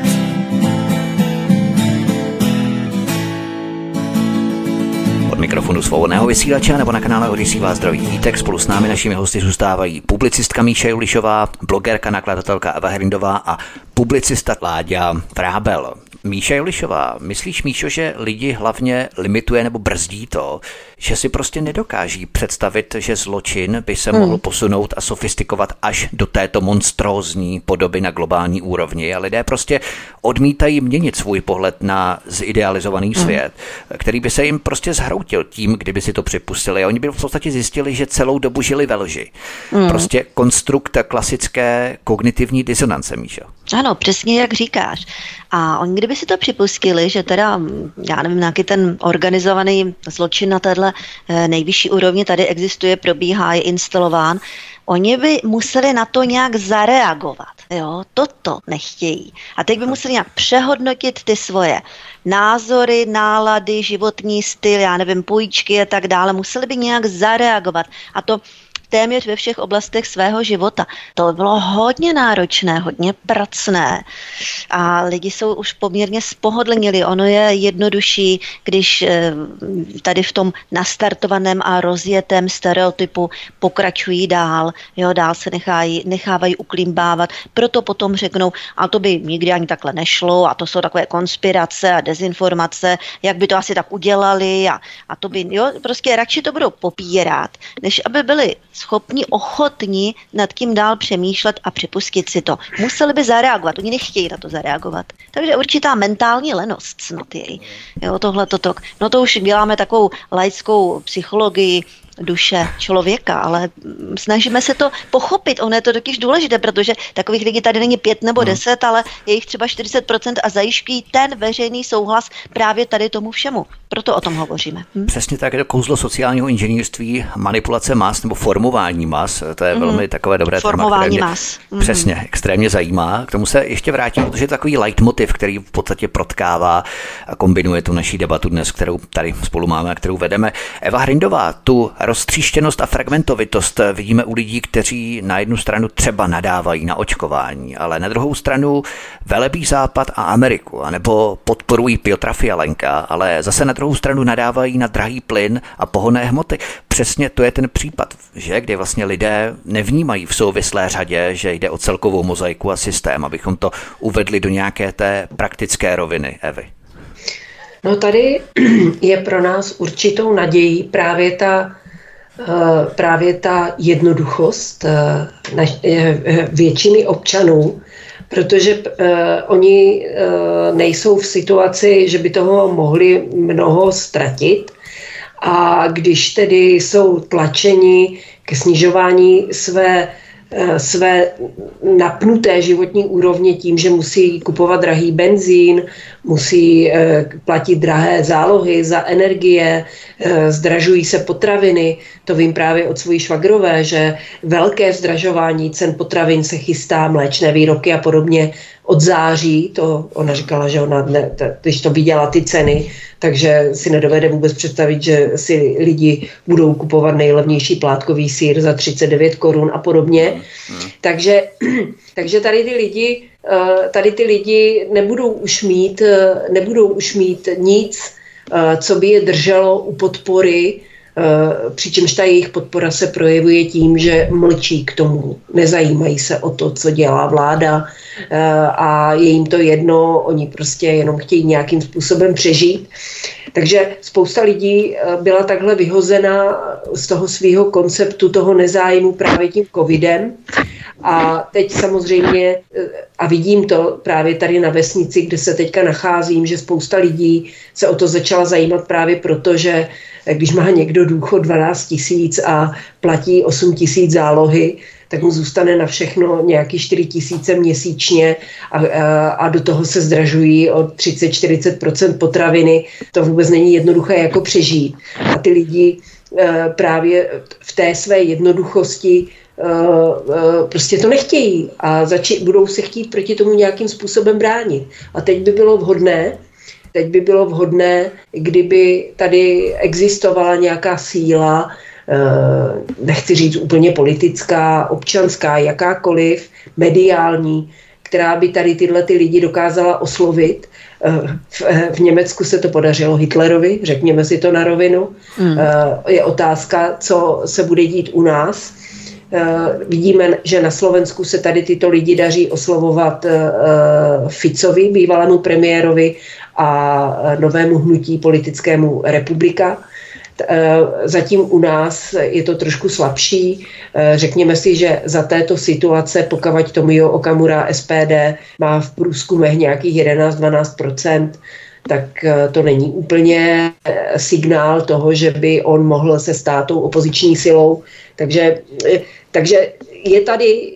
Od mikrofonu Svobodného vysílače nebo na kanále Odysée vás zdraví Vítek. Spolu s námi našimi hosty zůstávají publicistka Míša Julišová, blogerka, nakladatelka Eva Hrindová a publicista Láďa Vrábel. Míša Julišová, myslíš, Míšo, že lidi hlavně limituje nebo brzdí to, že si prostě nedokáží představit, že zločin by se mohl posunout a sofistikovat až do této monstrózní podoby na globální úrovni a lidé prostě odmítají měnit svůj pohled na zidealizovaný svět, který by se jim prostě zhroutil tím, kdyby si to připustili. A oni by v podstatě zjistili, že celou dobu žili ve lži. Prostě konstrukt klasické kognitivní disonance, Míšo. Ano, přesně jak říkáš. A oni kdyby si to připustili, že teda, já nevím, nějaký ten organizovaný zločin na téhle nejvyšší úrovni tady existuje, probíhá, je instalován, oni by museli na to nějak zareagovat. Jo, toto nechtějí. A teď by museli nějak přehodnotit ty svoje názory, nálady, životní styl, já nevím, půjčky a tak dále. Museli by nějak zareagovat. A to téměř ve všech oblastech svého života. To bylo hodně náročné, hodně pracné a lidi jsou už poměrně spohodlnili. Ono je jednodušší, když tady v tom nastartovaném a rozjetém stereotypu pokračují dál, jo, dál se nechávají uklímbávat, proto potom řeknou, a to by nikdy ani takhle nešlo a to jsou takové konspirace a dezinformace, jak by to asi tak udělali a to by, jo, prostě radši to budou popírat, než aby byli schopni, ochotni nad tím dál přemýšlet a připustit si to. Museli by zareagovat, oni nechtějí na to zareagovat. Takže určitá mentální lenost snad jej. Jo, tohle to tok. No to už děláme takovou laickou psychologii duše člověka, ale snažíme se to pochopit. Ono je to totiž důležité, protože takových lidí tady není 5 nebo 10, ale je jich třeba 40% a zajišťují ten veřejný souhlas právě tady tomu všemu. Proto o tom hovoříme. Přesně tak, je to kouzlo sociálního inženýrství, manipulace mas nebo formování mas, to je velmi takové dobré formování téma, mas. Přesně, extrémně zajímá. K tomu se ještě vrátím, protože je takový leitmotiv, který v podstatě protkává a kombinuje tu naší debatu dnes, kterou tady spolu máme a kterou vedeme. Eva Hrindová, tu roztříštěnost a fragmentovitost vidíme u lidí, kteří na jednu stranu třeba nadávají na očkování, ale na druhou stranu velebí Západ a Ameriku, anebo podporují Petra Fialenka, ale zase na druhou stranu nadávají na drahý plyn a pohonné hmoty. Přesně to je ten případ, že kdy vlastně lidé nevnímají v souvislé řadě, že jde o celkovou mozaiku a systém, abychom to uvedli do nějaké té praktické roviny, Evy. No tady je pro nás určitou nadějí právě ta jednoduchost většiny občanů, protože oni nejsou v situaci, že by toho mohli mnoho ztratit. A když tedy jsou tlačeni ke snižování své napnuté životní úrovně tím, že musí kupovat drahý benzín, musí platit drahé zálohy za energie, zdražují se potraviny, to vím právě od svojí švagrové, že velké zdražování cen potravin se chystá, mléčné výroky a podobně od září, to ona říkala, že ona, když to viděla ty ceny, takže si nedovede vůbec představit, že si lidi budou kupovat nejlevnější plátkový sýr za 39 korun a podobně. Takže tady ty lidi nebudou už mít nic, co by je drželo u podpory, přičemž ta jejich podpora se projevuje tím, že mlčí k tomu, nezajímají se o to, co dělá vláda a je jim to jedno, oni prostě jenom chtějí nějakým způsobem přežít. Takže spousta lidí byla takhle vyhozena z toho svého konceptu, toho nezájmu právě tím covidem. A teď samozřejmě, a vidím to právě tady na vesnici, kde se teďka nacházím, že spousta lidí se o to začala zajímat právě proto, že když má někdo důchod 12 000 a platí 8 000 zálohy, tak mu zůstane na všechno nějaký 4 000 měsíčně a do toho se zdražují o 30-40% potraviny. To vůbec není jednoduché jako přežít. A ty lidi právě v té své jednoduchosti prostě to nechtějí a budou se chtít proti tomu nějakým způsobem bránit. A teď by bylo vhodné, kdyby tady existovala nějaká síla, nechci říct úplně politická, občanská, jakákoliv, mediální, která by tady tyhle ty lidi dokázala oslovit. V Německu se to podařilo Hitlerovi, řekněme si to na rovinu. Je otázka, co se bude dít u nás. Vidíme, že na Slovensku se tady tyto lidi daří oslovovat Ficovi, bývalému premiérovi a novému hnutí politickému Republika. Zatím u nás je to trošku slabší. Řekněme si, že za této situace, pokud Tomio Okamura SPD má v průzkumech nějakých 11-12%, tak to není úplně signál toho, že by on mohl se stát tou opoziční silou. Takže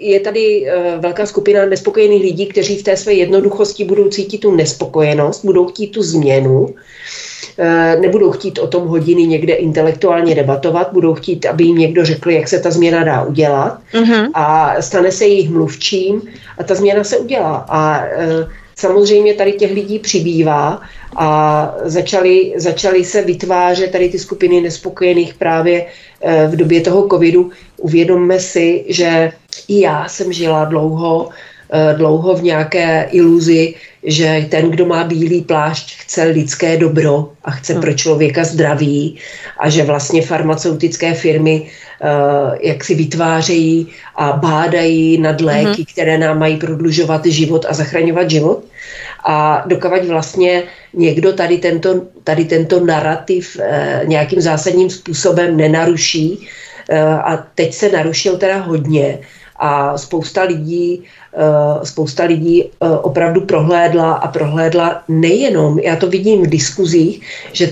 je tady velká skupina nespokojených lidí, kteří v té své jednoduchosti budou cítit tu nespokojenost, budou chtít tu změnu, nebudou chtít o tom hodiny někde intelektuálně debatovat, budou chtít, aby jim někdo řekl, jak se ta změna dá udělat a stane se jejich mluvčím a ta změna se udělá. A samozřejmě tady těch lidí přibývá a začaly se vytvářet tady ty skupiny nespokojených právě v době toho covidu. Uvědomme si, že i já jsem žila dlouho v nějaké iluzi, že ten, kdo má bílý plášť, chce lidské dobro a chce pro člověka zdraví a že vlastně farmaceutické firmy jak si vytvářejí a bádají nad léky, které nám mají prodlužovat život a zachraňovat život. A dokavať vlastně někdo tady tento narrativ nějakým zásadním způsobem nenaruší a teď se narušil teda hodně a spousta lidí opravdu prohlédla nejenom, já to vidím v diskuzích, že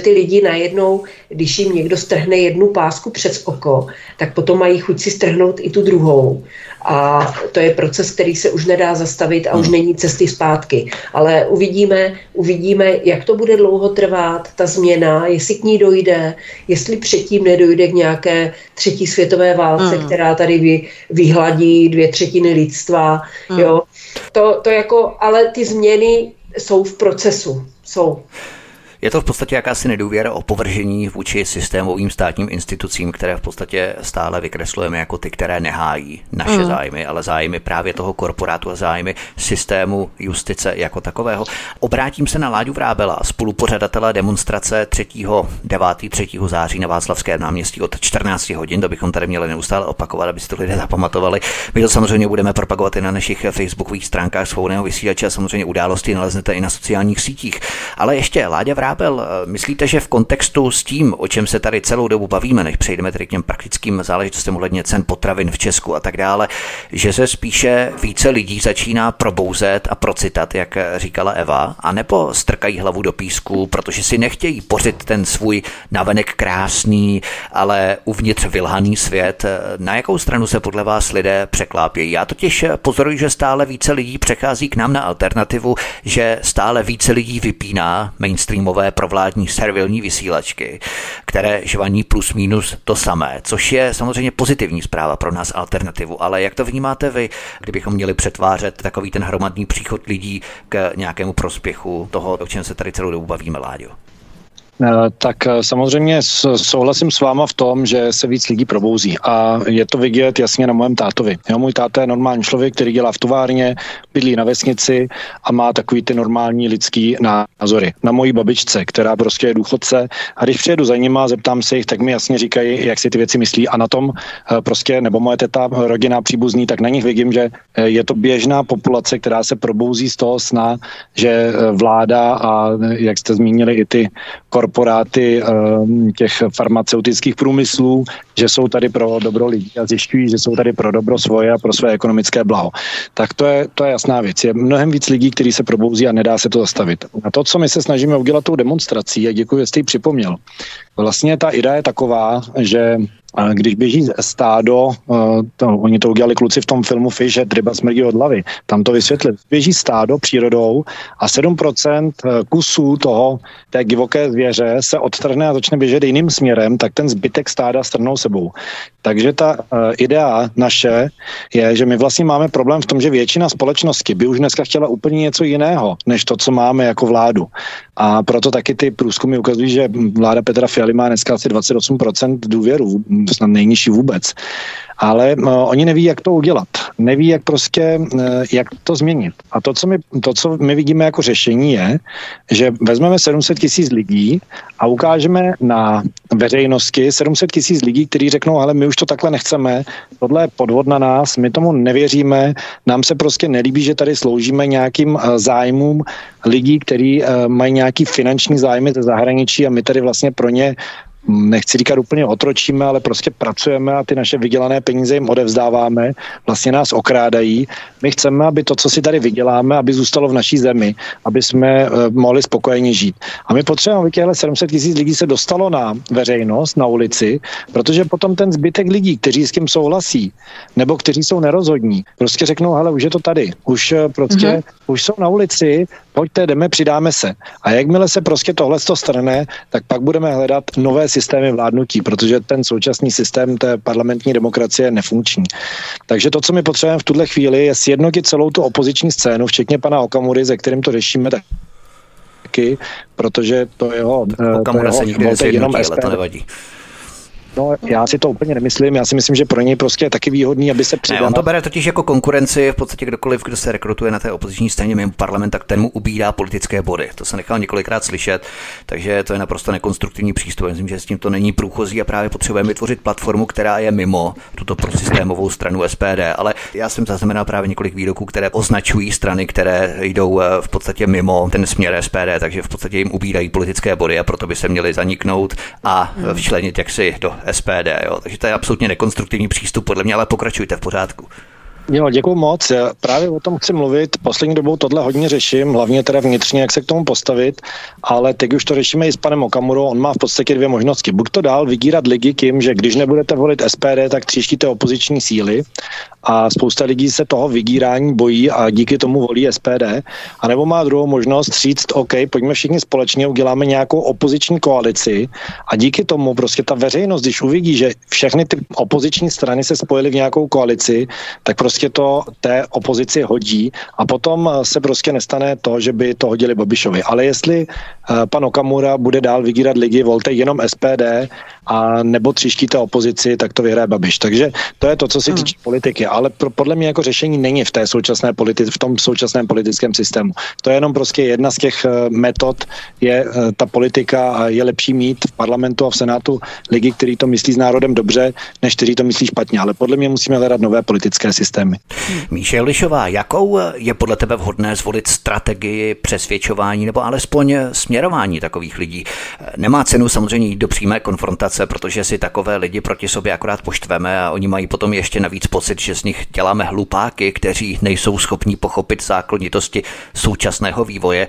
ty lidi najednou, když jim někdo strhne jednu pásku přes oko, tak potom mají chuť si strhnout i tu druhou. A to je proces, který se už nedá zastavit a už není cesty zpátky. Ale uvidíme, jak to bude dlouho trvat, ta změna, jestli k ní dojde, jestli předtím nedojde k nějaké 3. světové válce, která tady vyhladí 2/3 lidstva. Jo. To jako, ale ty změny jsou v procesu. Je to v podstatě jakási nedůvěra o povržení vůči systémovým státním institucím, které v podstatě stále vykreslujeme jako ty, které nehájí naše zájmy, ale zájmy právě toho korporátu a zájmy systému justice jako takového. Obrátím se na Láďu Vrábela, spolupořadatele demonstrace 3. září na Václavském náměstí od 14 hodin, to bychom tady měli neustále opakovat, abyste to lidé zapamatovali. My to samozřejmě budeme propagovat i na našich facebookových stránkách Svobodného vysílače a samozřejmě události naleznete i na sociálních sítích. Ale ještě, Láďa Vrábel, myslíte, že v kontextu s tím, o čem se tady celou dobu bavíme, než přejdeme tady k těm praktickým záležitostem ohledně cen potravin v Česku a tak dále, že se spíše více lidí začíná probouzet a procitat, jak říkala Eva, anebo strkají hlavu do písku, protože si nechtějí pořit ten svůj navenek krásný, ale uvnitř vylhaný svět? Na jakou stranu se podle vás lidé překlápějí? Já totiž pozoruji, že stále více lidí přechází k nám na alternativu, že stále více lidí vypíná mainstreamové provládní servilní vysílačky, které žvaní plus minus to samé, což je samozřejmě pozitivní zpráva pro nás alternativu, ale jak to vnímáte vy, kdybychom měli přetvářet takový ten hromadný příchod lidí k nějakému prospěchu toho, o čem se tady celou dobu bavíme, Láďo? Tak samozřejmě souhlasím s váma v tom, že se víc lidí probouzí a je to vidět jasně na mém tátovi. Jo, můj táta je normální člověk, který dělá v továrně, bydlí na vesnici a má takový ty normální lidský názory. Na mojí babičce, která prostě je důchodce, a když přijedu za nima, zeptám se jich, tak mi jasně říkají, jak si ty věci myslí, a na tom prostě, nebo moje teta, rodina, příbuzní, tak na nich vidím, že je to běžná populace, která se probouzí z toho sna, že vláda a jak jste zmínili i ty korporáty těch farmaceutických průmyslů, že jsou tady pro dobro lidí a zjišťují, že jsou tady pro dobro svoje a pro své ekonomické blaho. Tak to je jasná věc. Je mnohem víc lidí, kteří se probouzí a nedá se to zastavit. A to, co my se snažíme udělat tou demonstrací, a děkuji, že jste ji připomněl, vlastně ta idea je taková, že když běží stádo, oni to udělali kluci v tom filmu Fish, že ryba smrdí od hlavy, tam to vysvětlili. Běží stádo přírodou a 7% kusů toho, té divoké zvěře se odtrhne a začne běžet jiným směrem, tak ten zbytek stáda strhnou sebou. Takže ta idea naše je, že my vlastně máme problém v tom, že většina společnosti by už dneska chtěla úplně něco jiného, než to, co máme jako vládu. A proto taky ty průzkumy ukazují, že vláda Petra Fialy má dneska asi 28% důvěru, snad nejnižší vůbec. Ale oni neví, jak to udělat. Neví, jak prostě, jak to změnit. A to, co my vidíme jako řešení je, že vezmeme 700 000 lidí a ukážeme na veřejnosti 700 000 lidí, kteří řeknou, ale my už to takhle nechceme, tohle je podvod na nás, my tomu nevěříme, nám se prostě nelíbí, že tady sloužíme nějakým zájmům lidí, kteří mají nějaký finanční zájmy ze zahraničí a my tady vlastně pro ně, nechci říkat úplně otročíme, ale prostě pracujeme a ty naše vydělané peníze jim odevzdáváme, vlastně nás okrádají. My chceme, aby to, co si tady vyděláme, aby zůstalo v naší zemi, aby jsme mohli spokojeně žít. A my potřebujeme, aby těchto 700 000 lidí se dostalo na veřejnost, na ulici, protože potom ten zbytek lidí, kteří s tím souhlasí, nebo kteří jsou nerozhodní, prostě řeknou, hele, už je to tady, už prostě, už jsou na ulici, pojďte, jdeme, přidáme se. A jakmile se prostě tohle strhne, tak pak budeme hledat nové systémy vládnutí, protože ten současný systém té parlamentní demokracie je nefunkční. Takže to, co my potřebujeme v tuhle chvíli, je sjednotit celou tu opoziční scénu, včetně pana Okamury, ze kterým to řešíme taky, protože to jeho... Okamura se nikdy nesjednotí, ale to nevadí. No, já si to úplně nemyslím, já si myslím, že pro něj prostě je taky výhodný, aby se přidal. On to bere totiž jako konkurenci, v podstatě kdokoliv, kdo se rekrutuje na té opoziční scéně mimo parlament, tak ten mu ubírá politické body. To se nechal několikrát slyšet, takže to je naprosto nekonstruktivní přístup. Myslím, že s tím to není průchozí a právě potřebujeme vytvořit platformu, která je mimo tuto prosystémovou stranu SPD, ale já jsem zaznamenal právě několik výroků, které označují strany, které jdou v podstatě mimo ten směr SPD, takže v podstatě jim ubírají politické body a proto by se měli zaniknout a včlenit jaksi do SPD, jo. Takže to je absolutně nekonstruktivní přístup podle mě, ale pokračujte, v pořádku. Jo, děkuju moc. Právě o tom chci mluvit. Poslední dobou tohle hodně řeším, hlavně teda vnitřně, jak se k tomu postavit, ale teď už to řešíme i s panem Okamurou. On má v podstatě dvě možnosti. Buď to dál vydírat lidi tím, že když nebudete volit SPD, tak tříštíte opoziční síly a spousta lidí se toho vydírání bojí a díky tomu volí SPD. A nebo má druhou možnost říct, OK, pojďme všichni společně, uděláme nějakou opoziční koalici a díky tomu prostě ta veřejnost, když uvidí, že všechny ty opoziční strany se spojily v nějakou koalici, tak prostě prostě to té opozici hodí a potom se prostě nestane to, že by to hodili Babišovi. Ale jestli pan Okamura bude dál vydírat ligy, volte jenom SPD a nebo tříštíte opozici, tak to vyhraje Babiš. Takže to je to, co se týče politiky. Ale podle mě jako řešení není v té současné v tom současném politickém systému. To je jenom prostě jedna z těch metod, je ta politika a je lepší mít v parlamentu a v senátu lidi, kteří to myslí s národem dobře, než kteří to myslí špatně. Ale podle mě musíme hledat nové politické systémy. Míša Julišová, jakou je podle tebe vhodné zvolit strategii přesvědčování nebo alespoň směrování takových lidí? Nemá cenu samozřejmě jít do přímé konfrontace, protože si takové lidi proti sobě akorát poštveme a oni mají potom ještě navíc pocit, že z nich děláme hlupáky, kteří nejsou schopni pochopit zákonitosti současného vývoje.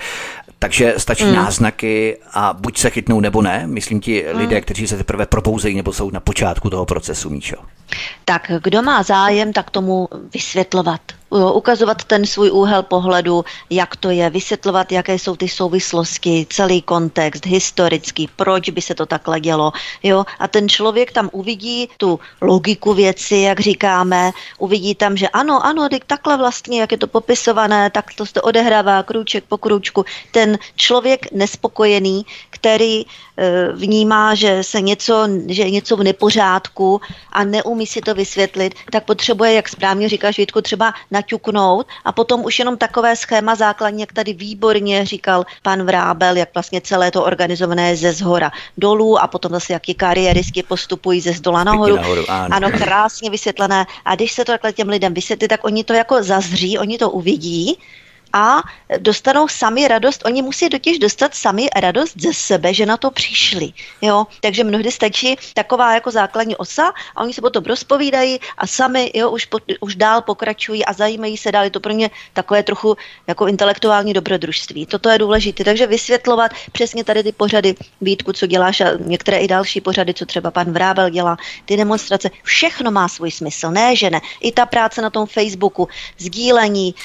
Takže stačí náznaky a buď se chytnou, nebo ne. Myslím ti lidé, kteří se teprve probouzejí nebo jsou na počátku toho procesu, Míšo. Tak kdo má zájem, tak tomu vysvětlovat. Ukazovat ten svůj úhel pohledu, jak to je, vysvětlovat, jaké jsou ty souvislosti, celý kontext, historický, proč by se to takhle dělo. Jo? A ten člověk tam uvidí tu logiku věci, jak říkáme, uvidí tam, že ano, takhle vlastně, jak je to popisované, tak to se odehrává krůček po krůčku. Ten člověk nespokojený, který vnímá, že je něco v nepořádku a neumí si to vysvětlit, tak potřebuje, jak správně říkáš, Vítku, třeba naťuknout a potom už jenom takové schéma základní, jak tady výborně říkal pan Vrábel, jak vlastně celé to organizované je ze zhora dolů a potom zase jaký kariéristky postupují ze zdola nahoru. Ano, krásně vysvětlené. A když se to takhle těm lidem vysvětlí, tak oni to jako zazří, oni to uvidí a dostanou sami radost. Oni musí totiž dostat sami radost ze sebe, že na to přišli. Jo? Takže mnohdy stačí taková jako základní osa a oni se potom rozpovídají a sami už dál pokračují a zajímají se dál. Je to pro ně takové trochu jako intelektuální dobrodružství. Toto je důležité. Takže vysvětlovat přesně tady ty pořady, Vítku, co děláš a některé i další pořady, co třeba pan Vrábel dělá, ty demonstrace. Všechno má svůj smysl, ne že ne. I ta práce na tom Facebooku, sdílení,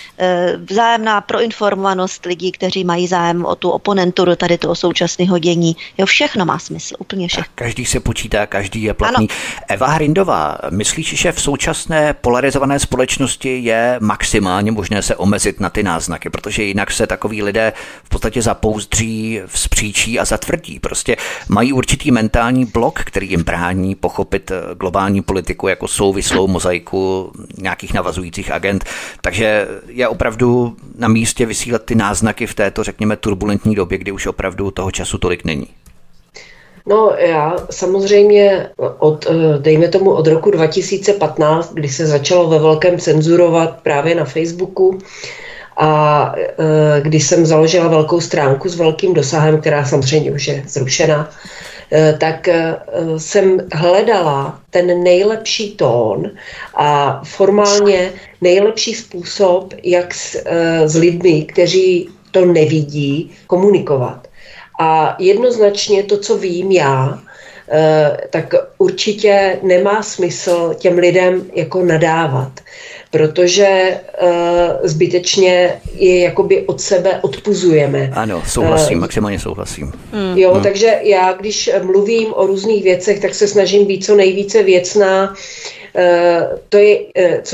vzájemná proinformovanost lidí, kteří mají zájem o tu oponenturu tady toho současného dění. Jo, všechno má smysl, úplně všechno. Tak každý se počítá, každý je platný. Ano. Eva Hrindová, myslíš, že v současné polarizované společnosti je maximálně možné se omezit na ty náznaky, protože jinak se takoví lidé v podstatě zapouzdří, vzpříčí a zatvrdí. Prostě mají určitý mentální blok, který jim brání pochopit globální politiku jako souvislou mozaiku nějakých navazujících agent. Takže je opravdu na místě vysílat ty náznaky v této, řekněme, turbulentní době, kdy už opravdu toho času tolik není? No já samozřejmě od roku 2015, kdy se začalo ve velkém cenzurovat právě na Facebooku a když jsem založila velkou stránku s velkým dosahem, která samozřejmě už je zrušena, tak jsem hledala ten nejlepší tón a formálně nejlepší způsob, jak s lidmi, kteří to nevidí, komunikovat. A jednoznačně to, co vím já, tak určitě nemá smysl těm lidem jako nadávat, protože zbytečně je jakoby od sebe odpuzujeme. Ano, souhlasím, maximálně souhlasím. Jo, takže já, když mluvím o různých věcech, tak se snažím být co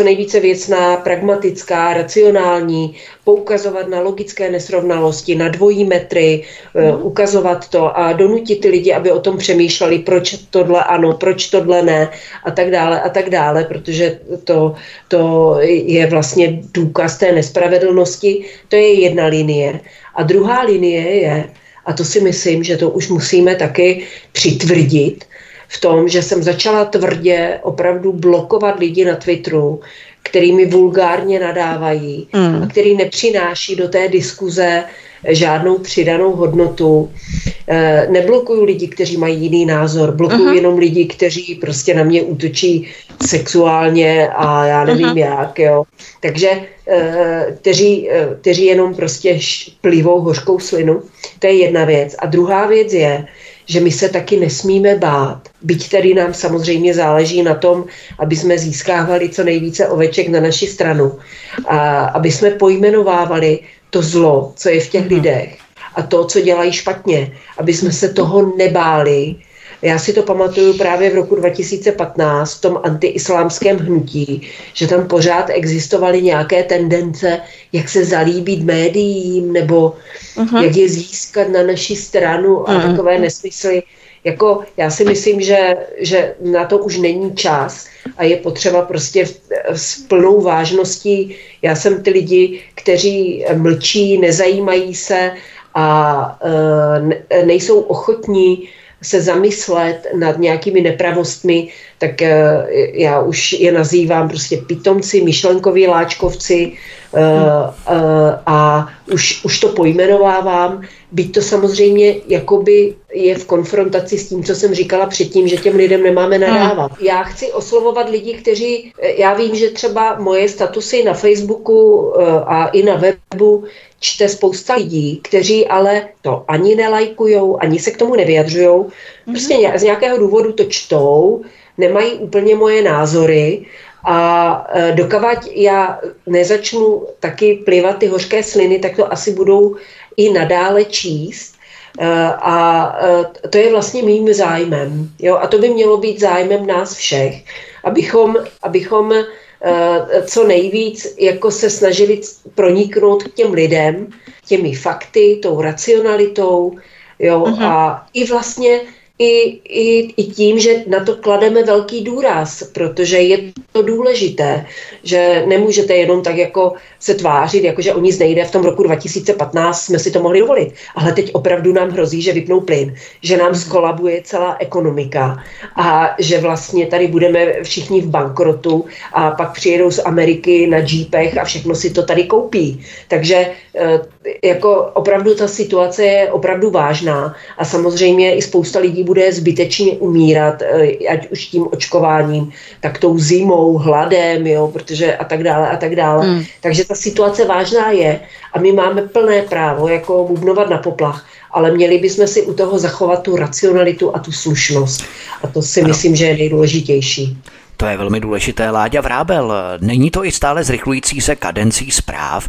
nejvíce věcná, pragmatická, racionální, poukazovat na logické nesrovnalosti, na dvojí metry, ukazovat to a donutit ty lidi, aby o tom přemýšleli, proč tohle ano, proč tohle ne a tak dále, protože to je vlastně důkaz té nespravedlnosti. To je jedna linie. A druhá linie je, a to si myslím, že to už musíme taky přitvrdit, v tom, že jsem začala tvrdě opravdu blokovat lidi na Twitteru, který mi vulgárně nadávají a který nepřináší do té diskuze žádnou přidanou hodnotu. Neblokuju lidi, kteří mají jiný názor, blokuju jenom lidi, kteří prostě na mě útočí sexuálně a já nevím jak, jo. Takže kteří jenom prostě plivou hořkou slinu. To je jedna věc. A druhá věc je, že my se taky nesmíme bát, byť tady nám samozřejmě záleží na tom, aby jsme získávali co nejvíce oveček na naši stranu a aby jsme pojmenovávali to zlo, co je v těch lidech a to, co dělají špatně, aby jsme se toho nebáli, Já si to pamatuju právě v roku 2015 v tom antiislámském hnutí, že tam pořád existovaly nějaké tendence, jak se zalíbit médiím nebo jak je získat na naši stranu a takové nesmysly. Jako, já si myslím, že na to už není čas a je potřeba prostě s plnou vážností. Já jsem ty lidi, kteří mlčí, nezajímají se a nejsou ochotní se zamyslet nad nějakými nepravostmi, tak já už je nazývám prostě pitomci, myšlenkoví láčkovci a už to pojmenovávám. Byť to samozřejmě jakoby je v konfrontaci s tím, co jsem říkala předtím, že těm lidem nemáme nadávat. Já chci oslovovat lidi, kteří, já vím, že třeba moje statusy na Facebooku a i na webu čte spousta lidí, kteří ale to ani nelajkujou, ani se k tomu nevyjadřujou. Prostě z nějakého důvodu to čtou, nemají úplně moje názory a dokavať já nezačnu taky plivat ty hořké sliny, tak to asi budou i nadále číst a to je vlastně mým zájmem. Jo? A to by mělo být zájmem nás všech, abychom co nejvíc jako se snažili proniknout k těm lidem, těmi fakty, tou racionalitou, jo? A i vlastně i tím, že na to klademe velký důraz, protože je to důležité, že nemůžete jenom tak jako se tvářit, jakože o nic nejde, v tom roku 2015 jsme si to mohli dovolit, ale teď opravdu nám hrozí, že vypnou plyn, že nám zkolabuje celá ekonomika a že vlastně tady budeme všichni v bankrotu a pak přijedou z Ameriky na džípech a všechno si to tady koupí. Takže jako opravdu ta situace je opravdu vážná a samozřejmě i spousta lidí bude zbytečně umírat, ať už tím očkováním, tak tou zimou, hladem, jo, protože a tak dále. Takže ta situace vážná je a my máme plné právo jako bubnovat na poplach, ale měli bychom si u toho zachovat tu racionalitu a tu slušnost. A to si myslím, že je nejdůležitější. To je velmi důležité, Láďa Vrábel. Není to i stále zrychlující se kadencí zpráv?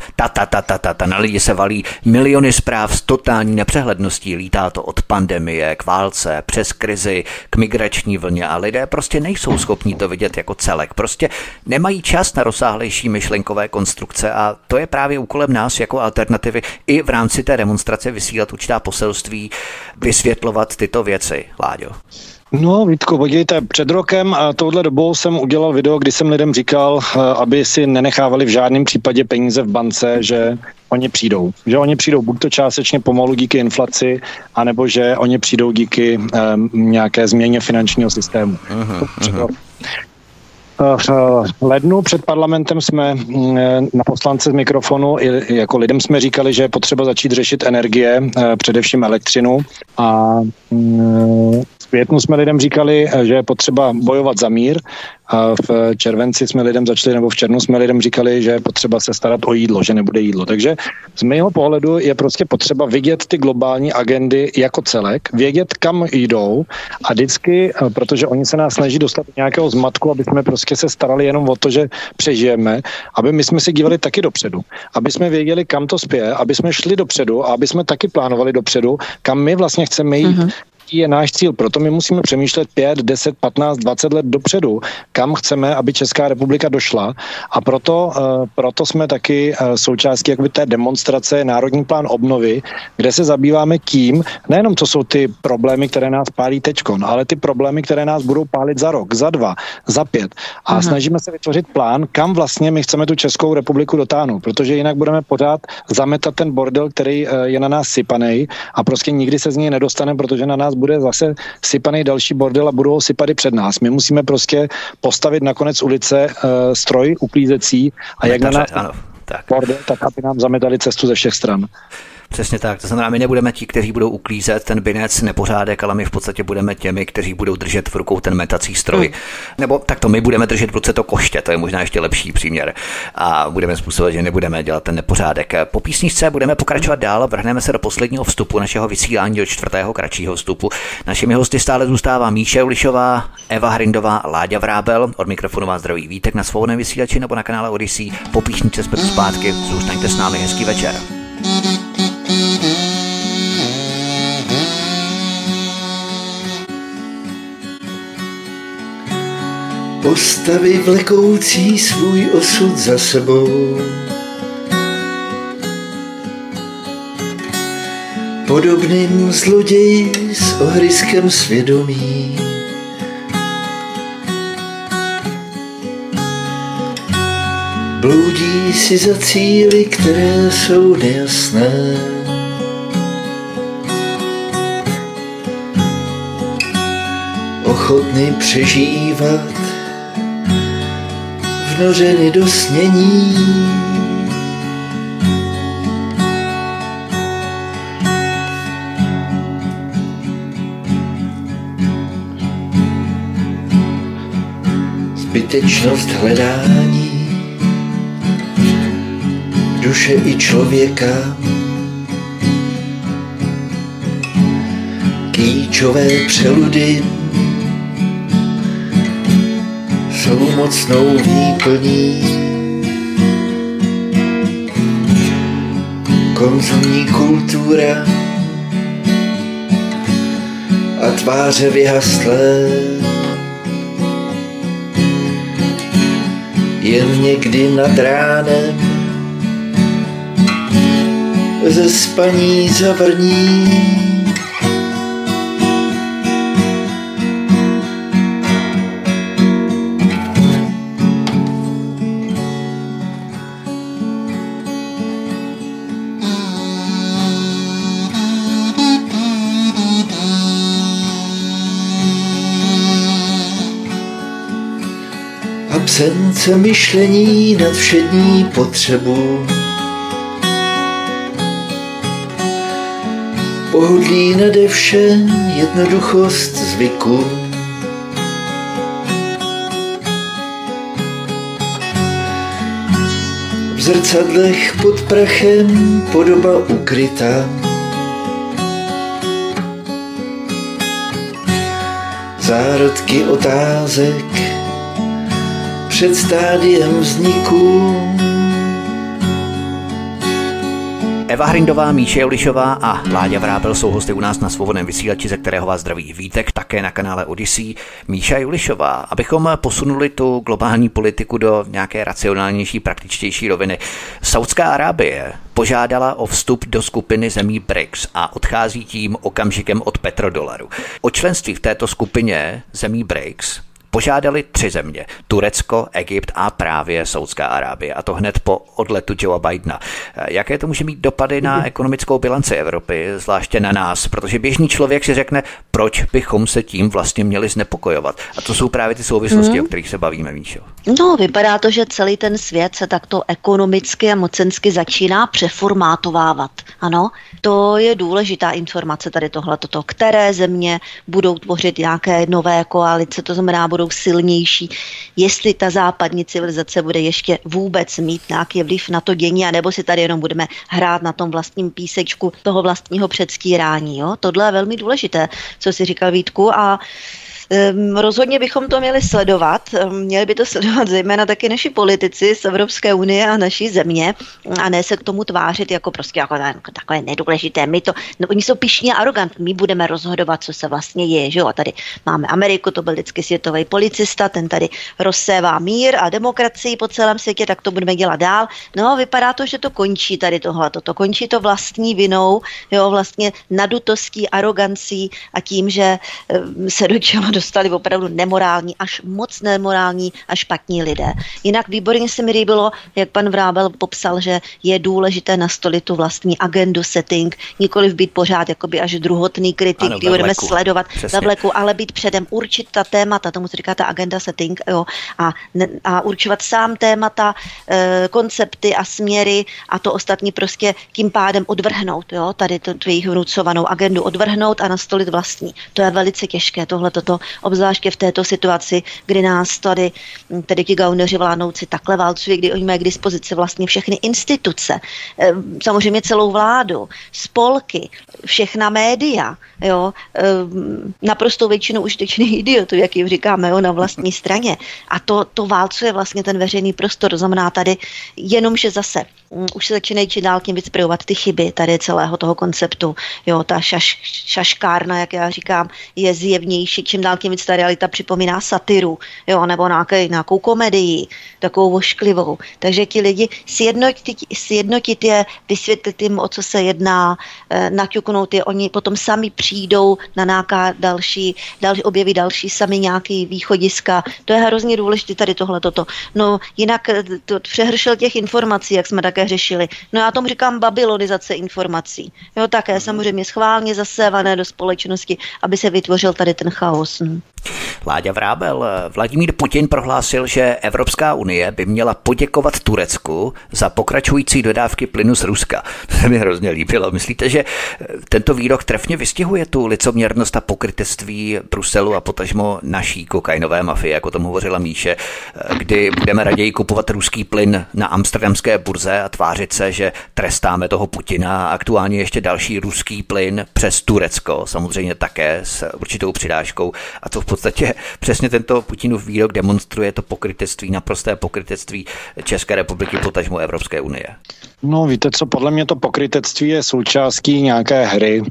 Na lidi se valí miliony zpráv s totální nepřehledností. Lítá to od pandemie k válce, přes krizi, k migrační vlně a lidé prostě nejsou schopni to vidět jako celek. Prostě nemají čas na rozsáhlejší myšlenkové konstrukce a to je právě úkolem nás jako alternativy i v rámci té demonstrace vysílat určitá poselství, vysvětlovat tyto věci, Láďo. No, Vítku, podívejte, před rokem a touhle dobou jsem udělal video, kdy jsem lidem říkal, aby si nenechávali v žádném případě peníze v bance, že oni přijdou. Že oni přijdou buď to částečně pomalu díky inflaci, anebo že oni přijdou díky nějaké změně finančního systému. V lednu před parlamentem jsme na poslance z mikrofonu i jako lidem jsme říkali, že je potřeba začít řešit energie, především elektřinu a v květnu jsme lidem říkali, že je potřeba bojovat za mír a v červenci jsme lidem začali, nebo v červnu jsme lidem říkali, že je potřeba se starat o jídlo, že nebude jídlo. Takže z mého pohledu je prostě potřeba vidět ty globální agendy jako celek, vědět, kam jdou a vždycky, protože oni se nás snaží dostat do nějakého zmatku, aby jsme prostě se starali jenom o to, že přežijeme, aby my jsme si dívali taky dopředu, aby jsme věděli, kam to spěje, aby jsme šli dopředu a aby jsme taky plánovali dopředu, kam my vlastně chceme jít. Je náš cíl. Proto my musíme přemýšlet 5, 10, 15, 20 let dopředu, kam chceme, aby Česká republika došla. A proto jsme taky součástí jakoby té demonstrace Národní plán obnovy, kde se zabýváme tím, nejenom co jsou ty problémy, které nás pálí teďkon, ale ty problémy, které nás budou pálit za rok, za 2, za 5. A snažíme se vytvořit plán, kam vlastně my chceme tu Českou republiku dotáhnout, protože jinak budeme pořád zametat ten bordel, který je na nás sypaný a prostě nikdy se z něj nedostane, protože na nás bude zase sypaný další bordel a budou ho sypat před nás. My musíme prostě postavit na konec ulice stroj uklízecí a jak na nás bordel, tak aby nám zametali cestu ze všech stran. Přesně tak, to znamená, my nebudeme ti, kteří budou uklízet ten binec, nepořádek, ale my v podstatě budeme těmi, kteří budou držet v rukou ten metací stroj. Nebo takto my budeme držet v ruce to koště, to je možná ještě lepší příměr. A budeme způsobovat, že nebudeme dělat ten nepořádek. Po písničce budeme pokračovat dál a vrhneme se do posledního vstupu našeho vysílání, do 4. kratšího vstupu. Našimi hosty stále zůstává Míša Julišová, Eva Hrindová, Láďa Vrábel. Od mikrofonu vás zdraví Vítek na Svobodném vysílači nebo na kanále Odysée. Po písničce zpátky, zůstaňte s námi, hezký večer. postavy vlekoucí svůj osud za sebou. Podobným zloději s ohryskem svědomí. Bloudí si za cíly, které jsou nejasné. Ochotný přežívat vnořeny do snění. Zbytečnost hledání duše i člověka, kýčové přeludy jsou mocnou výplní konzumní kultura a tváře vyhaslé. Jen někdy nad ránem ze spaní zavrní. Absence myšlení nad všední potřebu, pohodlí nade vše, jednoduchost zvyku, v zrcadlech pod prachem podoba ukrytá, zárodky otázek před stádiem vzniku. Eva Hrindová, Míša Julišová a Láďa Vrábel jsou hosty u nás na Svobodném vysílači, ze kterého vás zdraví Vítek, také na kanále Odysée. Míša Julišová, abychom posunuli tu globální politiku do nějaké racionálnější, praktičtější roviny. Saudská Arábie požádala o vstup do skupiny zemí BRICS a odchází tím okamžikem od petrodolaru. O členství v této skupině zemí BRICS požádali 3 země, Turecko, Egypt a právě Saudská Arábie, a to hned po odletu Joea Bidena. Jaké to může mít dopady na ekonomickou bilanci Evropy, zvláště na nás, protože běžný člověk si řekne, proč bychom se tím vlastně měli znepokojovat. A to jsou právě ty souvislosti, o kterých se bavíme, Míšo. No, vypadá to, že celý ten svět se takto ekonomicky a mocensky začíná přeformátovávat. Ano, to je důležitá informace tady tohleto, které země budou tvořit nějaké nové koalice, to znamená, budou silnější, jestli ta západní civilizace bude ještě vůbec mít nějaký vliv na to dění, anebo si tady jenom budeme hrát na tom vlastním písečku toho vlastního předstírání. Jo? Tohle je velmi důležité, co si říkal, Vítku, a rozhodně bychom to měli sledovat. Měli by to sledovat zejména taky naši politici z Evropské unie a naší země, a ne se k tomu tvářit jako prostě jako takové nedůležité. Oni jsou pyšní a arogantní, my budeme rozhodovat, co se vlastně děje, že jo? Tady máme Ameriku, to byl vždycky světový policista, ten tady rozsévá mír a demokracii po celém světě, tak to budeme dělat dál. No, vypadá to, že to končí tady tohle. To končí to vlastní vinou, jo, vlastně nadutostí, arogancí a tím, že se do čela dostali opravdu nemorální, až moc nemorální a špatní lidé. Jinak výborně se mi líbilo, jak pan Vrábel popsal, že je důležité nastolit tu vlastní agendu, setting, nikoliv být pořád jakoby až druhotný kritik, ano, kdy budeme sledovat ve vleku, ale být předem, určit ta témata, tomu se říká ta agenda setting, jo, a určovat sám témata, koncepty a směry, a to ostatní prostě tím pádem odvrhnout, jo, tady tu jejich vnucovanou agendu odvrhnout a nastolit vlastní. To je velice těžké, tohleto, obzvláště v této situaci, kdy nás tady ti gauneři vládnouci takhle válcují, kdy oni mají k dispozici vlastně všechny instituce, samozřejmě celou vládu, spolky, všechna média, jo, naprostou většinu užitečných idiotů, jak jim říkáme, jo, na vlastní straně. A to válcuje vlastně ten veřejný prostor, znamená tady jenom, že zase už se začínají čím dál tím vyspějovat ty chyby tady celého toho konceptu, jo, ta šaškárna, jak já říkám, je zjevnější, čím dál nějakým víc ta realita připomíná satiru, jo, nebo nějakou komedii, takovou vošklivou. Takže ti lidi sjednotit je, vysvětlit jim, o co se jedná, naťuknout je, oni potom sami přijdou na nějaká další objeví další sami nějaký východiska. To je hrozně důležité tady tohleto. No jinak to přehršel těch informací, jak jsme také řešili. No já tomu říkám babylonizace informací. Jo, také samozřejmě schválně zasévané do společnosti, aby se vytvořil tady ten chaos. Láďa Vrábel, Vladimír Putin prohlásil, že Evropská unie by měla poděkovat Turecku za pokračující dodávky plynu z Ruska. To se mi hrozně líbilo. Myslíte, že tento výrok trefně vystihuje tu licoměrnost a pokrytectví Bruselu a potažmo naší kokainové mafie, jako tomu hovořila Míše, kdy budeme raději kupovat ruský plyn na amsterdamské burze a tvářit se, že trestáme toho Putina a aktuálně ještě další ruský plyn přes Turecko, samozřejmě také s určitou přidáškou. A to v podstatě přesně tento Putinův výrok demonstruje to pokrytectví, naprosté pokrytectví České republiky potažmo Evropské unie. No víte co, podle mě to pokrytectví je součástí nějaké hry.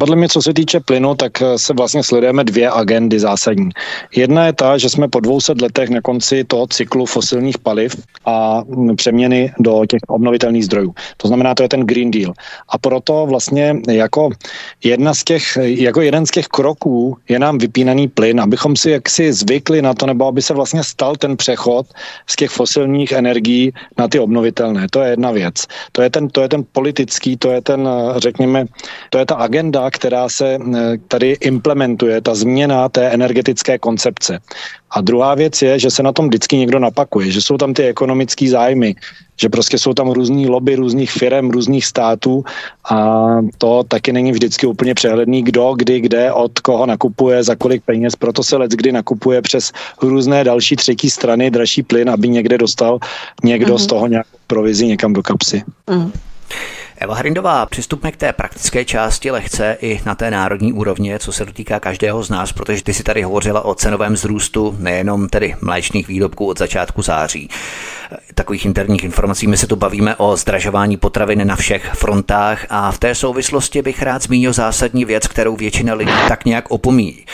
Podle mě, co se týče plynu, tak se vlastně sledujeme dvě agendy zásadní. Jedna je ta, že jsme po 200 letech na konci toho cyklu fosilních paliv a přeměny do těch obnovitelných zdrojů. To znamená, to je ten Green Deal. A proto vlastně jako jeden z těch kroků je nám vypínaný plyn, abychom si jaksi zvykli na to, nebo aby se vlastně stal ten přechod z těch fosilních energií na ty obnovitelné. To je jedna věc. To je ten politický, to je ta agenda, která se tady implementuje, ta změna té energetické koncepce. A druhá věc je, že se na tom vždycky někdo napakuje, že jsou tam ty ekonomické zájmy, že prostě jsou tam různý lobby různých firem, různých států a to taky není vždycky úplně přehledný, kdo, kdy, kde, od koho nakupuje, za kolik peněz, proto se leckdy nakupuje přes různé další třetí strany dražší plyn, aby někde dostal někdo z toho nějakou provizi někam do kapsy. Mm. Eva Hrindová, přistupme k té praktické části lehce i na té národní úrovně, co se dotýká každého z nás, protože ty si tady hovořila o cenovém vzrůstu, nejenom tedy mléčných výrobků od začátku září. Takových interních informací my se tu bavíme o zdražování potravin na všech frontách a v té souvislosti bych rád zmínil zásadní věc, kterou většina lidí tak nějak opomíjí.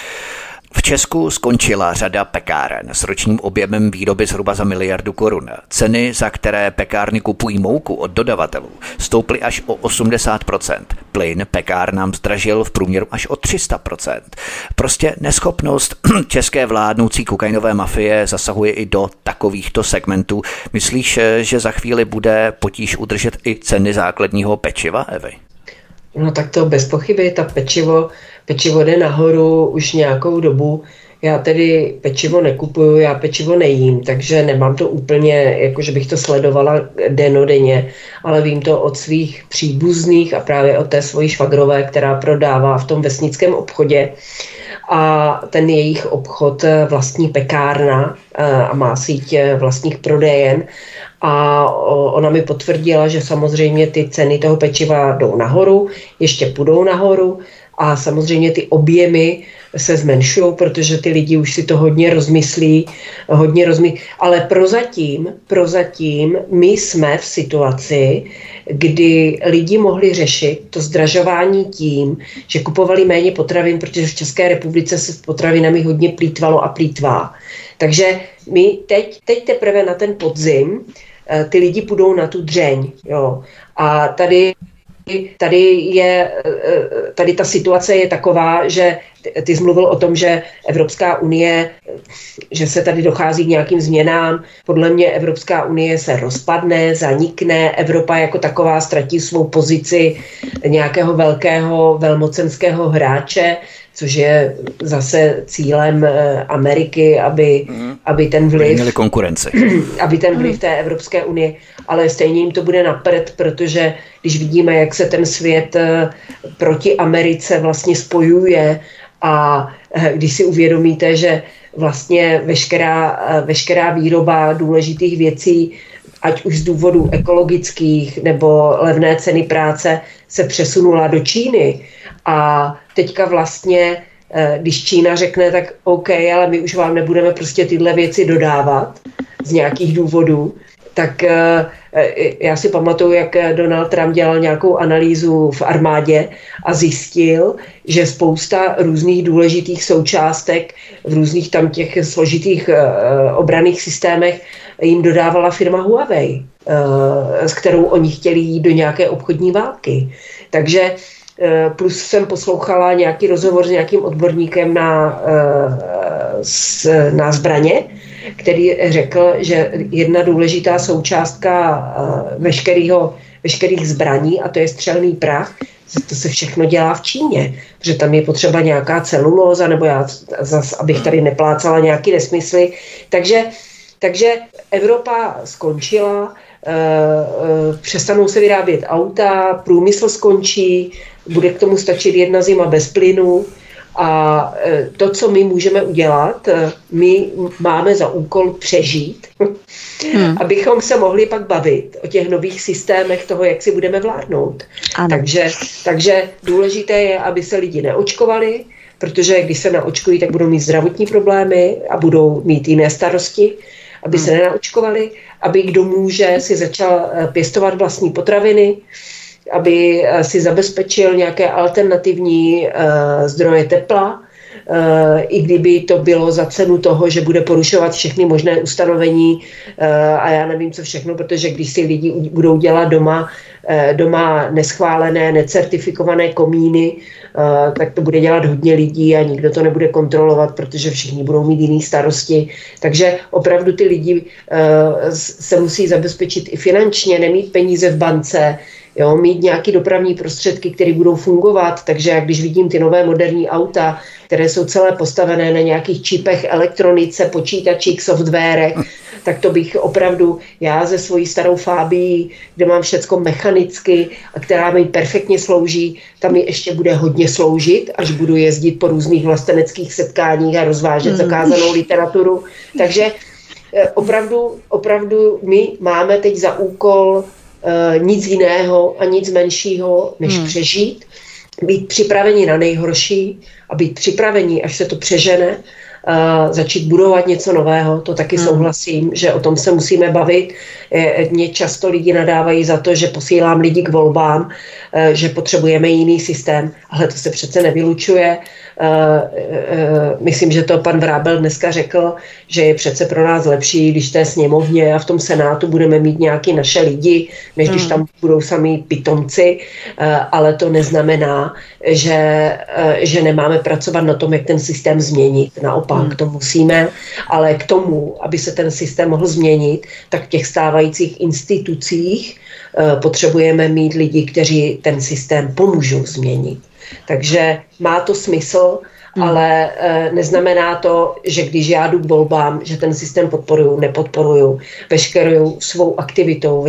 V Česku skončila řada pekáren s ročním objemem výroby zhruba za 1 miliardu korun. Ceny, za které pekárny kupují mouku od dodavatelů, stouply až o 80%. Plyn pekárnám zdražil v průměru až o 300%. Prostě neschopnost české vládnoucí kokainové mafie zasahuje i do takovýchto segmentů. Myslíš, že za chvíli bude potíž udržet i ceny základního pečiva, Evy? No tak to bez pochyby, ta pečivo jde nahoru už nějakou dobu. Já tedy pečivo nekupuju, já pečivo nejím, takže nemám to úplně, jako že bych to sledovala dennodenně, ale vím to od svých příbuzných a právě od té svojí švagrové, která prodává v tom vesnickém obchodě. A ten jejich obchod vlastní pekárna a má síť vlastních prodejen. A ona mi potvrdila, že samozřejmě ty ceny toho pečiva jdou nahoru, ještě půjdou nahoru a samozřejmě ty objemy se zmenšují, protože ty lidi už si to hodně rozmyslí. Ale prozatím my jsme v situaci, kdy lidi mohli řešit to zdražování tím, že kupovali méně potravin, protože v České republice se s potravinami hodně plýtvalo a plýtvá. Takže my teď teprve na ten podzim ty lidi půjdou na tu dřeň. Jo. A tady ta situace je taková, že ty jsi mluvil o tom, že Evropská unie, že se tady dochází k nějakým změnám. Podle mě Evropská unie se rozpadne, zanikne, Evropa jako taková ztratí svou pozici nějakého velkého velmocenského hráče, což je zase cílem Ameriky, aby ten vliv... Měli konkurenci. Aby ten vliv té Evropské unie, ale stejně jim to bude napřed, protože když vidíme, jak se ten svět proti Americe vlastně spojuje a když si uvědomíte, že vlastně veškerá výroba důležitých věcí, ať už z důvodů ekologických nebo levné ceny práce, se přesunula do Číny. A teďka vlastně, když Čína řekne, tak OK, ale my už vám nebudeme prostě tyhle věci dodávat z nějakých důvodů, tak já si pamatuju, jak Donald Trump dělal nějakou analýzu v armádě a zjistil, že spousta různých důležitých součástek v různých tam těch složitých obranných systémech jim dodávala firma Huawei, s kterou oni chtěli jít do nějaké obchodní války. Takže plus jsem poslouchala nějaký rozhovor s nějakým odborníkem na zbraně, který řekl, že jedna důležitá součástka veškerých zbraní, a to je střelný prach, to se všechno dělá v Číně, protože tam je potřeba nějaká celulóza, nebo já zas, abych tady neplácala nějaký nesmysly. Takže Evropa skončila, přestanou se vyrábět auta, průmysl skončí, bude k tomu stačit jedna zima bez plynu. A to, co my můžeme udělat, my máme za úkol přežít, abychom se mohli pak bavit o těch nových systémech toho, jak si budeme vládnout. Takže důležité je, aby se lidi neočkovali, protože když se naočkují, tak budou mít zdravotní problémy a budou mít jiné starosti, aby se nenaočkovali, aby kdo může si začal pěstovat vlastní potraviny, aby si zabezpečil nějaké alternativní zdroje tepla, i kdyby to bylo za cenu toho, že bude porušovat všechny možné ustanovení a já nevím co všechno, protože když si lidi budou dělat doma neschválené, necertifikované komíny, tak to bude dělat hodně lidí a nikdo to nebude kontrolovat, protože všichni budou mít jiné starosti. Takže opravdu ty lidi se musí zabezpečit i finančně, nemít peníze v bance, jo, mít nějaké dopravní prostředky, které budou fungovat, takže jak když vidím ty nové moderní auta, které jsou celé postavené na nějakých čipech, elektronice, počítačích, softwarech, tak to bych opravdu, já ze svojí starou Fabii, kde mám všecko mechanicky a která mi perfektně slouží, tam mi ještě bude hodně sloužit, až budu jezdit po různých vlasteneckých setkáních a rozvážet zakázanou literaturu. Takže opravdu my máme teď za úkol nic jiného a nic menšího, než přežít, být připraveni na nejhorší a být připraveni, až se to přežene, začít budovat něco nového, to taky souhlasím, že o tom se musíme bavit. Mě často lidi nadávají za to, že posílám lidi k volbám, že potřebujeme jiný systém, ale to se přece nevylučuje. Myslím, že to pan Vrábel dneska řekl, že je přece pro nás lepší, když té sněmovně a v tom senátu budeme mít nějaký naše lidi, než když tam budou sami pitomci, ale to neznamená, že nemáme pracovat na tom, jak ten systém změnit. Naopak, to musíme, ale k tomu, aby se ten systém mohl změnit, tak v těch stávajících institucích potřebujeme mít lidi, kteří ten systém pomůžou změnit. Takže má to smysl, ale neznamená to, že když já jdu k volbám, že ten systém podporuju, nepodporuju. Veškerou svou aktivitou,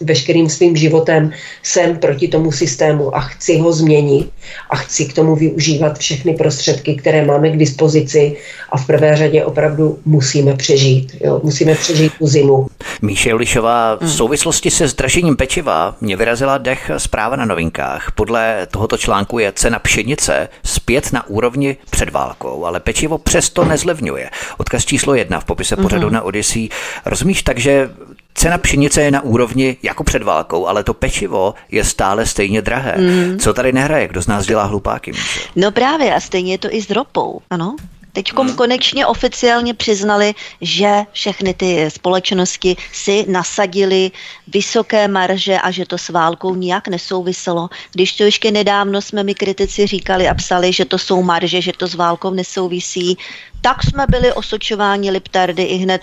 veškerým svým životem jsem proti tomu systému a chci ho změnit a chci k tomu využívat všechny prostředky, které máme k dispozici a v prvé řadě opravdu musíme přežít. Jo? Musíme přežít tu zimu. Míša Julišová, v souvislosti se zdražením pečiva mě vyrazila dech zpráva na Novinkách. Podle tohoto článku je cena pšenice zpět na úrovni před válkou, ale pečivo přesto nezlevňuje. Odkaz číslo 1 v popise pořadu na Odysée. Rozumíš, takže cena pšenice je na úrovni jako před válkou, ale to pečivo je stále stejně drahé. Co tady nehraje? Kdo z nás dělá hlupáky? No právě, a stejně je to i s ropou, ano? Teďkom konečně oficiálně přiznali, že všechny ty společnosti si nasadily vysoké marže a že to s válkou nijak nesouviselo. Když to ještě nedávno jsme my kritici říkali a psali, že to jsou marže, že to s válkou nesouvisí, tak jsme byli osočováni liptardy i hned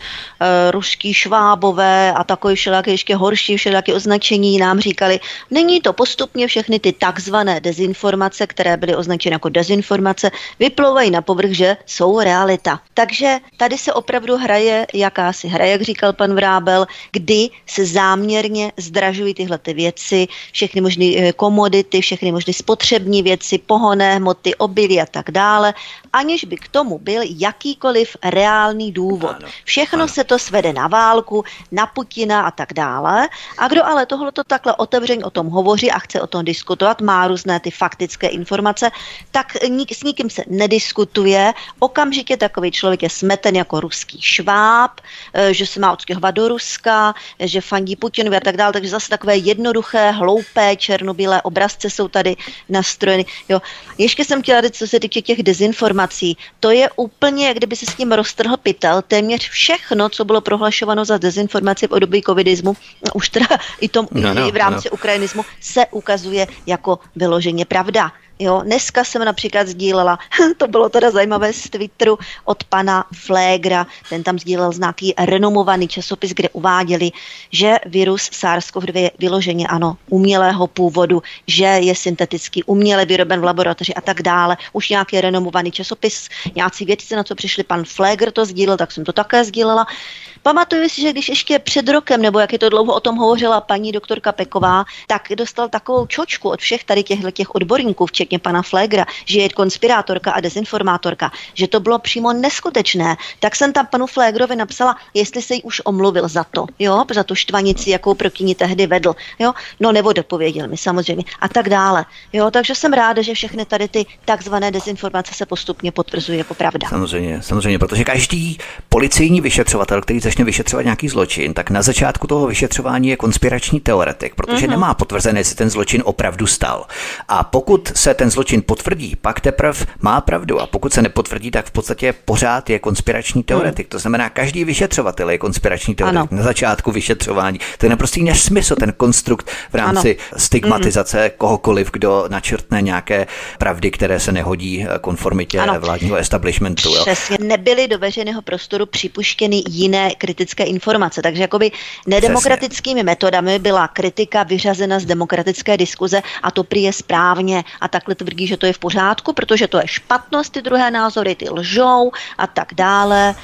ruští švábové a takové všelaké ještě horší všelaké označení nám říkali. Není to postupně všechny ty takzvané dezinformace, které byly označeny jako dezinformace, vyplouvají na povrch, že jsou realita. Takže tady se opravdu hraje jakási hra, jak říkal pan Vrábel, kdy se záměrně zdražují tyhle ty věci, všechny možné komodity, všechny možné spotřební věci, pohonné hmoty, obilí a tak dále, aniž by k tomu byl jakýkoliv reálný důvod. Všechno se to svede na válku, na Putina a tak dále. A kdo ale tohleto takhle otevřeně o tom hovoří a chce o tom diskutovat, má různé ty faktické informace, tak s nikým se nediskutuje, o okamžitě takový člověk je smeten jako ruský šváb, že se má odstěhovat do Ruska, že fandí Putinovi a tak dále, takže zase takové jednoduché, hloupé, černobílé obrazce jsou tady nastrojeny. Jo. Ještě jsem chtěla říct, co se týče těch dezinformací. To je úplně, jak kdyby se s tím roztrhl pytel. Téměř všechno, co bylo prohlašováno za dezinformaci v období covidismu, už teda i v rámci ukrajinismu, se ukazuje jako vyloženě pravda. Jo, dneska jsem například sdílela, to bylo teda zajímavé z Twitteru od pana Flégra, ten tam sdílel nějaký renomovaný časopis, kde uváděli, že virus SARS-CoV-2 je vyloženě ano, umělého původu, že je syntetický, uměle vyroben v laboratoři a tak dále. Už nějaký renomovaný časopis, nějací vědci na co přišli, pan Flégr to sdílel, tak jsem to také sdílela. Pamatuju si, že když ještě před rokem, nebo jak je to dlouho, o tom hovořila paní doktorka Peková, tak dostal takovou čočku od všech tady těch odborníků, včetně pana Flégra, že je konspirátorka a dezinformátorka, že to bylo přímo neskutečné. Tak jsem tam panu Flégrovi napsala, jestli se jí už omluvil za to, jo, za tu štvanici, jakou proti ní tehdy vedl, jo, no nebo dopověděl mi samozřejmě a tak dále. Jo, takže jsem ráda, že všechny tady ty takzvané dezinformace se postupně potvrzují jako pravda. Samozřejmě, protože každý policejní vyšetřovatel, který začne vyšetřovat nějaký zločin, tak na začátku toho vyšetřování je konspirační teoretik, protože nemá potvrzené, jestli ten zločin opravdu stal. A pokud se ten zločin potvrdí, pak teprve má pravdu. A pokud se nepotvrdí, tak v podstatě pořád je konspirační teoretik. To znamená, každý vyšetřovatel je konspirační teoretik na začátku vyšetřování. To je naprostý nesmysl, ten konstrukt v rámci stigmatizace kohokoliv, kdo načrtne nějaké pravdy, které se nehodí konformitě vládního establishmentu. Přesně, nebyly do veřejného prostoru připuštěny jiné kritické informace. Takže jakoby nedemokratickými metodami byla kritika vyřazena z demokratické diskuze a to prý je správně a takhle tvrdí, že to je v pořádku, protože to je špatnost, ty druhé názory, ty lžou a tak dále.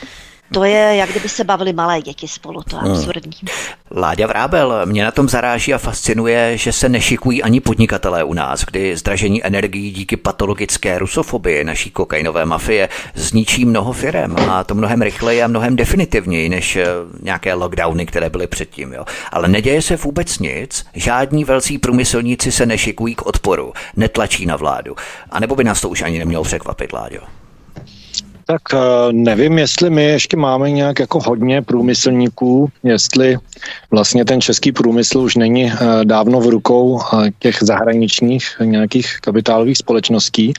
To je, jak kdyby se bavili malé děti spolu, to je absurdní. Láďa Vrábel, mě na tom zaráží a fascinuje, že se nešikují ani podnikatelé u nás, kdy zdražení energií díky patologické rusofobii naší kokainové mafie zničí mnoho firem a to mnohem rychleji a mnohem definitivněji než nějaké lockdowny, které byly předtím. Jo. Ale neděje se vůbec nic, žádní velcí průmyslníci se nešikují k odporu, netlačí na vládu. A nebo by nás to už ani nemělo překvapit, Láďo? Tak nevím, jestli my ještě máme nějak jako hodně průmyslníků, jestli vlastně ten český průmysl už není dávno v rukou těch zahraničních nějakých kapitálových společností.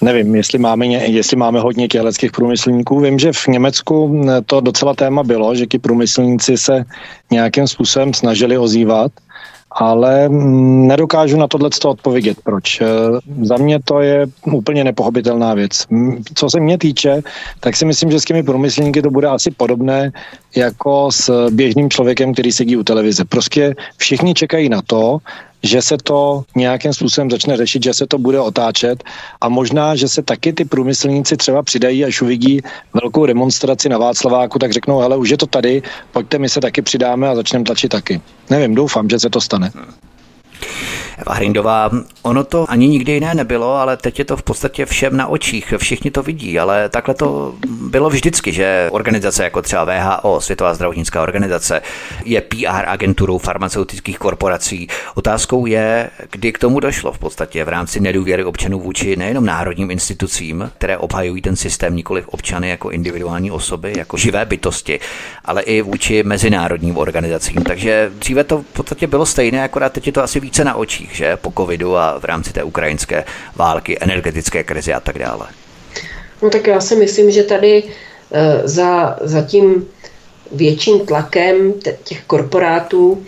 Nevím, jestli máme hodně těchto průmyslníků. Vím, že v Německu to docela téma bylo, že ti průmyslníci se nějakým způsobem snažili ozývat, ale nedokážu na tohleto odpovědět, proč. Za mě to je úplně nepochopitelná věc. Co se mě týče, tak si myslím, že s těmi průmyslníky to bude asi podobné jako s běžným člověkem, který sedí u televize. Prostě všichni čekají na to, že se to nějakým způsobem začne řešit, že se to bude otáčet a možná, že se taky ty průmyslníci třeba přidají, až uvidí velkou demonstraci na Václaváku, tak řeknou, hele, už je to tady, pojďte, my se taky přidáme a začneme tlačit taky. Nevím, doufám, že se to stane. Eva Hrindová, ono to ani nikdy jiné nebylo, ale teď je to v podstatě všem na očích, všichni to vidí, ale takhle to bylo vždycky, že organizace jako třeba WHO, Světová zdravotnická organizace, je PR agenturou farmaceutických korporací. Otázkou je, kdy k tomu došlo v podstatě v rámci nedůvěry občanů vůči nejenom národním institucím, které obhajují ten systém, nikoliv občany jako individuální osoby, jako živé bytosti, ale i vůči mezinárodním organizacím. Takže dříve to v podstatě bylo stejné, akorát teď je to asi více na očích, že po covidu a v rámci té ukrajinské války, energetické krize a tak dále. No tak já si myslím, že tady za tím větším tlakem těch korporátů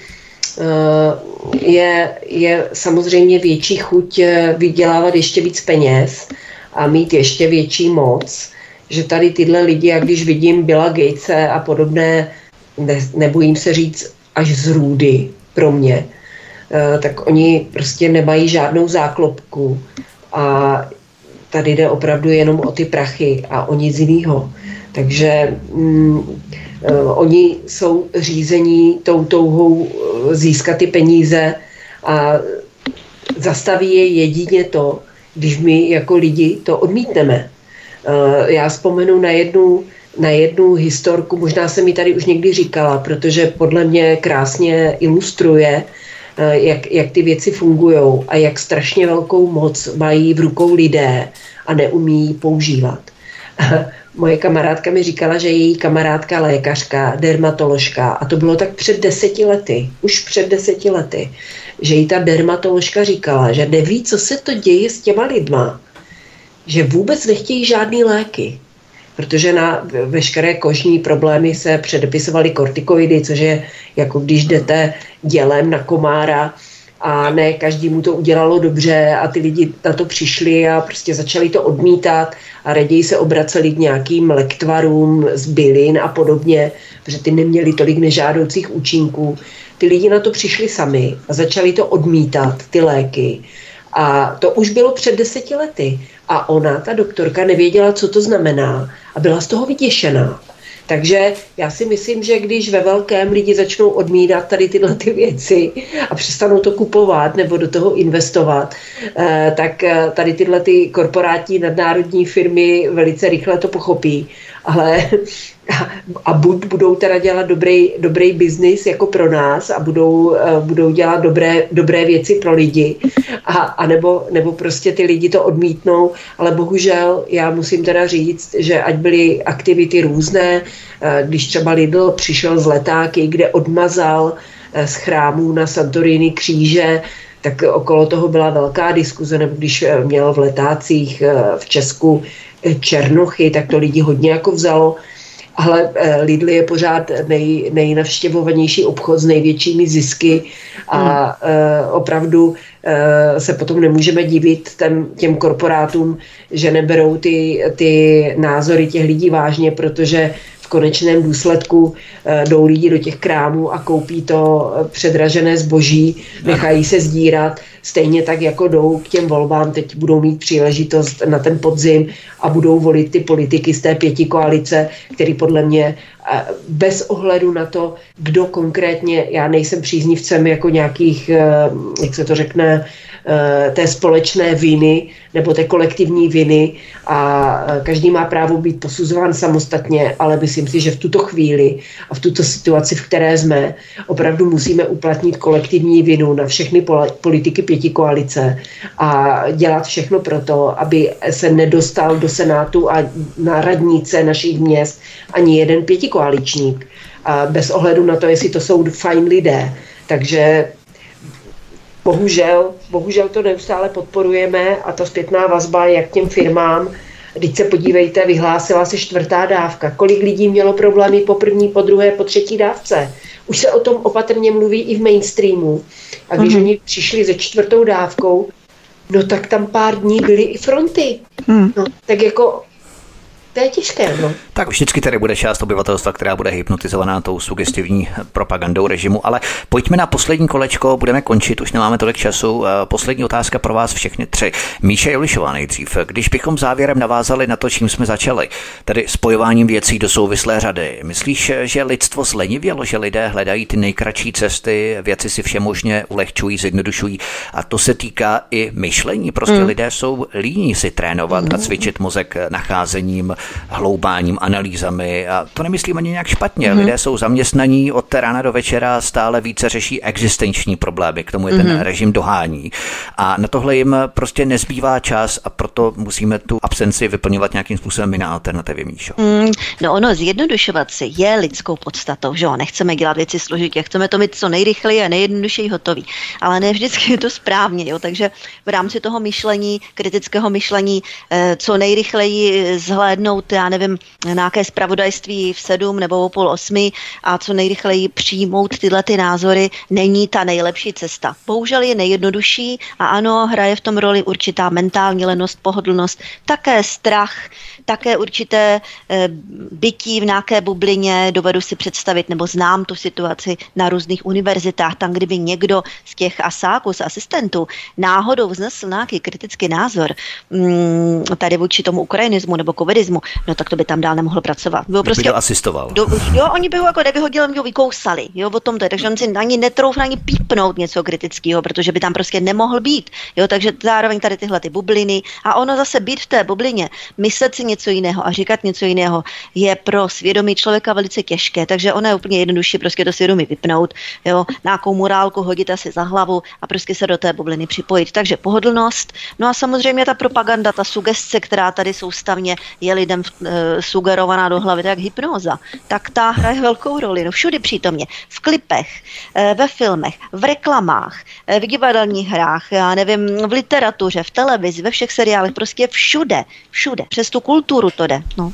je samozřejmě větší chuť vydělávat ještě víc peněz a mít ještě větší moc, že tady tyhle lidi, jak když vidím Billa Gatese a podobné, nebojím se říct až zrůdy pro mě, tak oni prostě nemají žádnou záklopku a tady jde opravdu jenom o ty prachy a o nic jiného. Takže oni jsou řízení tou touhou získat ty peníze a zastaví je jedině to, když my jako lidi to odmítneme. Já vzpomenu na jednu historku, možná jsem ji tady už někdy říkala, protože podle mě krásně ilustruje, jak ty věci fungujou a jak strašně velkou moc mají v rukou lidé a neumí používat. Moje kamarádka mi říkala, že její kamarádka lékařka, dermatoložka, a to bylo tak před 10 lety, už před 10 lety, že jí ta dermatoložka říkala, že neví, co se to děje s těma lidma, že vůbec nechtějí žádný léky, protože na veškeré kožní problémy se předepisovaly kortikoidy, což je jako když jdete dělem na komára, a ne každý mu to udělalo dobře a ty lidi na to přišli a prostě začali to odmítat a raději se obraceli k nějakým lektvarům z bylin a podobně, protože ty neměli tolik nežádoucích účinků. Ty lidi na to přišli sami a začali to odmítat, ty léky. A to už bylo před 10 lety. A ona, ta doktorka, nevěděla, co to znamená a byla z toho vyděšená. Takže já si myslím, že když ve velkém lidi začnou odmítat tady tyhle ty věci a přestanou to kupovat nebo do toho investovat, tak tady tyhle ty korporátní nadnárodní firmy velice rychle to pochopí. Ale a budou teda dělat dobrý biznis jako pro nás a budou dělat dobré věci pro lidi a nebo prostě ty lidi to odmítnou, ale bohužel já musím teda říct, že ať byly aktivity různé, když třeba Lidl přišel z letáky, kde odmazal z chrámů na Santorini kříže, tak okolo toho byla velká diskuze, nebo když měl v letácích v Česku černochy, tak to lidi hodně jako vzalo, ale Lidl je pořád nejnavštěvovanější obchod s největšími zisky a opravdu se potom nemůžeme divit těm korporátům, že neberou ty názory těch lidí vážně, protože v konečném důsledku jdou lidi do těch krámů a koupí to předražené zboží, nechají se sdírat, stejně tak jako jdou k těm volbám, teď budou mít příležitost na ten podzim a budou volit ty politiky z té 5 koalice, který podle mě bez ohledu na to, kdo konkrétně, já nejsem příznivcem jako nějakých, jak se to řekne, té společné viny nebo té kolektivní viny a každý má právo být posuzován samostatně, ale myslím si, že v tuto chvíli a v tuto situaci, v které jsme, opravdu musíme uplatnit kolektivní vinu na všechny politiky 5 koalice a dělat všechno proto, aby se nedostal do Senátu a na radnice našich měst ani jeden 5koaličník. A bez ohledu na to, jestli to jsou fajn lidé. Takže bohužel to neustále podporujeme a ta zpětná vazba jak těm firmám, vždyť se podívejte, vyhlásila se 4. dávka. Kolik lidí mělo problémy po 1., po 2., po 3. dávce? Už se o tom opatrně mluví i v mainstreamu. A když oni přišli se 4. dávkou, no tak tam pár dní byly i fronty. No, tak jako to je těžké, no. Tak vždycky tady bude část obyvatelstva, která bude hypnotizovaná tou sugestivní propagandou režimu, ale pojďme na poslední kolečko, budeme končit, už nemáme tolik času. Poslední otázka pro vás všechny tři. Míša Julišová nejdřív. Když bychom závěrem navázali na to, čím jsme začali, tedy spojováním věcí do souvislé řady, myslíš, že lidstvo zlenivělo, že lidé hledají ty nejkratší cesty, věci si všemožně ulehčují, zjednodušují, a to se týká i myšlení. Prostě lidé jsou líní si trénovat a cvičit mozek nacházením, hloubáním, analýzami, a to nemyslím ani nějak špatně. Lidé jsou zaměstnaní od rána do večera, stále více řeší existenční problémy, k tomu je ten režim dohání. A na tohle jim prostě nezbývá čas a proto musíme tu absenci vyplňovat nějakým způsobem i na alternativy, Míšo. No ono, zjednodušovat si je lidskou podstatou, že jo, nechceme dělat věci složitě, chceme to mít co nejrychleji a nejjednodušeji hotový, ale ne vždycky je to správně, jo, takže v rámci toho myšlení, kritického myšlení, co nejrychleji zhlédnout, já nevím, nějaké zpravodajství v 7 nebo o 7:30 a co nejrychleji přijmout tyhle ty názory, není ta nejlepší cesta. Bohužel je nejjednodušší a ano, hraje v tom roli určitá mentální lenost, pohodlnost, také strach, také určité bytí v nějaké bublině. Dovedu si představit, nebo znám tu situaci na různých univerzitách, tam kdyby někdo z těch asáků, z asistentů, náhodou vznesl nějaký kritický názor tady vůči tomu ukrajinismu nebo covidismu, no tak to by tam dál nemohl pracovat. Bylo prostě, by to asistoval. Jo, oni by ho jako nevyhodili, by ho vykousali, jo, o tom to je, takže on si ani netroufne ani pípnout něco kritického, protože by tam prostě nemohl být, jo, takže zároveň tady tyhle ty bubliny a ono zase být v té bublině, myslet si něco jiného a říkat něco jiného je pro svědomí člověka velice těžké, takže ono je úplně jednodušší prostě to svědomí vypnout, jo, nějakou morálku hodit asi za hlavu a prostě se do té bubliny připojit, takže pohodlnost, no a samozřejmě ta propaganda, ta sugesce, která tady soustavně je lidem lidem sugerovaná do hlavy, tak hypnóza, tak ta hraje velkou roli. No, všude přítomně. V klipech, ve filmech, v reklamách, v divadelních hrách, já nevím, v literatuře, v televizi, ve všech seriálech, prostě všude, všude. Přes tu kulturu to jde, no.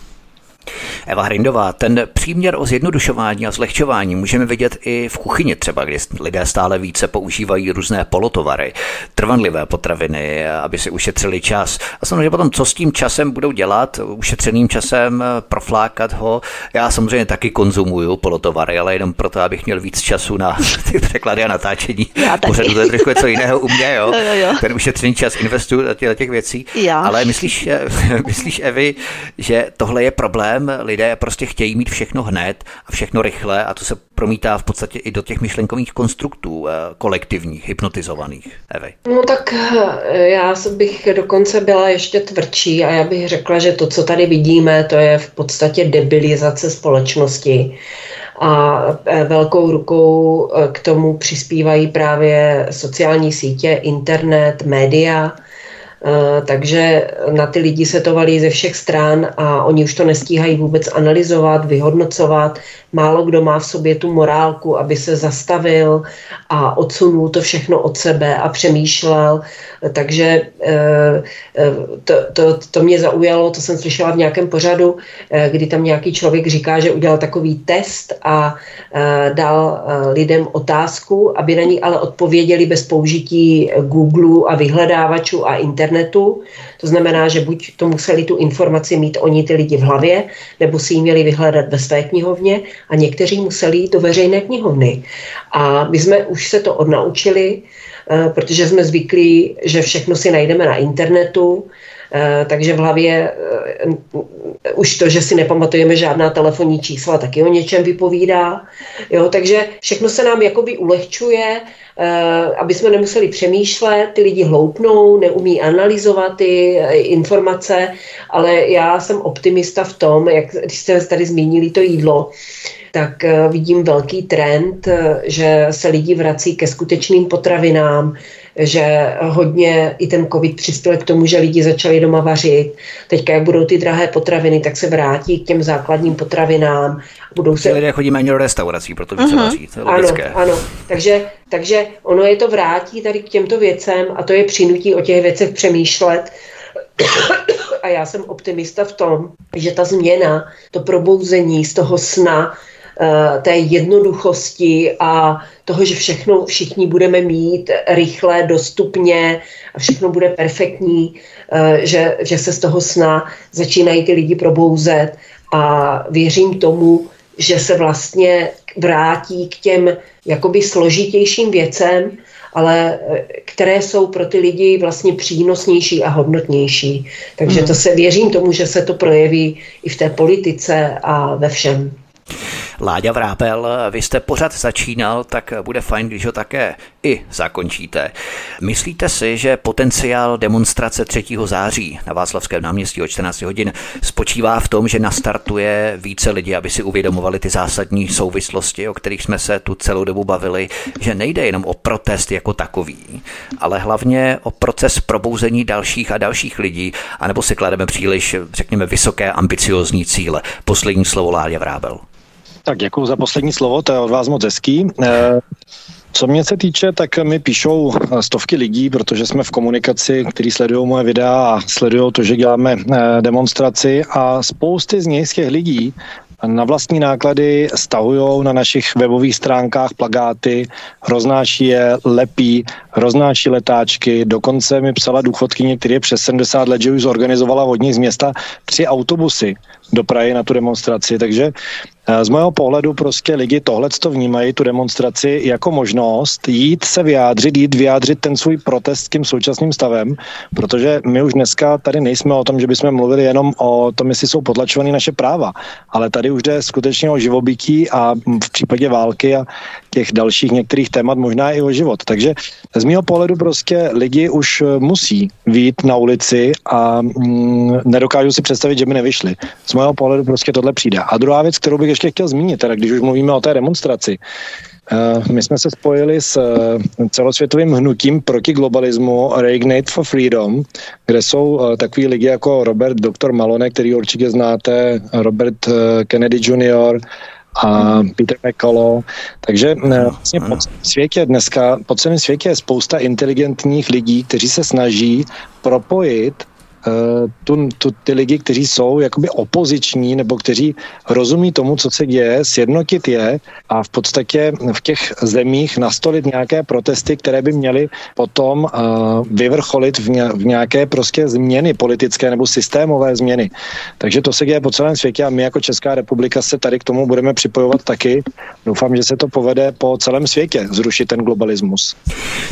Eva Hrindová, ten příměr o zjednodušování a zlehčování můžeme vidět i v kuchyni třeba, kdy lidé stále více používají různé polotovary, trvanlivé potraviny, aby si ušetřili čas. A samozřejmě potom, co s tím časem budou dělat, ušetřeným časem proflákat ho. Já samozřejmě taky konzumuju polotovary, ale jenom proto, abych měl víc času na ty překlady a natáčení. Pořadu to je trošku něco jiného u mě, jo? Jo. Ten ušetřený čas investuju do těch věcí. Já. Ale myslíš, Evi, že tohle je problém? Lidé prostě chtějí mít všechno hned a všechno rychle a to se promítá v podstatě i do těch myšlenkových konstruktů kolektivních, hypnotizovaných. Evy. No tak já bych dokonce byla ještě tvrdší a já bych řekla, že to, co tady vidíme, to je v podstatě debilizace společnosti a velkou rukou k tomu přispívají právě sociální sítě, internet, média. Takže na ty lidi se to valí ze všech stran a oni už to nestíhají vůbec analyzovat, vyhodnocovat. Málo kdo má v sobě tu morálku, aby se zastavil a odsunul to všechno od sebe a přemýšlel. Takže to mě zaujalo, to jsem slyšela v nějakém pořadu, kdy tam nějaký člověk říká, že udělal takový test a dal lidem otázku, aby na ní ale odpověděli bez použití Google a vyhledávačů a internetu. To znamená, že buď to museli tu informaci mít oni ty lidi v hlavě, nebo si ji měli vyhledat ve své knihovně a někteří museli jít do veřejné knihovny. A my jsme už se to odnaučili, protože jsme zvyklí, že všechno si najdeme na internetu, takže v hlavě už to, že si nepamatujeme žádná telefonní čísla, taky o něčem vypovídá. Jo, takže všechno se nám jakoby ulehčuje, aby jsme nemuseli přemýšlet, ty lidi hloupnou, neumí analyzovat ty informace, ale já jsem optimista v tom, jak jste tady zmínili to jídlo, tak vidím velký trend, že se lidi vrací ke skutečným potravinám, že hodně i ten covid přispěl k tomu, že lidi začali doma vařit. Teďka, jak budou ty drahé potraviny, tak se vrátí k těm základním potravinám. Lidé chodí méně do restaurací, proto více vaří. To je logické. Ano. Takže ono je to vrátí tady k těmto věcem a to je přinutí o těch věcech přemýšlet. A já jsem optimista v tom, že ta změna, to probouzení z toho sna, té jednoduchosti a toho, že všechno všichni budeme mít rychle, dostupně a všechno bude perfektní, že se z toho sna začínají ty lidi probouzet a věřím tomu, že se vlastně vrátí k těm jakoby složitějším věcem, ale které jsou pro ty lidi vlastně přínosnější a hodnotnější. Takže to se věřím tomu, že se to projeví i v té politice a ve všem. Láďa Vrábel, vy jste pořad začínal, tak bude fajn, když ho také i zakončíte. Myslíte si, že potenciál demonstrace 3. září na Václavském náměstí o 14 hodin spočívá v tom, že nastartuje více lidí, aby si uvědomovali ty zásadní souvislosti, o kterých jsme se tu celou dobu bavili, že nejde jenom o protest jako takový, ale hlavně o proces probouzení dalších a dalších lidí, anebo si klademe příliš, řekněme, vysoké ambiciozní cíle. Poslední slovo Láďa Vrábel. Tak děkuji za poslední slovo, to je od vás moc hezký. Co mě se týče, tak mi píšou stovky lidí, protože jsme v komunikaci, kteří sledují moje videa a sledují to, že děláme demonstraci a spousty z nich, z těch lidí, na vlastní náklady stahujou na našich webových stránkách plakáty, roznáší je, lepí, roznáší letáčky. Dokonce mi psala důchodkyně, který je přes 70 let, že už zorganizovala od nich z města 3 autobusy do Prahy na tu demonstraci. Takže z mého pohledu prostě lidi tohleto vnímají, tu demonstraci, jako možnost jít se vyjádřit, jít vyjádřit ten svůj protest s tím současným stavem, protože my už dneska tady nejsme o tom, že bychom mluvili jenom o tom, jestli jsou potlačované naše práva, ale tady už jde skutečně o živobytí a v případě války a těch dalších některých témat možná i o život. Takže z mého pohledu prostě lidi už musí vyjít na ulici a nedokážu si představit, že by nevyšli. Z mého pohledu prostě tohle přijde. A druhá věc, kterou bych ještě chtěl zmínit, teda když už mluvíme o té demonstraci, My jsme se spojili s celosvětovým hnutím proti globalismu Reignite for Freedom, kde jsou takový lidi jako Robert Dr. Malone, který určitě znáte, Robert Kennedy Jr., a Peter McCullough. Takže vlastně po celém světě dneska, po celém světě je spousta inteligentních lidí, kteří se snaží propojit ty lidi, kteří jsou jakoby opoziční nebo kteří rozumí tomu, co se děje, sjednotit je a v podstatě v těch zemích nastolit nějaké protesty, které by měly potom vyvrcholit v nějaké prostě změny politické nebo systémové změny. Takže to se děje po celém světě a my jako Česká republika se tady k tomu budeme připojovat taky. Doufám, že se to povede po celém světě zrušit ten globalismus.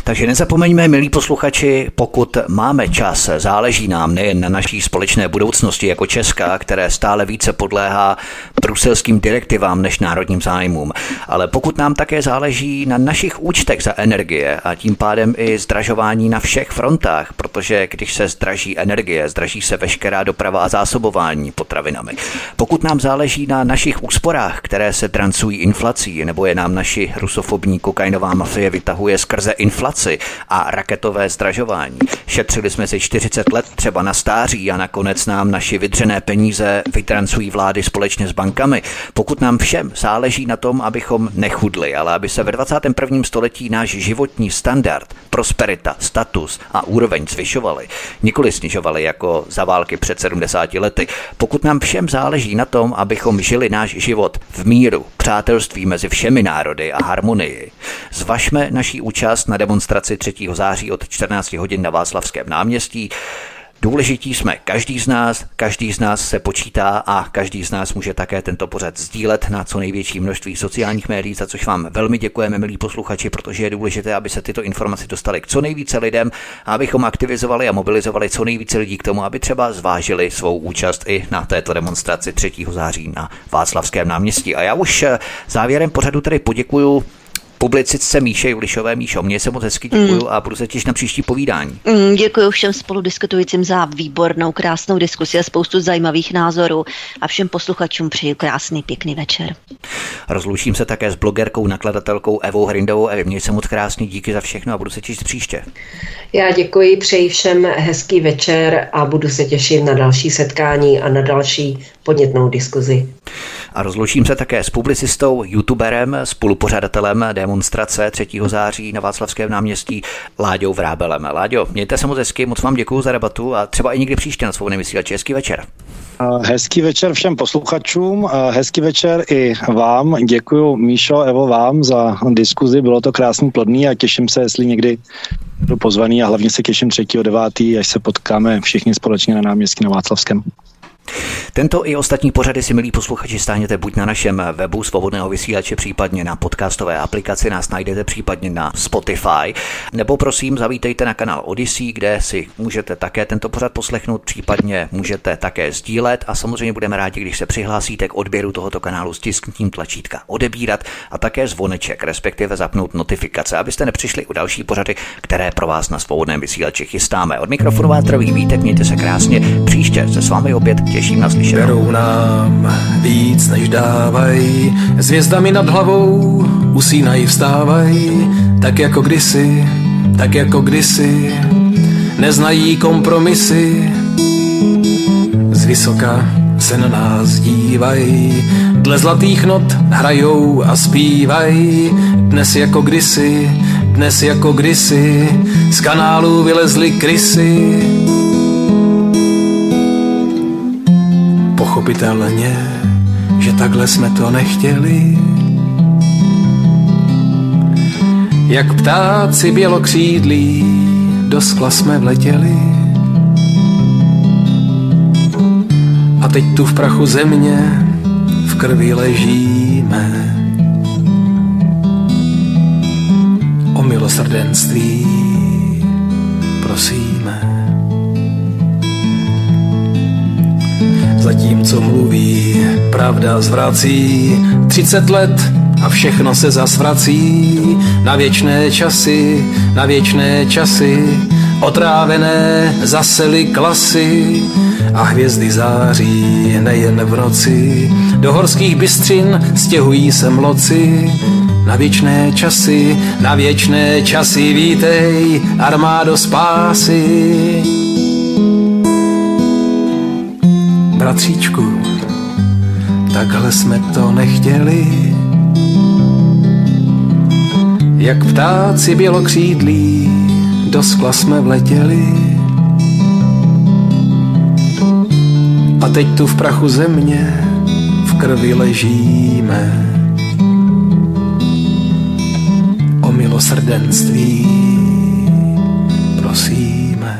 Takže nezapomeňme, milí posluchači, pokud máme čas, záleží nám nejen na naší společné budoucnosti jako Česka, které stále více podléhá bruselským direktivám než národním zájmům, ale pokud nám také záleží na našich účtech za energie a tím pádem i zdražování na všech frontách, protože když se zdraží energie, zdraží se veškerá doprava a zásobování potravinami. Pokud nám záleží na našich úsporách, které se drancují inflací, nebo je nám naši rusofobní kokainová mafie vytahuje skrze inflaci a raketové zdražování. Šetřili jsme si 40 let třeba na stáří a nakonec nám naši vydřené peníze vytrancují vlády společně s bankami. Pokud nám všem záleží na tom, abychom nechudli, ale aby se ve 21. století náš životní standard, prosperita, status a úroveň zvyšovaly, nikoli snižovaly jako za války před 70 lety. Pokud nám všem záleží na tom, abychom žili náš život v míru, přátelství mezi všemi národy a harmonii, zvažme naší účast na demonstraci 3. září od 14 hodin na Václavském náměstí. Důležití jsme každý z nás se počítá a každý z nás může také tento pořad sdílet na co největší množství sociálních médií, za což vám velmi děkujeme, milí posluchači, protože je důležité, aby se tyto informace dostaly k co nejvíce lidem a abychom aktivizovali a mobilizovali co nejvíce lidí k tomu, aby třeba zvážili svou účast i na této demonstraci 3. září na Václavském náměstí. A já už závěrem pořadu tady poděkuju publicistce Míše Julišové. Míšo, mě se moc hezky děkuju a budu se těšit na příští povídání. Děkuju všem spoludiskutujícím za výbornou, krásnou diskusi a spoustu zajímavých názorů a všem posluchačům přeji krásný, pěkný večer. Rozloučím se také s blogerkou, nakladatelkou Evou Hrindovou. Evi, měj se moc krásný, díky za všechno a budu se těšit příště. Já děkuji, přeji všem hezký večer a budu se těšit na další setkání a na další podnětnou diskuzi. A rozloučím se také s publicistou, youtuberem, spolupořadatelem demonstrace 3. září na Václavském náměstí Láďou Vrábelem. Láďo, mějte se moc hezky, moc vám děkuju za debatu a třeba i někdy příště na Svobodném vysílači. Hezký večer. Hezký večer všem posluchačům, hezký večer i vám. Děkuju, Míšo, Evo, vám za diskuzi, bylo to krásný, plodný a těším se, jestli někdy budu pozvaný a hlavně se těším 3.9., až se potkáme všichni společně na náměstí na Václavském. Tento i ostatní pořady si, milí posluchači, stáhněte buď na našem webu Svobodného vysílače, případně na podcastové aplikaci, nás najdete případně na Spotify, nebo prosím zavítejte na kanál Odysée, kde si můžete také tento pořad poslechnout, případně můžete také sdílet a samozřejmě budeme rádi, když se přihlásíte k odběru tohoto kanálu stisknutím tlačítka odebírat a také zvoneček, respektive zapnout notifikace, abyste nepřišli o další pořady, které pro vás na Svobodném vysílači chystáme. Od mikrofonu Vítrových Vítek, mějte se krásně, příště se s vámi opět berou nám víc než dávají, s hvězdami nad hlavou usínají, vstávají, tak jako kdysi, neznají kompromisy. Z vysoka se na nás dívají, dle zlatých not hrajou a zpívají, dnes jako kdysi, z kanálu vylezly krysy. Pochopitelně, že takhle jsme to nechtěli. Jak ptáci bělokřídlí, do skla jsme vletěli. A teď tu v prachu země, v krvi ležíme. O milosrdenství prosíme. Zatímco mluví, pravda zvrací, 30 let a všechno se zasvrací. Na věčné časy, otrávené zasely klasy. A hvězdy září nejen v noci, do horských bystřin stěhují se mloci. na věčné časy, vítej, armádo spásy. Bratříčku, takhle jsme to nechtěli. Jak ptáci bělokřídlí, do skla jsme vletěli. A teď tu v prachu země, v krvi ležíme. O milosrdenství prosíme.